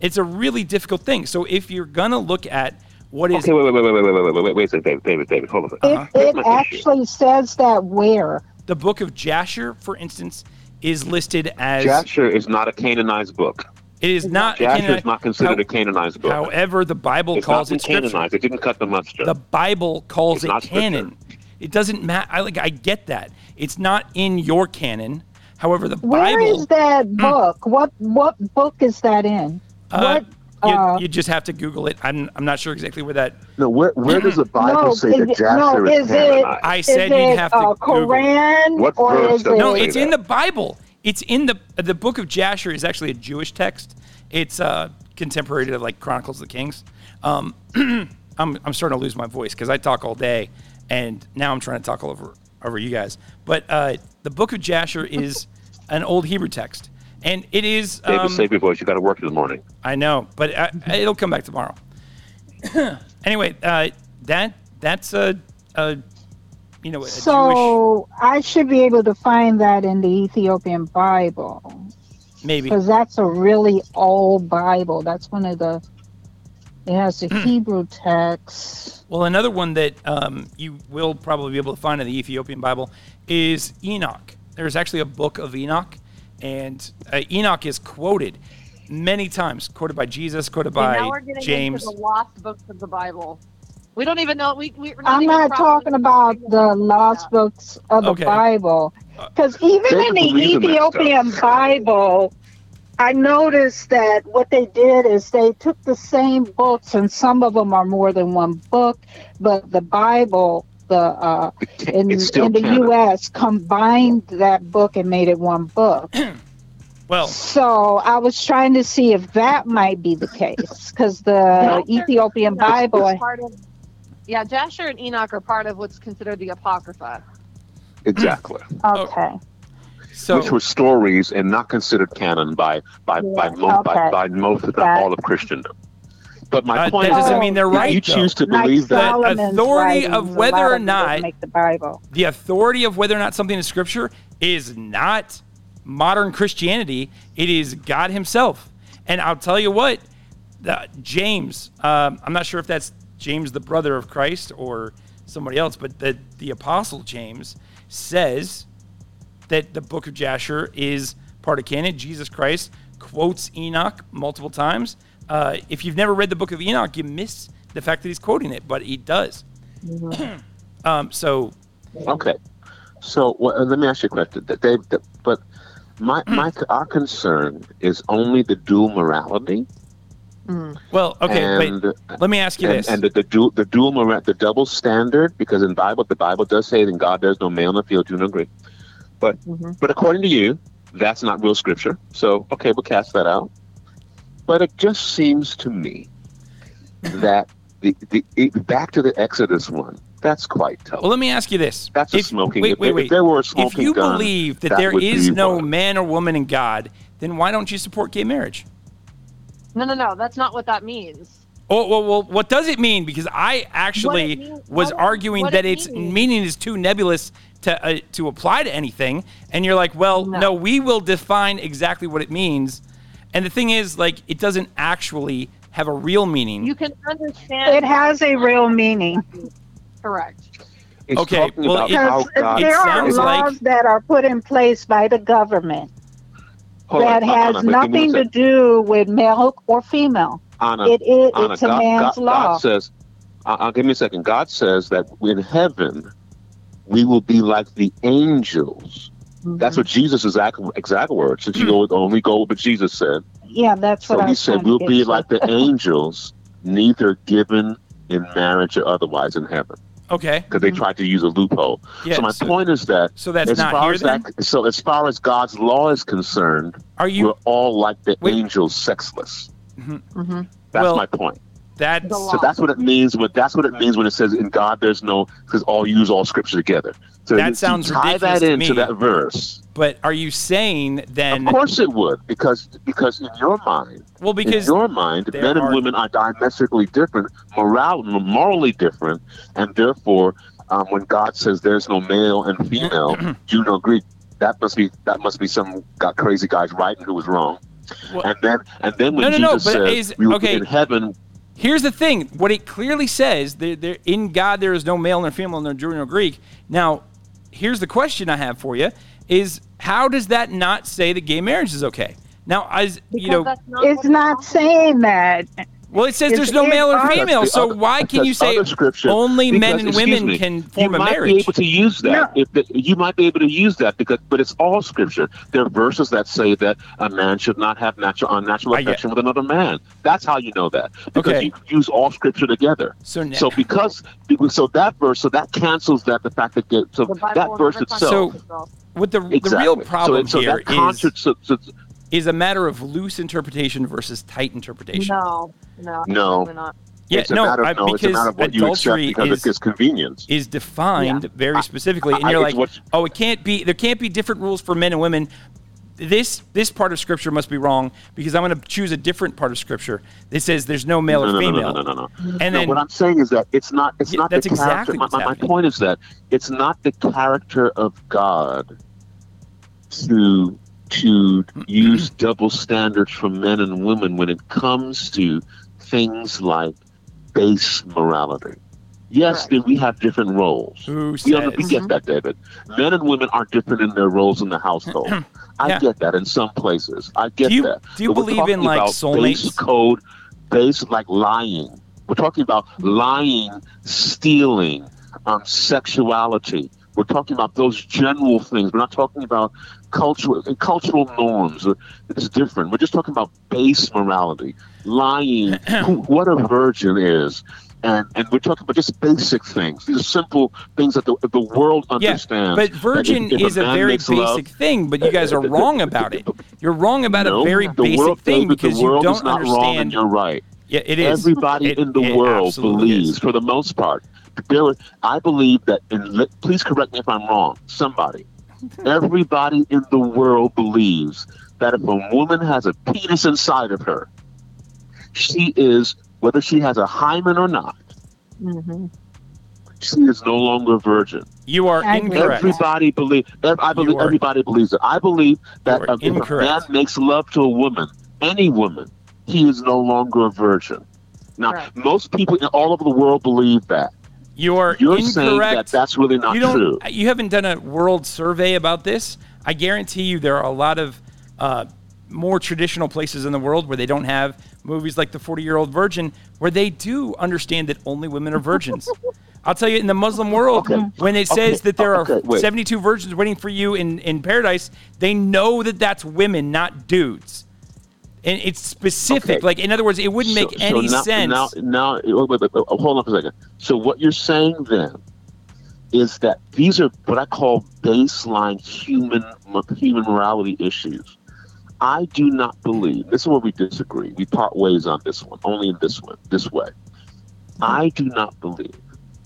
It's a really difficult thing. So if you're going to look at what is... Okay, wait, wait, wait, wait, wait, wait, wait, wait, wait, wait, David, David, David, hold on. Uh-huh. It, it actually says that where? The Book of Jasher, for instance, is listed as... Jasher is not a canonized book. It is not. Jasher is not considered how, a canonized book. However, the Bible it's calls not it canonized. Scripture. It didn't cut the mustard. The Bible calls it's it canon. Scripture. It doesn't matter. I like. I get that. It's not in your canon. However, the Where Bible. Where is that book? Mm, what what book is that in? Uh, what. You, uh, you just have to Google it. I'm I'm not sure exactly where that. No, where where does the Bible no, say that it, Jasher no, is, is canonized? It, I said it, you'd have to uh, Google Quran, it. What verse does it? No, it's that? In the Bible. It's in the the Book of Jasher is actually a Jewish text. It's uh, contemporary to like Chronicles of the Kings. Um, I'm I'm starting to lose my voice because I talk all day, and now I'm trying to talk all over over you guys. But uh, the Book of Jasher is an old Hebrew text, and it is. Um, David, save your voice. You got to work in the morning. I know, but I, it'll come back tomorrow. Anyway, uh, that that's a. a You know, so Jewish... I should be able to find that in the Ethiopian Bible. Maybe. Because that's a really old Bible. That's one of the, it has the Hebrew text. Well, another one that um, you will probably be able to find in the Ethiopian Bible is Enoch. There's actually a Book of Enoch, and uh, Enoch is quoted many times, quoted by Jesus, quoted by James. Now we're getting into the lost books of the Bible. We don't even know. We, we're not I'm not talking about the lost books of the okay. Bible. Because even uh, in the Ethiopian Bible, I noticed that what they did is they took the same books, and some of them are more than one book, but the Bible the uh, in, in the U S combined that book and made it one book. Well, so I was trying to see if that might be the case, because the no, Ethiopian no, Bible... Part of- Yeah, Jasher and Enoch are part of what's considered the Apocrypha. Exactly. Okay. So, which were stories and not considered canon by by yeah, by, mo- okay. by, by most of the, all of Christendom. But my uh, point that doesn't oh, mean they're right. You though. Choose to like believe Solomon's that authority of whether or not make the, Bible. the authority of whether or not something is Scripture is not modern Christianity. It is God Himself. And I'll tell you what, the, James. Um, I'm not sure if that's. James, the brother of Christ, or somebody else, but the, the Apostle James says that the Book of Jasher is part of canon. Jesus Christ quotes Enoch multiple times. Uh, if you've never read the Book of Enoch, you miss the fact that he's quoting it, but he does. Mm-hmm. um, so, okay. So well, let me ask you a question, Dave. But my my our concern is only the dual morality. Mm. Well, okay, and, wait. Let me ask you and, this: and the, the dual, the dual, moral, the double standard, because in Bible, the Bible does say, "In God, there's no male nor female." Do you agree? But, mm-hmm. but according to you, that's not real Scripture. So, okay, we'll cast that out. But it just seems to me that the the it, back to the Exodus one, that's quite tough. Well, let me ask you this: that's if, a smoking. Wait, wait, if, wait. If there were a smoking gun, if you gun, believe that, that there is be no one. man or woman in God, then why don't you support gay marriage? No, no, no. That's not what that means. Oh, well, well what does it mean? Because I actually means, was what, arguing what that it its means. meaning is too nebulous to uh, to apply to anything. And you're like, well, no. no, we will define exactly what it means. And the thing is, like, it doesn't actually have a real meaning. You can understand. It has a real meaning. Correct. It's okay. Well, about it, how God, there it sounds are laws like, that are put in place by the government. Hold that on, has Anna, nothing to do with male or female. Anna, it is Anna, it's a God, man's God, law. God says, I'll, I'll give me a second. God says that in heaven we will be like the angels. Mm-hmm. That's what Jesus' exact, exact words. Since you go with only go with what Jesus said. Yeah, that's what so I was So he said we'll be like the angels, neither given in marriage or otherwise in heaven. Okay. Because mm-hmm. they tried to use a loophole. Yeah, so my so, point is that so that's as not far here, as that, so as far as God's law is concerned, are you, we're all like the wait. angels, sexless. Mm-hmm. Mm-hmm. That's well, my point. That's so that's what it means. But that's what it means when it says in God there's no, because all use all scripture together. So that you, sounds you tie ridiculous that into to me, that verse. But are you saying then? Of course it would, because because in your mind, well, because in your mind, men and women are diametrically different, moral, morally different, and therefore, um, when God says there's no male and female, Jew nor Greek, that must be that must be some got crazy guys writing who was wrong. Well, and then and then when no, no, Jesus no, says we will okay. be in heaven. Here's the thing. What it clearly says, there, there, in God there is no male nor female, nor Jew nor Greek. Now, here's the question I have for you: is how does that not say that gay marriage is okay? Now, as you know, it's not saying that. Well, it says it's there's no male or female, other, so why can you say only because, men and women me, can form a marriage? You might be able to use that. Yeah. If the, you might be able to use that because, but it's all scripture. There are verses that say that a man should not have natural, unnatural affection with another man. That's how you know that because okay. you use all scripture together. So, now, so because so that verse so that cancels that the fact that the, so the that verse itself. So with the exactly. the real problem so, so here is. So, so, is a matter of loose interpretation versus tight interpretation. No, no, no. Not. Yeah, it's no, a matter, I, no, it's a matter of what you accept because is, it gets convenience. Is defined yeah. very specifically, I, I, and you're I, like, oh, it can't be. There can't be different rules for men and women. This this part of scripture must be wrong because I'm going to choose a different part of scripture that says there's no male no, or female. No, no, no, no, no. no. And then no, what I'm saying is that it's not. It's yeah, not that's the character. Exactly my, my, my point is that it's not the character of God to. to use double standards for men and women when it comes to things like base morality. Yes, right. we have different roles. Who we, says, we get mm-hmm. that, David. Men and women are different in their roles in the household. yeah. I get that in some places. I get do you, that. Do you believe in like soulmates? Base code, base like lying. We're talking about lying, stealing, um, sexuality. We're talking about those general things. We're not talking about cultural cultural norms. It's different. We're just talking about base morality, lying, who, what a virgin is, and and we're talking about just basic things. These are simple things that the the world understands. Yeah, but virgin if, if is a, a very basic love, thing. But you guys are wrong about it. You're wrong about no, a very basic world, thing because you don't is not understand. Wrong and you're right. Yeah, it is. Everybody it, in the it world believes, is. for the most part. There, I believe that, in, please correct me if I'm wrong, somebody, everybody in the world believes that if a woman has a penis inside of her, she is, whether she has a hymen or not, mm-hmm. she is no longer a virgin. You are incorrect. Everybody believes, I believe, are, everybody believes it. I believe that if incorrect. a man makes love to a woman, any woman, he is no longer a virgin. Now, right. most people in all over the world believe that. You are You're incorrect. Saying that that's really not you true. You haven't done a world survey about this. I guarantee you there are a lot of uh, more traditional places in the world where they don't have movies like The forty-Year-Old Virgin, where they do understand that only women are virgins. I'll tell you, in the Muslim world, okay. when it says okay. that there are okay. seventy-two virgins waiting for you in, in paradise, they know that that's women, not dudes. And it's specific. Okay. Like, in other words, it wouldn't make so, so any now, sense. Now, now, wait, wait, wait, hold on for a second. So what you're saying then is that these are what I call baseline human human morality issues. I do not believe, this is where we disagree. We part ways on this one, only in this one, this way. I do not believe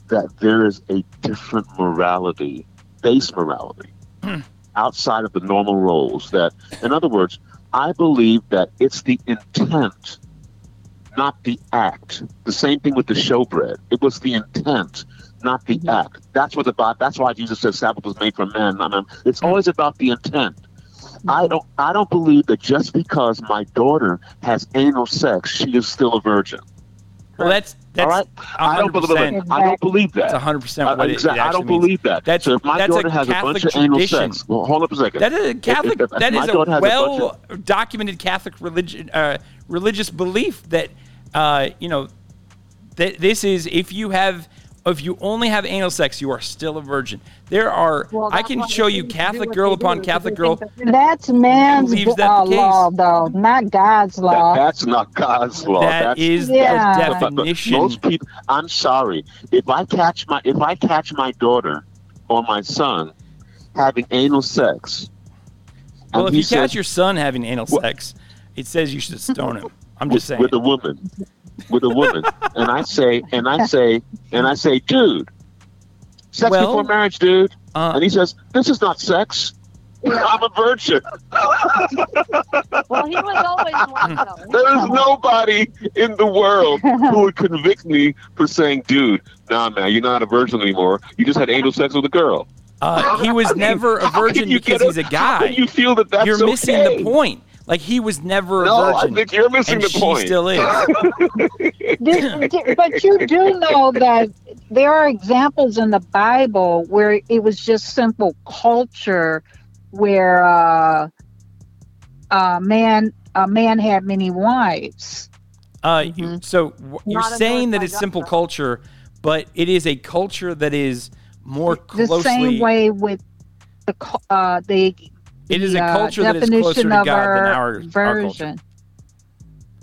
that there is a different morality, base morality, hmm. outside of the normal roles that, in other words, I believe that it's the intent, not the act. The same thing with the showbread. It was the intent, not the act. That's what the Bible, that's why Jesus said Sabbath was made for man. Not man. It's always about the intent. I don't I don't believe that just because my daughter has anal sex, she is still a virgin. Well, that's That's all right? I don't believe that. Exactly. I don't believe that. That's one hundred percent what uh, exactly. it, it I don't means. Believe that. That's, so if my that's daughter a has a bunch of tradition. Anal sex, well, hold up a second. That is a Catholic. If, if, if that is a well-documented of, Catholic religion, uh, religious belief that uh, you know that this is if you have if you only have anal sex, you are still a virgin. There are well, I can show you Catholic girl upon Catholic girl. That's man's that uh, law, though, not God's law. That, that's not God's law. That that's, is yeah. the definition. Most people. I'm sorry. If I catch my if I catch my daughter or my son having anal sex. Well, if you says, catch your son having anal well, sex, it says you should stone him. I'm just saying. With a woman. With a woman, and I say, and I say, and I say, dude, sex well, before marriage, dude. Uh, and he says, this is not sex. I'm a virgin. Well, he was always one, though. There is nobody in the world who would convict me for saying, dude, nah, man, you're not a virgin anymore. You just had anal sex with a girl. Uh, he was I never mean, a virgin because a, he's a guy. How can you feel that that's You're okay? missing the point. Like, he was never no, a virgin. No, I think you're missing the point. She still is. But you do know that there are examples in the Bible where it was just simple culture where uh, a, man, a man had many wives. Uh, mm-hmm. you, so w- you're saying that it's simple culture, but it is a culture that is more closely... The same way with the... Uh, the It is a culture uh, that is closer to God our than our, our culture.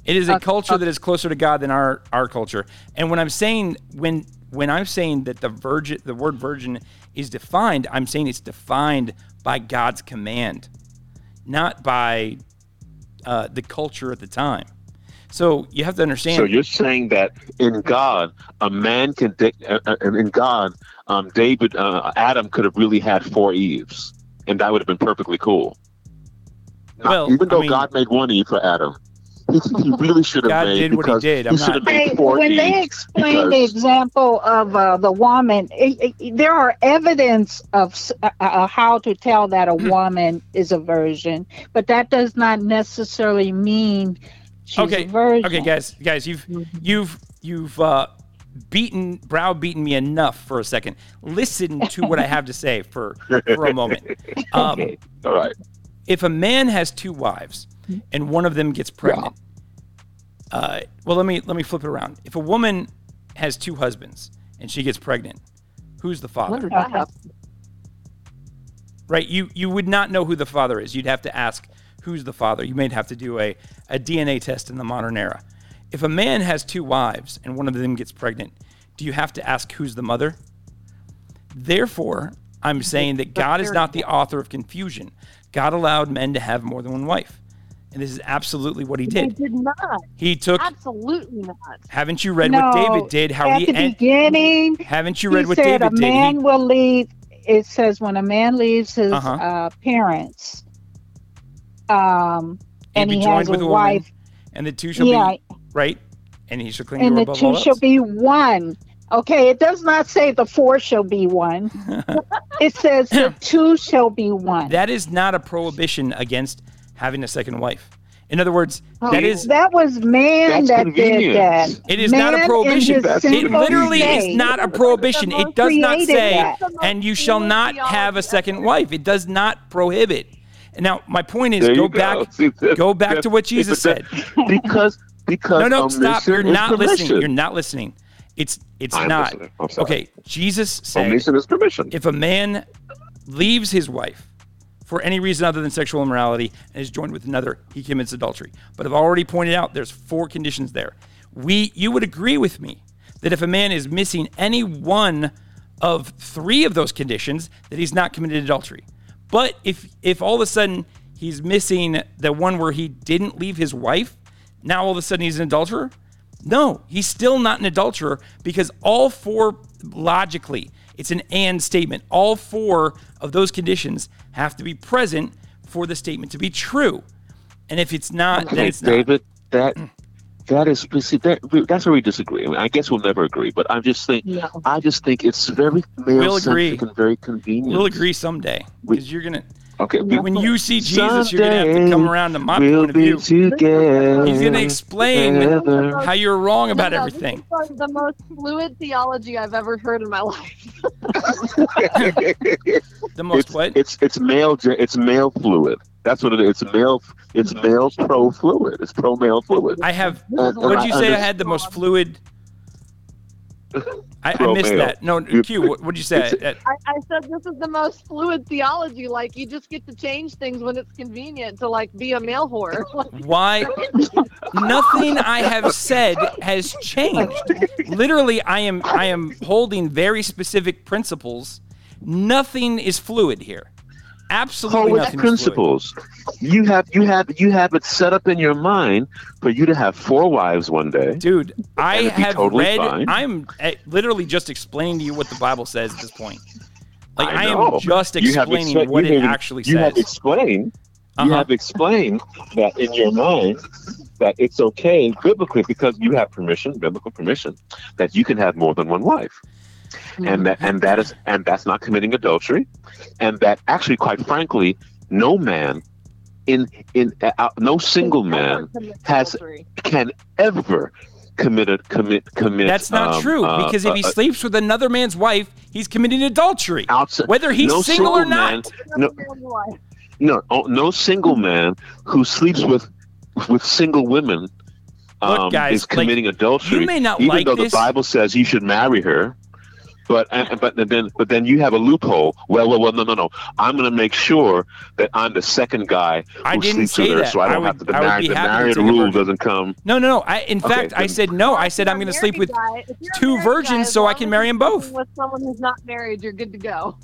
It is a culture uh, uh, that is closer to God than our, our culture. And when I'm saying when when I'm saying that the virgin the word virgin is defined, I'm saying it's defined by God's command, not by uh, the culture at the time. So you have to understand. So you're saying that in God, a man can de- uh, in God, um, David uh, Adam could have really had four Eves. And that would have been perfectly cool. Now, well, even though I mean, God made one Eve for Adam, he, he really should have God made. God did what he did. I'm he not. Made four when Eves they explain because... the example of uh, the woman, it, it, there are evidence of uh, uh, how to tell that a woman is a virgin, but that does not necessarily mean she's okay. a virgin. Okay, guys, guys, you've mm-hmm. you've you've uh, beaten browbeaten me enough for a second. Listen to what I have to say for for a moment. Um, okay. All right. If a man has two wives and one of them gets pregnant, yeah. uh, well, let me let me flip it around. If a woman has two husbands and she gets pregnant, who's the father? Uh-huh. Right. You you would not know who the father is. You'd have to ask who's the father. You may have to do a, a D N A test in the modern era. If a man has two wives and one of them gets pregnant, do you have to ask who's the mother? Therefore, I'm saying that God is not the author of confusion. God allowed men to have more than one wife. And this is absolutely what he did. He did not. He took... Absolutely not. Haven't you read no, what David did? How at he the en- beginning, haven't you read what David did? He said a man will leave... It says when a man leaves his uh-huh. uh, parents um, and he has a wife... And the two shall yeah. be... Right? And he shall cling and to above all else. And the two shall be one. Okay, it does not say the four shall be one. It says the two shall be one. That is not a prohibition against having a second wife. In other words, oh, that is... That was man that did that. It is man not a prohibition. It literally state. Is not a prohibition. It does not say, that. And you shall not have a second wife. It does not prohibit. Now, my point is, go, go back See, that, go back that, to what Jesus that, said. Because... Because no, no, stop. You're not listening. You're not listening. It's it's I'm not. Okay, Jesus said omission is permission. If a man leaves his wife for any reason other than sexual immorality and is joined with another, he commits adultery. But I've already pointed out there's four conditions there. We, you would agree with me that if a man is missing any one of three of those conditions, that he's not committed adultery. But if if all of a sudden he's missing the one where he didn't leave his wife, now all of a sudden he's an adulterer? No, he's still not an adulterer because all four, logically, it's an and statement. All four of those conditions have to be present for the statement to be true. And if it's not, okay, then it's David, not. David, that, that is, see, that, that's where we disagree. I mean, I guess we'll never agree, but I'm just think, yeah. I just think it's very male-centric we'll and very convenient. We'll agree someday because you're going to... Okay. When you see Jesus, you're going to have to come around to my we'll point of view. Together, He's going to explain together. how you're wrong about no, no, everything. This is the most fluid theology I've ever heard in my life. The most it's, what? It's it's male it's male fluid. That's what it is. It's male it's male pro fluid. It's pro male fluid. I have. And, what'd and you I say? I had the most fluid. I, I missed that. No, Q, what would you say? I, I said this is the most fluid theology. Like, you just get to change things when it's convenient to, like, be a male whore. Why? Nothing I have said has changed. Literally, I am I am holding very specific principles. Nothing is fluid here. Absolutely oh, nothing principles. Is fluid. You have you have you have it set up in your mind for you to have four wives one day, dude. I have totally read. Fine. I'm literally just explaining to you what the Bible says at this point. Like I, I am just explaining expe- what it have, actually you says. You have explained. Uh-huh. You have explained that in your mind that it's okay biblically because you have permission, biblical permission, that you can have more than one wife. And that, and that is, and that's not committing adultery, and that actually, quite frankly, no man, in in uh, no single man has can ever commit a, commit commit. That's not um, true uh, because if he uh, sleeps with another man's wife, he's committing adultery, outside, whether he's no single, single or not. Man, no, no, oh, no single man who sleeps with with single women um, Look, guys, is committing like, adultery. You may not even like though this. The Bible says you should marry her. But but then but then you have a loophole. Well, well, well, no, no, no. I'm going to make sure that I'm the second guy who sleeps with her, that. so I don't I have would, to. The, mar- the married rule doesn't come. No, no, no. I, in okay, fact, then, I said no. I said I'm going to sleep with guy, two virgins guy, so I can marry them both. With someone who's not married, you're good to go.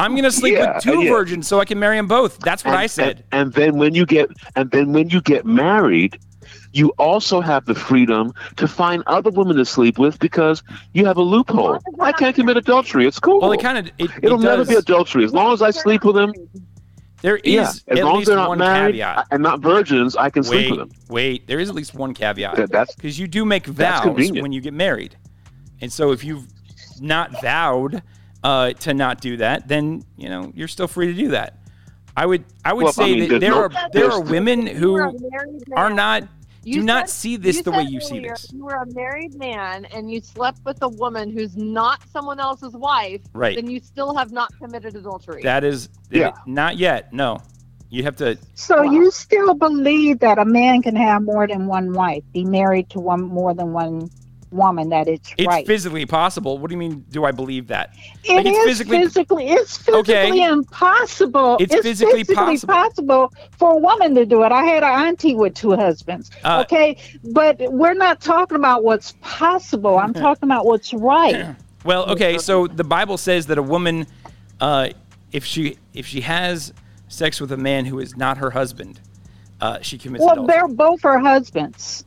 I'm going to sleep yeah, with two yeah. virgins so I can marry them both. That's what and, I said. And, and then when you get and then when you get married. You also have the freedom to find other women to sleep with because you have a loophole. I can't commit adultery. It's cool. Well, it kind of it, it'll it never be adultery as long as I sleep with them. There is yeah, as at long least as they're not one married caveat. and not virgins. I can wait, sleep with them. Wait, there is at least one caveat. That, that's because you do make vows when you get married, and so if you've not vowed uh, to not do that, then you know you're still free to do that. I would I would well, say I mean, that there no, are there are women who are not. You do said, not see this the way you see this. You were a married man and you slept with a woman who's not someone else's wife, right? Then you still have not committed adultery. That is, yeah. it, not yet. No, you have to. So wow. you still believe that a man can have more than one wife, be married to one more than one woman? That it's, it's right. It's physically possible. What do you mean? Do I believe that? It like is it's physically, physically. It's physically okay. impossible. It's, it's physically, physically possible. possible for a woman to do it. I had an auntie with two husbands. Uh, okay, but we're not talking about what's possible. I'm talking about what's right. Well, okay. So the Bible says that a woman, uh, if she if she has sex with a man who is not her husband, uh, she commits. Well, adultery. They're both her husbands.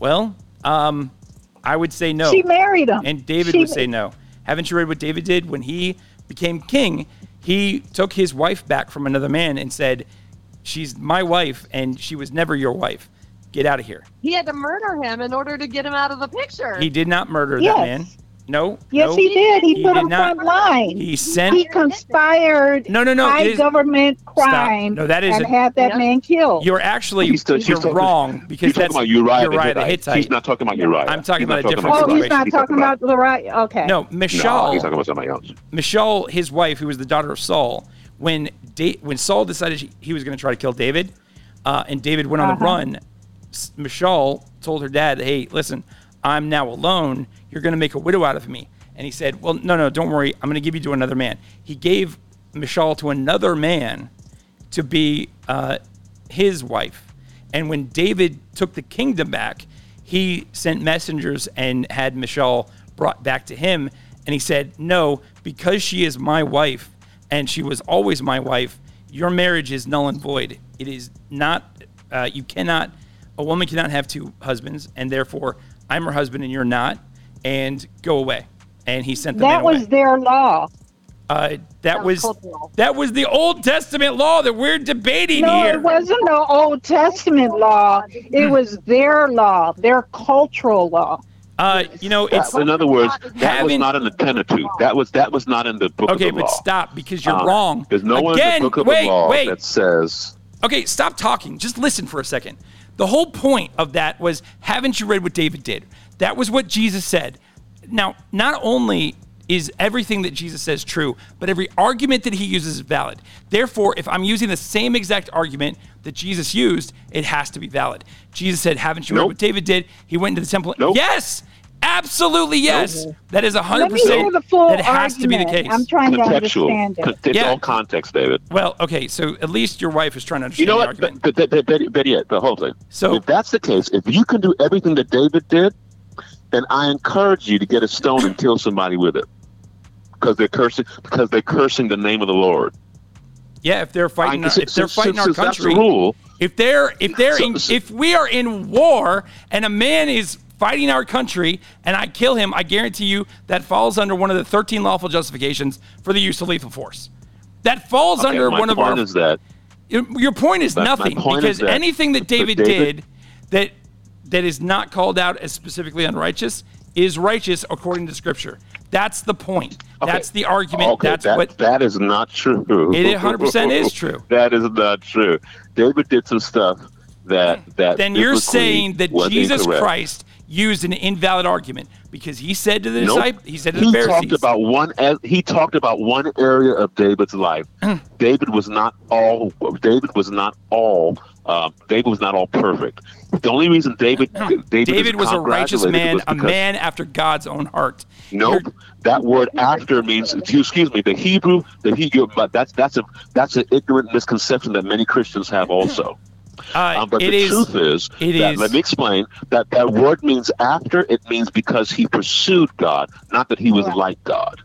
Well, um. I would say no. She married him. And David she would say no. Haven't you read what David did? When he became king, he took his wife back from another man and said, she's my wife and she was never your wife. Get out of here. He had to murder him in order to get him out of the picture. He did not murder yes. that man. No. Yes, no. he did. He, he put him front line. He sent. He conspired. No, no, no. High is, government crime. No, that is. And a, had that yeah. man killed. You're actually he's still, you're still, wrong because he's that's Uriah the Hittite. He's not talking about Uriah. I'm talking about a different. Oh, he's not talking about Uriah. Okay. No, Michal. No, he's talking about somebody else. Michal, his wife, who was the daughter of Saul, when da- when Saul decided she, he was going to try to kill David, uh, and David went on uh-huh. the run, Michal told her dad, "Hey, listen, I'm now alone. You're going to make a widow out of me." And he said, well, no, no, don't worry. I'm going to give you to another man. He gave Michal to another man to be uh, his wife. And when David took the kingdom back, he sent messengers and had Michal brought back to him. And he said, no, because she is my wife and she was always my wife, your marriage is null and void. It is not, uh, you cannot, a woman cannot have two husbands and therefore I'm her husband and you're not, and go away. And he sent them away. That was their law. Uh, that was that was the Old Testament law that we're debating no, here. No, it wasn't the Old Testament law. It was their law, their cultural law. Uh, you know, it's in other words, that was not in the Pentateuch. That was that was not in the Book okay, of the Law. Okay, but stop, because you're um, wrong. There's no one in the Book of wait, the Law wait. that says. Okay, stop talking. Just listen for a second. The whole point of that was, haven't you read what David did? That was what Jesus said. Now, not only is everything that Jesus says true, but every argument that he uses is valid. Therefore, if I'm using the same exact argument that Jesus used, it has to be valid. Jesus said, haven't you nope. heard what David did? He went into the temple. Nope. Yes, absolutely yes. Nope. That is one hundred percent. Let me hear the full that has argument. To be the case. I'm trying Contextual. to understand it. It's yeah. all context, David. Well, okay, so at least your wife is trying to understand you know the what? argument. But, but, but, but, but yeah, the whole thing. So, if that's the case, if you can do everything that David did, then I encourage you to get a stone and kill somebody with it, because they're cursing because they're cursing the name of the Lord. Yeah, if they're fighting, I, so, if they're so, fighting so, our so country, that's the rule. If they're if they're so, in, so, if we are in war and a man is fighting our country and I kill him, I guarantee you that falls under one of the thirteen lawful justifications for the use of lethal force. That falls okay, under my one point of our. Is that, your point is nothing point because is that, anything that David, David did that. that is not called out as specifically unrighteous is righteous according to Scripture. That's the point. Okay. That's the argument. Okay. That's that, what that is not true. It one hundred percent is true. That is not true. David did some stuff that that then you're saying that Jesus incorrect. Christ used an invalid argument because he said to the nope. disciples, he said to the he Pharisees. Talked about one, he talked about one area of David's life. David was not all. David was not all. Uh, David was not all perfect. The only reason David David, David was a righteous man, a man after God's own heart. Nope, You're... that word "after" means excuse me. The Hebrew, the Hebrew, but that's that's a that's an ignorant misconception that many Christians have also. Uh, um, but the is, truth is, that, is, let me explain, that that word means after. It means because he pursued God, not that he was yeah. like God.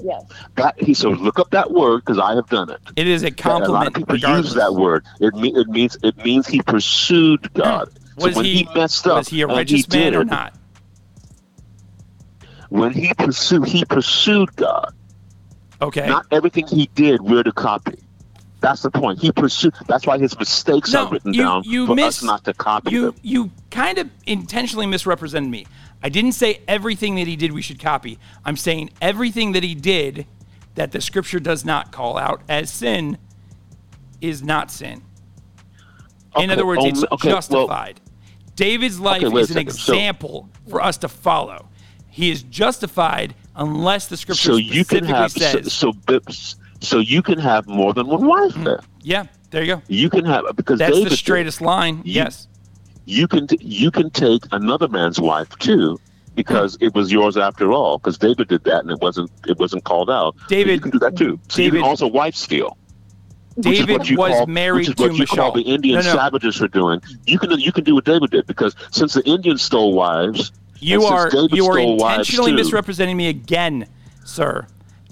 Yes. That he so look up that word because I have done it. It is a compliment. A lot of people regardless. use that word. It, mean, it means it means he pursued God. Was so when he, he messed up, was he a righteous he man did, or not? When he pursued, he pursued God. Okay. Not everything he did we're to copy. That's the point. He pursued. That's why his mistakes no, are written you, down you for miss, us not to copy you, them. You kind of intentionally misrepresented me. I didn't say everything that he did we should copy. I'm saying everything that he did that the Scripture does not call out as sin is not sin. Okay, in other words, um, it's okay, justified. Well, David's life okay, is an example so, for us to follow. He is justified unless the Scripture so you specifically can have, says. So, so, so you can have more than one wife mm-hmm. there. Yeah, there you go. You can have because that's David, the straightest line. You, yes. You can t- you can take another man's wife too, because it was yours after all. Because David did that, and it wasn't it wasn't called out. David you can do that too. So David, you can also wife steal. David was call, married to Michelle. Which is what you call the Indian no, no. savages are doing. You can you can do what David did because since the Indians stole wives, you are David you are intentionally too, misrepresenting me again, sir.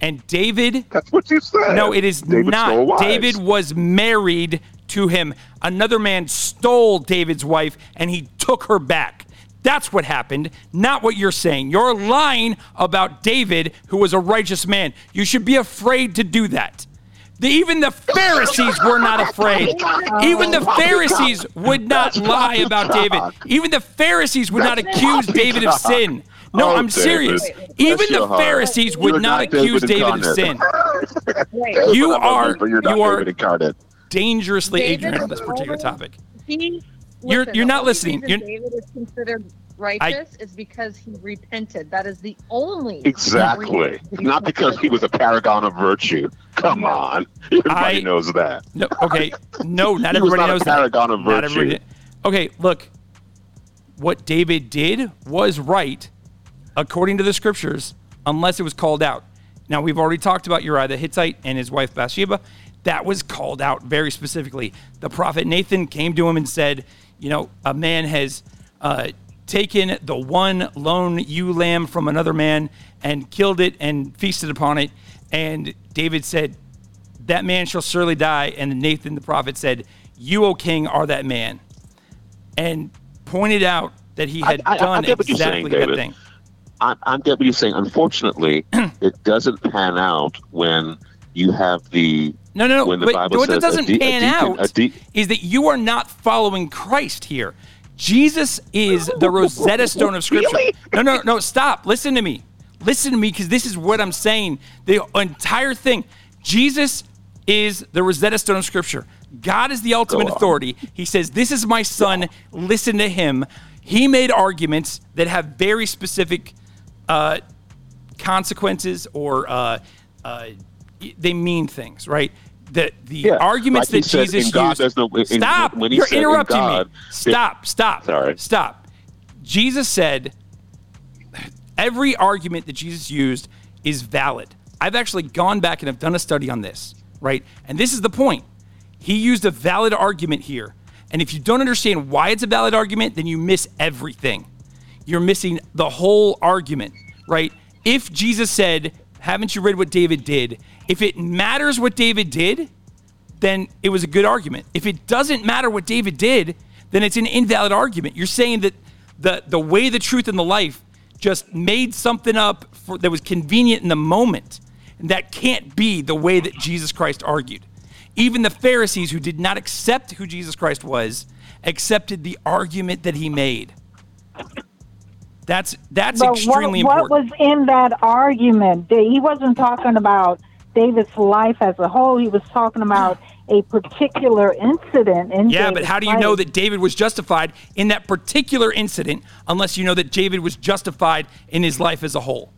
And David. That's what you said. No, it is David not. David was married to him. Another man stole David's wife and he took her back. That's what happened, not what you're saying. You're lying about David, who was a righteous man. You should be afraid to do that. The, even the Pharisees were not afraid. Even the Pharisees would not lie about David. Even the Pharisees would not accuse David of sin. No, oh, I'm David. serious. Even the heart. Pharisees would not, not accuse David, David of sin. David, you are you are dangerously David ignorant on this particular topic. He, you're listen, you're not listening. You're, David is considered righteous I, is because he repented. That is the only exactly. Not because he was a paragon of virtue. Come on, everybody I, knows that. No, okay, no, not everybody not knows that. He was not a paragon that. of virtue. Okay, look, what David did was right. According to the Scriptures, unless it was called out. Now, we've already talked about Uriah the Hittite and his wife Bathsheba. That was called out very specifically. The prophet Nathan came to him and said, you know, a man has uh, taken the one lone ewe lamb from another man and killed it and feasted upon it. And David said, that man shall surely die. And Nathan the prophet said, you, O king, are that man. And pointed out that he had I, I, done I exactly saying, that thing. I'm, I'm getting what you're saying. Unfortunately, it doesn't pan out when you have the no, no, no. When the but Bible what says, doesn't de- pan de- out de- is that you are not following Christ here. Jesus is the Rosetta Stone of Scripture. Really? No, no, no, stop. Listen to me. Listen to me, because this is what I'm saying. The entire thing. Jesus is the Rosetta Stone of Scripture. God is the ultimate authority. He says, this is my son. Listen to him. He made arguments that have very specific uh, consequences or uh, uh, they mean things, right? The the yeah. arguments like that said, Jesus used. No, in, stop! When he You're said, interrupting in God, me. Stop! It, stop! Sorry. Stop! Jesus said every argument that Jesus used is valid. I've actually gone back and I've done a study on this, right? And this is the point. He used a valid argument here, and if you don't understand why it's a valid argument, then you miss everything. You're missing the whole argument, right? If Jesus said, "Haven't you read what David did?" If it matters what David did, then it was a good argument. If it doesn't matter what David did, then it's an invalid argument. You're saying that the, the way, the truth, and the life just made something up for, that was convenient in the moment. And that can't be the way that Jesus Christ argued. Even the Pharisees, who did not accept who Jesus Christ was, accepted the argument that he made. That's that's but extremely what, what important. What was in that argument? He wasn't talking about David's life as a whole. He was talking about a particular incident in yeah, David's but how do you life. know that David was justified in that particular incident unless you know that David was justified in his life as a whole?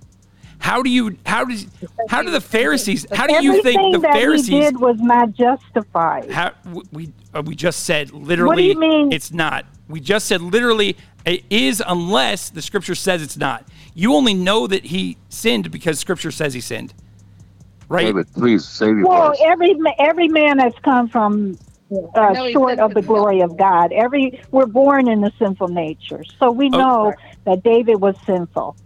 How do you how does how do the Pharisees how do you Everything think the that Pharisees he did was not justified? How, we we just said literally. What do you mean? It's not. We just said literally it is unless the Scripture says it's not. You only know that he sinned because Scripture says he sinned. Right. David, please save your Well, voice. every every man has come from uh, no, short of the glory of God. Every we're born in the sinful nature, so we oh, know sorry. that David was sinful.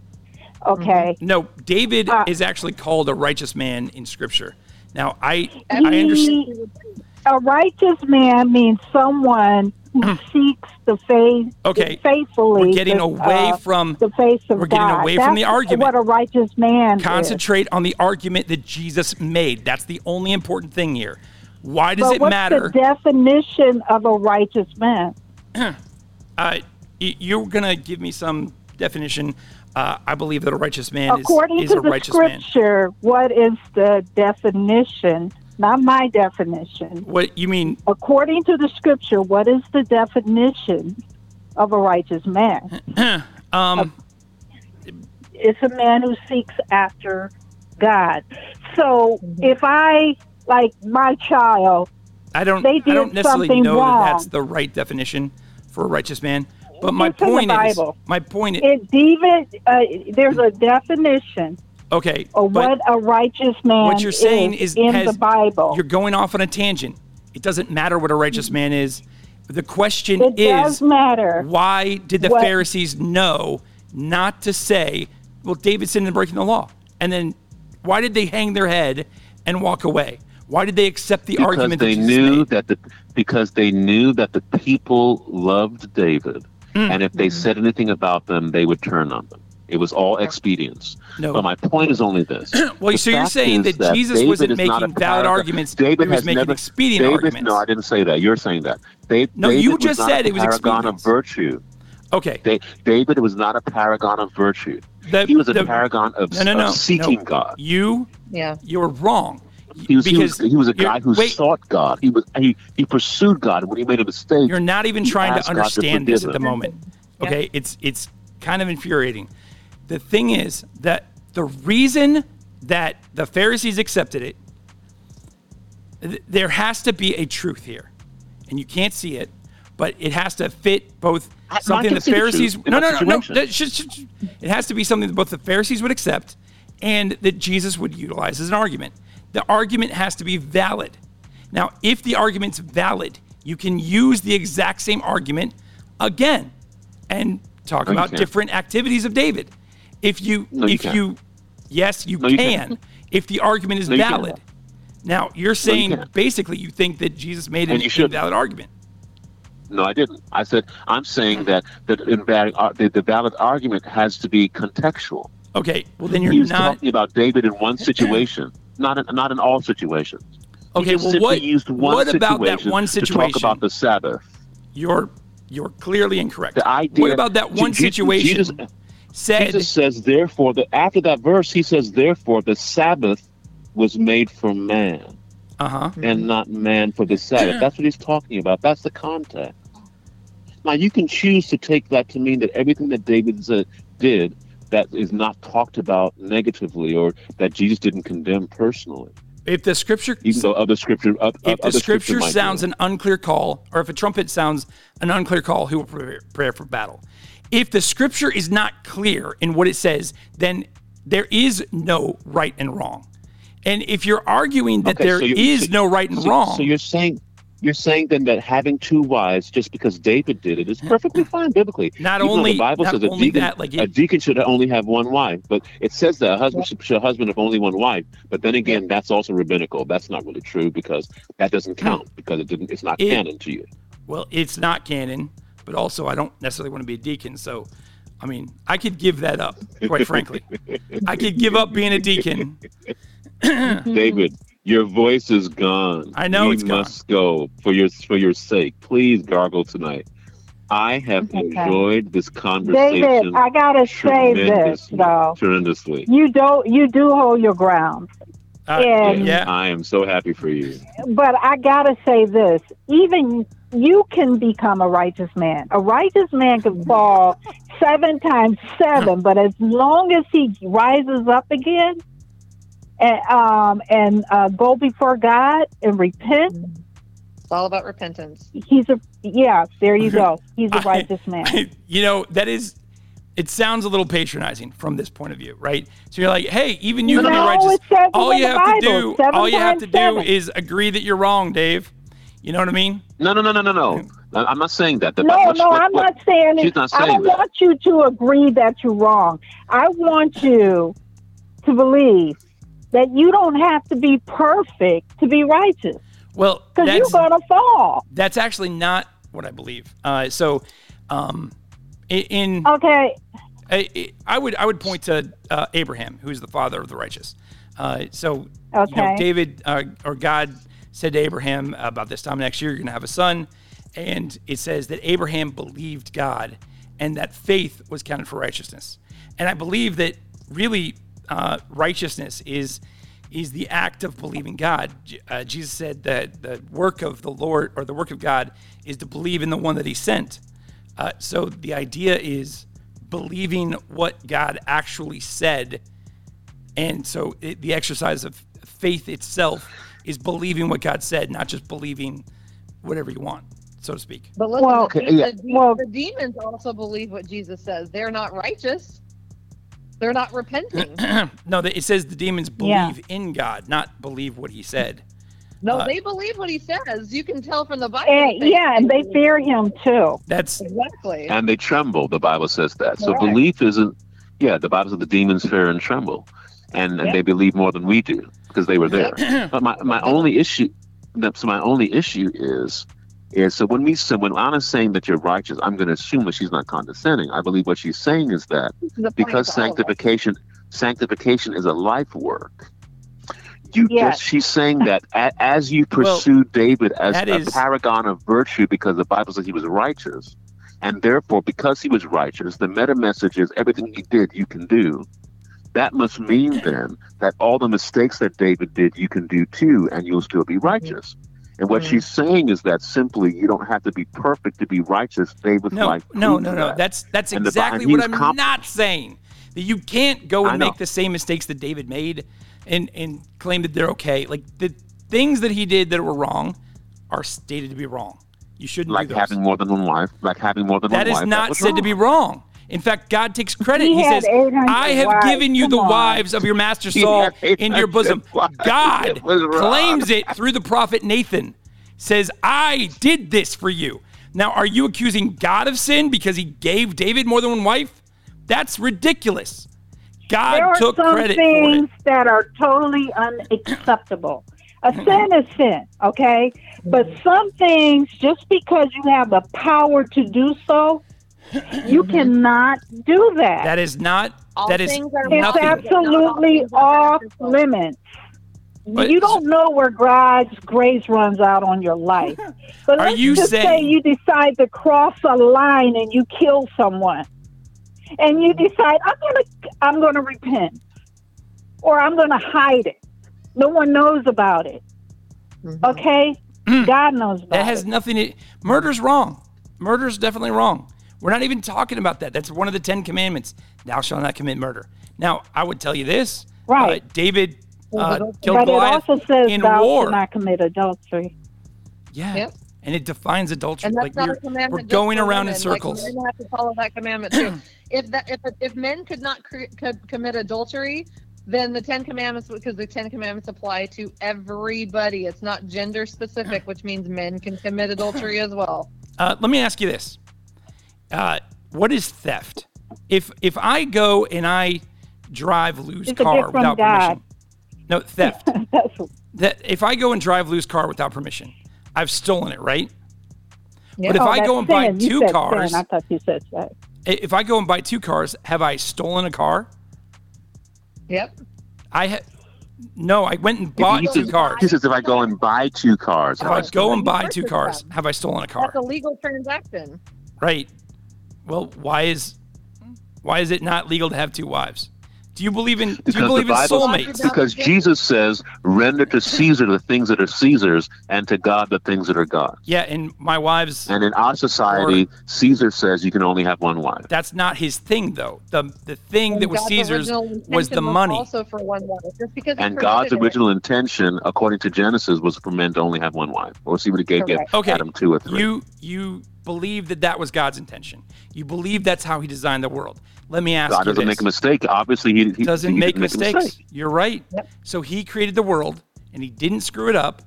Okay. Mm-hmm. No, David uh, is actually called a righteous man in Scripture. Now, I he, I understand. A righteous man means someone who seeks the faith okay. faithfully. We're getting the, away uh, from the face of We're getting God. away That's from the argument. What a righteous man Concentrate is. on the argument that Jesus made. That's the only important thing here. Why does but it what's matter? What's the definition of a righteous man? uh, you're going to give me some definition. Uh, I believe that a righteous man According is, is a righteous man. According to the Scripture, man. What is the definition? Not my definition. What you mean? According to the Scripture, what is the definition of a righteous man? um, it's a man who seeks after God. So if I, like my child, I don't, they did I don't necessarily know wrong. that that's the right definition for a righteous man. But my it's point the Bible. is, my point is, it even uh, there's a definition. Okay, or what a righteous man what you're saying is, is in has, the Bible. You're going off on a tangent. It doesn't matter what a righteous man is. The question it is, does matter. Why did the what? Pharisees know not to say, well, David sinned in breaking the law? And then why did they hang their head and walk away? Why did they accept the because argument they that Jesus knew made? That the, Because they knew that the people loved David. Mm. And if they mm. said anything about them, they would turn on them. It was all expedience. No. But my point is only this. well, so you're saying that, that Jesus David wasn't making valid arguments. David he was making never, expedient David, arguments. No, I didn't say that. You're saying that. They, no, David you just said it was paragon expedience. of virtue. Okay. They, David was not a paragon of virtue. The, he was a the, paragon of, no, no, no, of seeking no. God. You, yeah. you were wrong. He was, because he was, he was a guy who wait, sought God. He was he, he pursued God. When he made a mistake, you're not even trying to understand to this at the moment. Okay, yeah. it's it's kind of infuriating. The thing is that the reason that the Pharisees accepted it, th- there has to be a truth here, and you can't see it, but it has to fit both I, something the Pharisees. The no, no, no, no. That should, should, it has to be something that both the Pharisees would accept and that Jesus would utilize as an argument. The argument has to be valid. Now, if the argument's valid, you can use the exact same argument again and talk no, about different activities of David. If you, no, if you, you yes, you, no, can, you can, if the argument is no, valid. You now, you're saying no, you basically you think that Jesus made an invalid argument. No, I didn't. I said, I'm saying that the, the valid argument has to be contextual. Okay, well then you're he was not talking about David in one situation. Not in, not in all situations. Okay, well, what, used one what about that one situation? To talk about the Sabbath. You're You're clearly incorrect. The idea, what about that one Jesus, situation? Jesus, said, Jesus says, therefore, that after that verse, he says, therefore, the Sabbath was made for man uh-huh. and not man for the Sabbath. That's what he's talking about. That's the context. Now, you can choose to take that to mean that everything that David uh, did that is not talked about negatively or that Jesus didn't condemn personally. If the scripture, even though other scripture, other, if the other scripture, scripture sounds an unclear call, or if a trumpet sounds an unclear call, who will prepare for battle? If the scripture is not clear in what it says, then there is no right and wrong. And if you're arguing that okay, there so you're, is so, no right and so, wrong, so you're saying you're saying then that having two wives just because David did it is perfectly fine biblically. Not even only the Bible says a deacon, that, like it, a deacon should only have one wife, but it says that a husband should, should a husband have only one wife. But then again, that's also rabbinical. That's not really true because that doesn't count because it didn't. It's not it, canon to you. Well, it's not canon, but also I don't necessarily want to be a deacon, so. I mean, I could give that up, quite frankly. I could give up being a deacon. David, your voice is gone. I know you it's gone. You must go for your for your sake. Please gargle tonight. I have okay. enjoyed this conversation. David, I gotta say this though. Tremendously, you don't you do hold your ground. Uh, and yeah, I am so happy for you. But I gotta say this, even. You can become a righteous man. A righteous man can fall seven times seven, but as long as he rises up again and um, and uh, go before God and repent, it's all about repentance. He's a yeah. There you go. He's a righteous I, man. I, you know that is. It sounds a little patronizing from this point of view, right? So you're like, hey, even you no, can be righteous. All you have Bible, to do, all you have to seven. do, is agree that you're wrong, Dave. You know what I mean? No, no, no, no, no, no. I'm not saying that. that no, much, no, I'm what, not saying it. Not saying I don't that. want you to agree that you're wrong. I want you to believe that you don't have to be perfect to be righteous. Well, because you're going to fall. That's actually not what I believe. Uh, so, um, in okay, I, I would I would point to uh, Abraham, who is the father of the righteous. Uh, so, okay. you know, David uh, or God. said to Abraham, about this time next year, you're going to have a son. And it says that Abraham believed God and that faith was counted for righteousness. And I believe that really uh, righteousness is is the act of believing God. Uh, Jesus said that the work of the Lord or the work of God is to believe in the one that he sent. Uh, so the idea is believing what God actually said. And so it, the exercise of faith itself is believing what God said, not just believing whatever you want, so to speak. But listen, well, the, yeah. the, well, the demons also believe what Jesus says. They're not righteous. They're not repenting. No, it says the demons believe yeah. in God, not believe what he said. No, uh, they believe what he says. You can tell from the Bible. And, yeah, and they fear him too. That's exactly. And they tremble. The Bible says that. So right. belief isn't, yeah, the Bible says the demons fear and tremble. And, and yep. they believe more than we do because they were there. But my, my only issue, so my only issue is, is so when we so when Anna's saying that you're righteous, I'm going to assume that she's not condescending. I believe what she's saying is that because sanctification, sanctification is a life work. You yes. just she's saying that as you pursue well, David as a is... paragon of virtue, because the Bible says he was righteous, and therefore because he was righteous, the meta message is everything he did, you can do. That must mean then that all the mistakes that David did, you can do too, and you'll still be righteous. And what mm. she's saying is that simply you don't have to be perfect to be righteous. David's no, like no, no, no. That. That's that's and exactly the, what I'm comp- not saying. That you can't go and make the same mistakes that David made and and claim that they're okay. Like the things that he did that were wrong are stated to be wrong. You shouldn't like do those. having more than one wife. Like having more than that one wife. That is not said wrong. to be wrong. In fact, God takes credit. He, he says, I have wives. given you Come the on. wives of your master Saul in your bosom. Wives. God claims it through the prophet Nathan, says, I did this for you. Now, are you accusing God of sin because he gave David more than one wife? That's ridiculous. God took credit for it. There are some things that are totally unacceptable. A sin is sin, okay? But some things, just because you have the power to do so, you cannot do that. That is not. All that is. It's absolutely off limits. But you don't know where God's grace runs out on your life. But let's you just saying, say you decide to cross a line and you kill someone, and you decide I'm gonna I'm gonna repent, or I'm gonna hide it. No one knows about it. Mm-hmm. Okay, God knows about it. That has it. nothing. To, murder's wrong. Murder's definitely wrong. We're not even talking about that. That's one of the Ten Commandments. Thou shalt not commit murder. Now, I would tell you this. Right, uh, David. Uh, killed but Goliath it also says in thou war. Shalt not commit adultery. Yeah, yep. And it defines adultery. And that's like not we're, a we're going around women. in circles. Like, men have to follow that commandment too. if that if if men could not cre- could commit adultery, then the Ten Commandments, because the Ten Commandments apply to everybody. It's not gender specific, which means men can commit adultery as well. Uh, let me ask you this: uh, what is theft? If if I go and I drive Lou's it's car without God. permission. No, theft. That if I go and drive Lou's car without permission, I've stolen it, right? Yeah. But if oh, I go and sin. buy you two cars, sin. I thought you said that. If I go and buy two cars, have I stolen a car? Yep. I ha- no. I went and bought two says, cars. He says, if I go and buy two cars, if I, I go and buy two cars, them. have I stolen a car? That's a legal transaction. Right. Well, why is why is it not legal to have two wives? Do you believe in, do you believe in soulmates? Because Jesus says, render to Caesar the things that are Caesar's and to God the things that are God's. Yeah, and my wives... And in our society, or, Caesar says you can only have one wife. That's not his thing, though. The the thing and that was God's Caesar's was the money. Was also for one wife. Just because and God's original it. intention, according to Genesis, was for men to only have one wife. Or see what he gave okay. Adam two or three. You, you believe that that was God's intention. You believe that's how he designed the world. Let me ask God you God doesn't this. make a mistake. Obviously, he, he doesn't he make mistakes. Make mistake. You're right. Yep. So he created the world, and he didn't screw it up.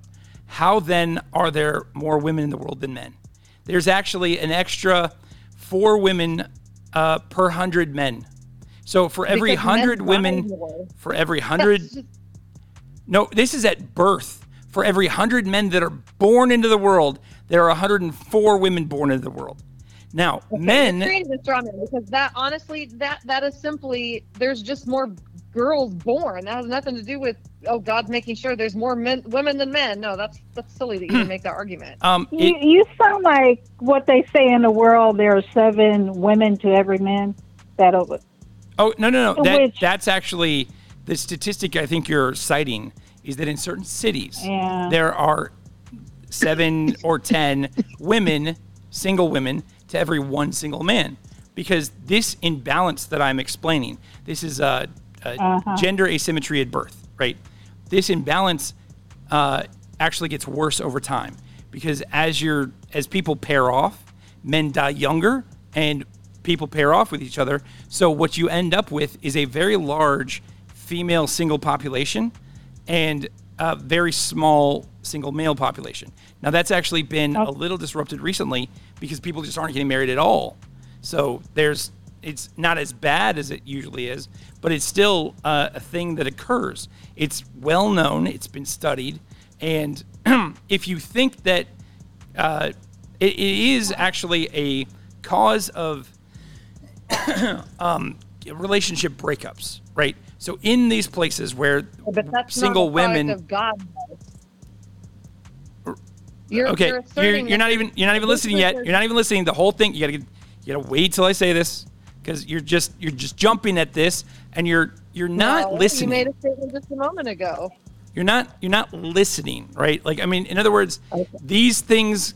How then are there more women in the world than men? There's actually an extra four women uh, per hundred men. So for every because hundred women, for every hundred, no, this is at birth. For every hundred men that are born into the world, there are one hundred four women born into the world. Now, okay, men... Because that, honestly, that that is simply, there's just more girls born. That has nothing to do with, oh, God's making sure there's more men, women than men. No, that's that's silly that you make that argument. Um, it, you, you sound like what they say in the world, there are seven women to every man. That'll, oh, no, no, no. That, which, that's actually, the statistic I think you're citing is that in certain cities, yeah. there are seven or ten women, single women, to every one single man, because this imbalance that I'm explaining, this is a, a uh-huh. gender asymmetry at birth, right? This imbalance uh, actually gets worse over time, because as you're as people pair off, men die younger, and people pair off with each other. So what you end up with is a very large female single population, and a very small single male population. Now that's actually been okay. a little disrupted recently, because people just aren't getting married at all. So there's, it's not as bad as it usually is, but it's still uh, a thing that occurs. It's well known, it's been studied, and if you think that uh, it, it is actually a cause of um, relationship breakups, right? So in these places where single women, of God. You're, okay, you're, you're, you're not even you're not even listening yet. You're not even listening. The whole thing you gotta get, you gotta wait till I say this, because you're just you're just jumping at this, and you're you're not no, listening. You made a statement just a moment ago. You're not you're not listening, right? Like I mean, in other words, okay. these things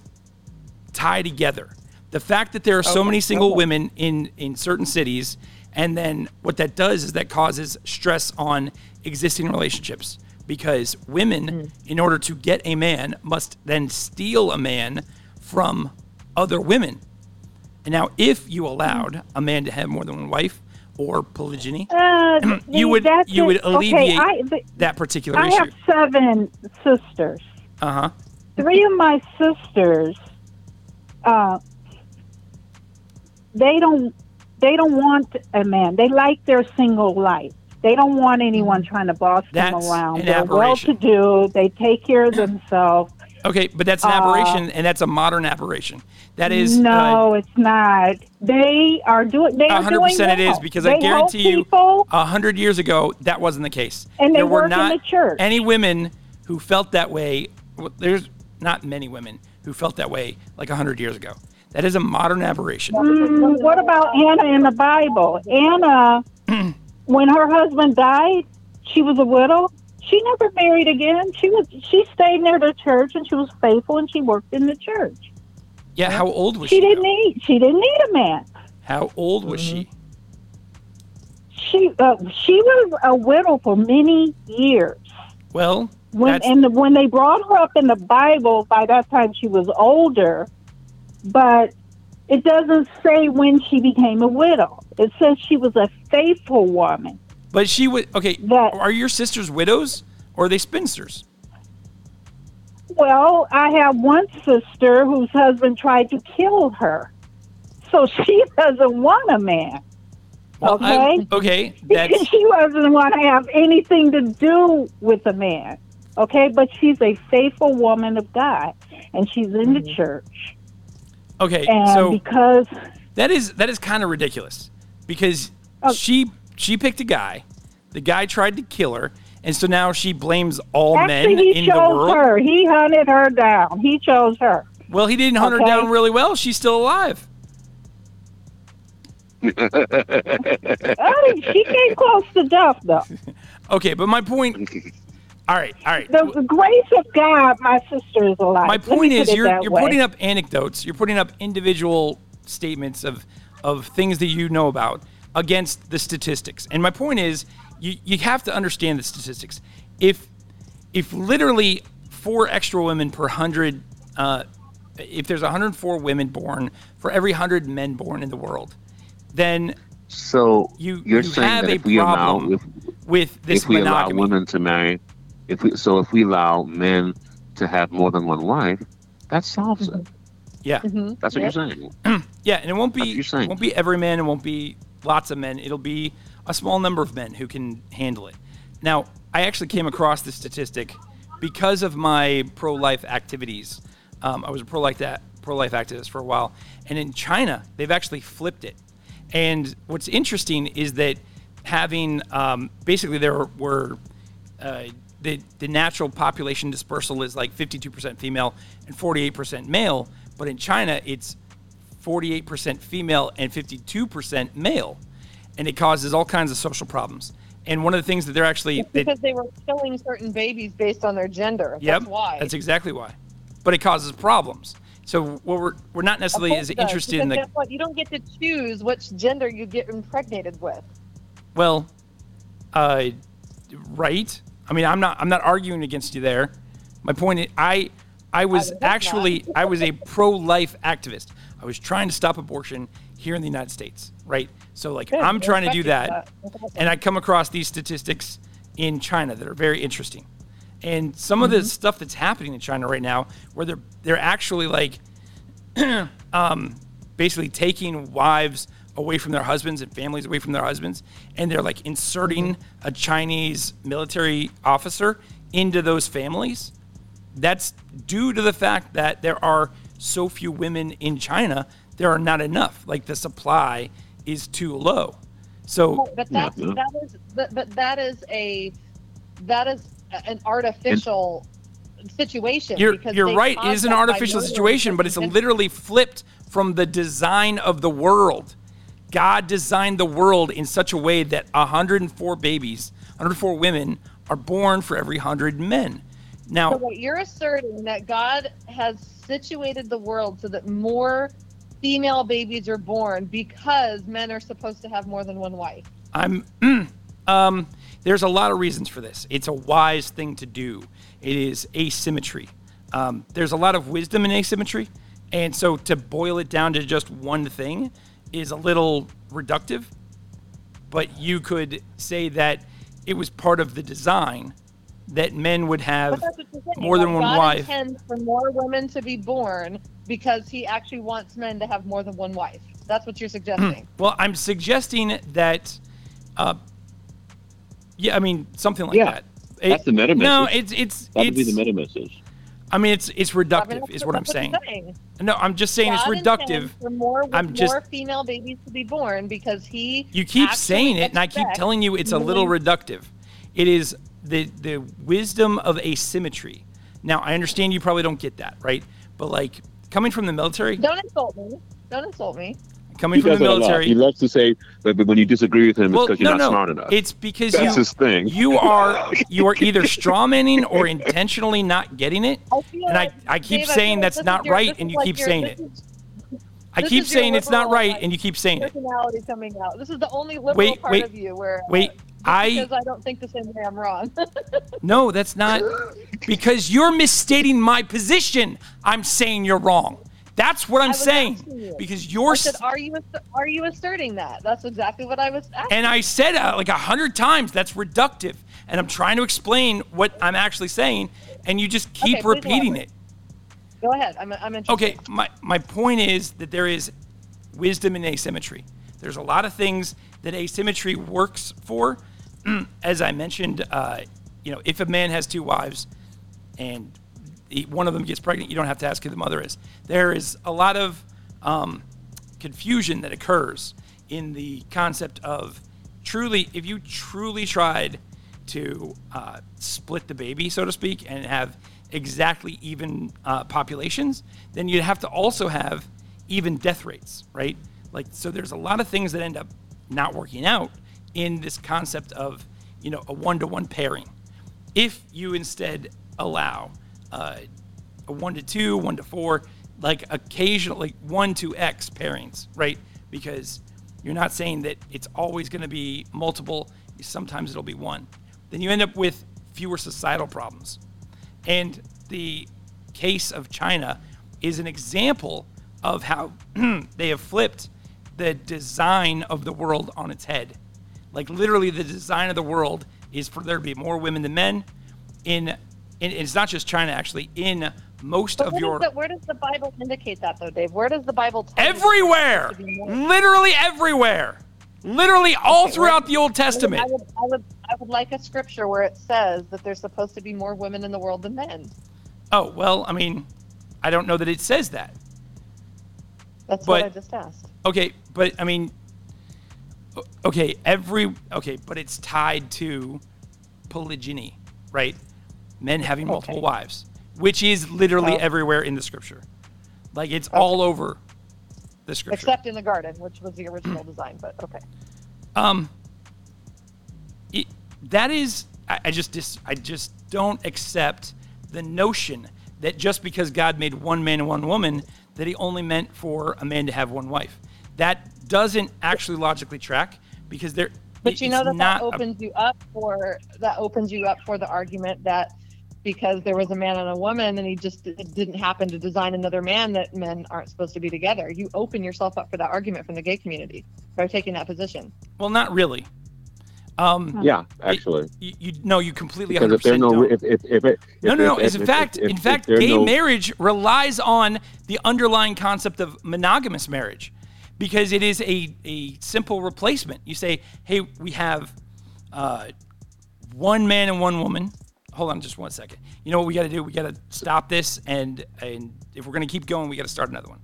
tie together. The fact that there are so okay. many single okay. women in in certain cities, and then what that does is that causes stress on existing relationships. Because women, mm. in order to get a man, must then steal a man from other women. And now, if you allowed a man to have more than one wife, or polygyny, uh, you would you it. would alleviate okay, I, but, that particular I issue. I have seven sisters. Uh huh. Three of my sisters, uh, they don't they don't want a man. They like their single life. They don't want anyone trying to boss That's them around. They're well to do. They take care of themselves. Okay, but that's an aberration, uh, and that's a modern aberration. That is no, uh, it's not. They are doing. They are doing well. It is, because they I guarantee you, a hundred years ago, that wasn't the case. And they there were not in the church. Any women who felt that way. Well, there's not many women who felt that way like a hundred years ago. That is a modern aberration. Um, what about Anna in the Bible? Anna, when her husband died, she was a widow. She never married again. She was she stayed near the church, and she was faithful, and she worked in the church. Yeah, how old was she? She didn't though? need she didn't need a man. How old was mm-hmm. she? She uh, she was a widow for many years. Well, when and the, when they brought her up in the Bible, by that time she was older, but it doesn't say when she became a widow. It says she was a faithful woman. But she was, okay, that, are your sisters widows, or are they spinsters? Well, I have one sister whose husband tried to kill her. So she doesn't want a man. Well, okay? I, okay. That's... She doesn't want to have anything to do with a man. Okay? But she's a faithful woman of God, and she's in mm-hmm. the church. Okay, and so because... That is, that is kind of ridiculous, because okay. she... She picked a guy. The guy tried to kill her, and so now she blames all Actually, men in the world. He chose her. He hunted her down. He chose her. Well, he didn't hunt okay. her down really well. She's still alive. Oh, she came close to death, though. Okay, but my point... All right, all right. The, the grace of God, my sister is alive. My point is you're, you're putting up anecdotes. You're putting up individual statements of, of things that you know about against the statistics. And my point is, you, you have to understand the statistics. If if literally four extra women per hundred, uh, if there's one hundred four women born for every one hundred men born in the world, then so you, you're you saying have that if a we problem allow, if, with this if we monogamy. Allow women to marry, if we, so if we allow men to have more than one wife, that solves mm-hmm. it. Yeah. Mm-hmm. That's what yep. you're saying. Yeah, and it won't be, it won't be every man, it won't be lots of men. It'll be a small number of men who can handle it. Now, I actually came across this statistic because of my pro-life activities. Um, I was a pro-life pro-life activist for a while. And in China, they've actually flipped it. And what's interesting is that having um, basically there were uh, the, the natural population dispersal is like fifty-two percent female and forty-eight percent male. But in China, it's forty-eight percent female and fifty-two percent male, and it causes all kinds of social problems. And one of the things that they're actually... It's because they, they were killing certain babies based on their gender. Yep, that's why. That's exactly why. But it causes problems. So what we're we're not necessarily as interested does, in the... Guess what? You don't get to choose which gender you get impregnated with. Well, uh, right. I mean, I'm not I'm not arguing against you there. My point is, I, I was I actually... I was a pro-life activist. I was trying to stop abortion here in the United States, right? So, like, Good. I'm trying to do that, and I come across these statistics in China that are very interesting. And some mm-hmm. of the stuff that's happening in China right now, where they're they're actually, like, um, basically taking wives away from their husbands and families away from their husbands, and they're, like, inserting mm-hmm. a Chinese military officer into those families. That's due to the fact that there are so few women in China, there are not enough. Like, the supply is too low. So, but that's, that is, but, but that is a, that is an artificial and situation. You're, because you're right. It is an artificial situation, but it's literally flipped from the design of the world. God designed the world in such a way that one hundred four babies, one hundred four women are born for every one hundred men. Now, so what you're asserting that God has situated the world so that more female babies are born because men are supposed to have more than one wife. I'm, um, there's a lot of reasons for this. It's a wise thing to do. It is asymmetry. Um, there's a lot of wisdom in asymmetry. And so to boil it down to just one thing is a little reductive, but you could say that it was part of the design that men would have more than one wife. God intends for more women to be born because he actually wants men to have more than one wife. That's what you're suggesting. Well, I'm suggesting that, uh, yeah, I mean, something like yeah, that. That's it, the meta message. No, it's... it's that would be the meta message. I mean, it's it's reductive, I mean, is what I'm saying. saying. No, I'm just saying God it's reductive. For more, I'm just, more female babies to be born because he. You keep saying it, and I keep telling you it's a little reductive. It is the the wisdom of asymmetry. Now, I understand you probably don't get that, right? But like coming from the military. Don't insult me. Don't insult me. Coming he from the military, he loves to say that when you disagree with him, well, it's because no, you're not no. smart enough. It's because that's you, his thing. you are you are either strawmanning or intentionally not getting it. I and like, I, I keep Dave, saying I that's like not your, right, and you like keep your, saying it. Is, I keep saying it's not right, and you keep saying it. Personality coming out. This is the only liberal wait, part wait, of you where wait, I because I don't think the same way. I'm wrong. No, that's not because you're misstating my position. I'm saying you're wrong. That's what I'm saying, you. because you're. I said, are you are you asserting that? That's exactly what I was asking. And I said uh, like a hundred times that's reductive, and I'm trying to explain what I'm actually saying, and you just keep okay, repeating it. Go ahead, I'm I'm interested. Okay, my my point is that there is wisdom in asymmetry. There's a lot of things that asymmetry works for. As I mentioned, uh, you know, if a man has two wives, and one of them gets pregnant, you don't have to ask who the mother is. There is a lot of um, confusion that occurs in the concept of truly, if you truly tried to uh, split the baby, so to speak, and have exactly even uh, populations, then you'd have to also have even death rates, right? Like, so there's a lot of things that end up not working out in this concept of, you know, a one-to-one pairing. If you instead allow Uh, a one to two, one to four, like occasionally one to X pairings, right? Because you're not saying that it's always going to be multiple. Sometimes it'll be one. Then you end up with fewer societal problems. And the case of China is an example of how they have flipped the design of the world on its head. Like literally the design of the world is for there to be more women than men in And it's not just China, actually. In most but of your... The, where does the Bible indicate that, though, Dave? Where does the Bible... Tell everywhere! Literally everywhere! Literally all okay, throughout the Old Testament. I would, I would, I would like a scripture where it says that there's supposed to be more women in the world than men. Oh, well, I mean, I don't know that it says that. That's but, what I just asked. Okay, but, I mean... Okay, every... Okay, but it's tied to polygyny, right? Men having multiple okay. wives, which is literally oh. everywhere in the scripture. Like, it's okay. all over the scripture. Except in the garden, which was the original design, but okay. Um, it, that is, I, I just dis, I just don't accept the notion that just because God made one man and one woman, that he only meant for a man to have one wife. That doesn't actually logically track, because there. But it, you know that that opens a, you up for, that opens you up for the argument that because there was a man and a woman and he just it didn't happen to design another man, that men aren't supposed to be together. You open yourself up for that argument from the gay community by taking that position. Well, not really. Um, yeah, actually. You, you, no, you completely because one hundred percent if there no, if, if, if it, if no, no, no. If, if, in fact, if, if, in fact gay no... marriage relies on the underlying concept of monogamous marriage because it is a, a simple replacement. You say, hey, we have uh, one man and one woman. Hold on just one second. You know what we got to do? We got to stop this, and and if we're going to keep going, we got to start another one.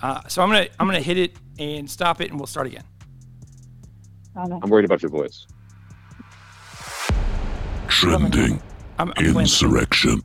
Uh, so I'm going to I'm going to hit it and stop it, and we'll start again. I'm worried about your voice. Trending. I'm, I'm Insurrection.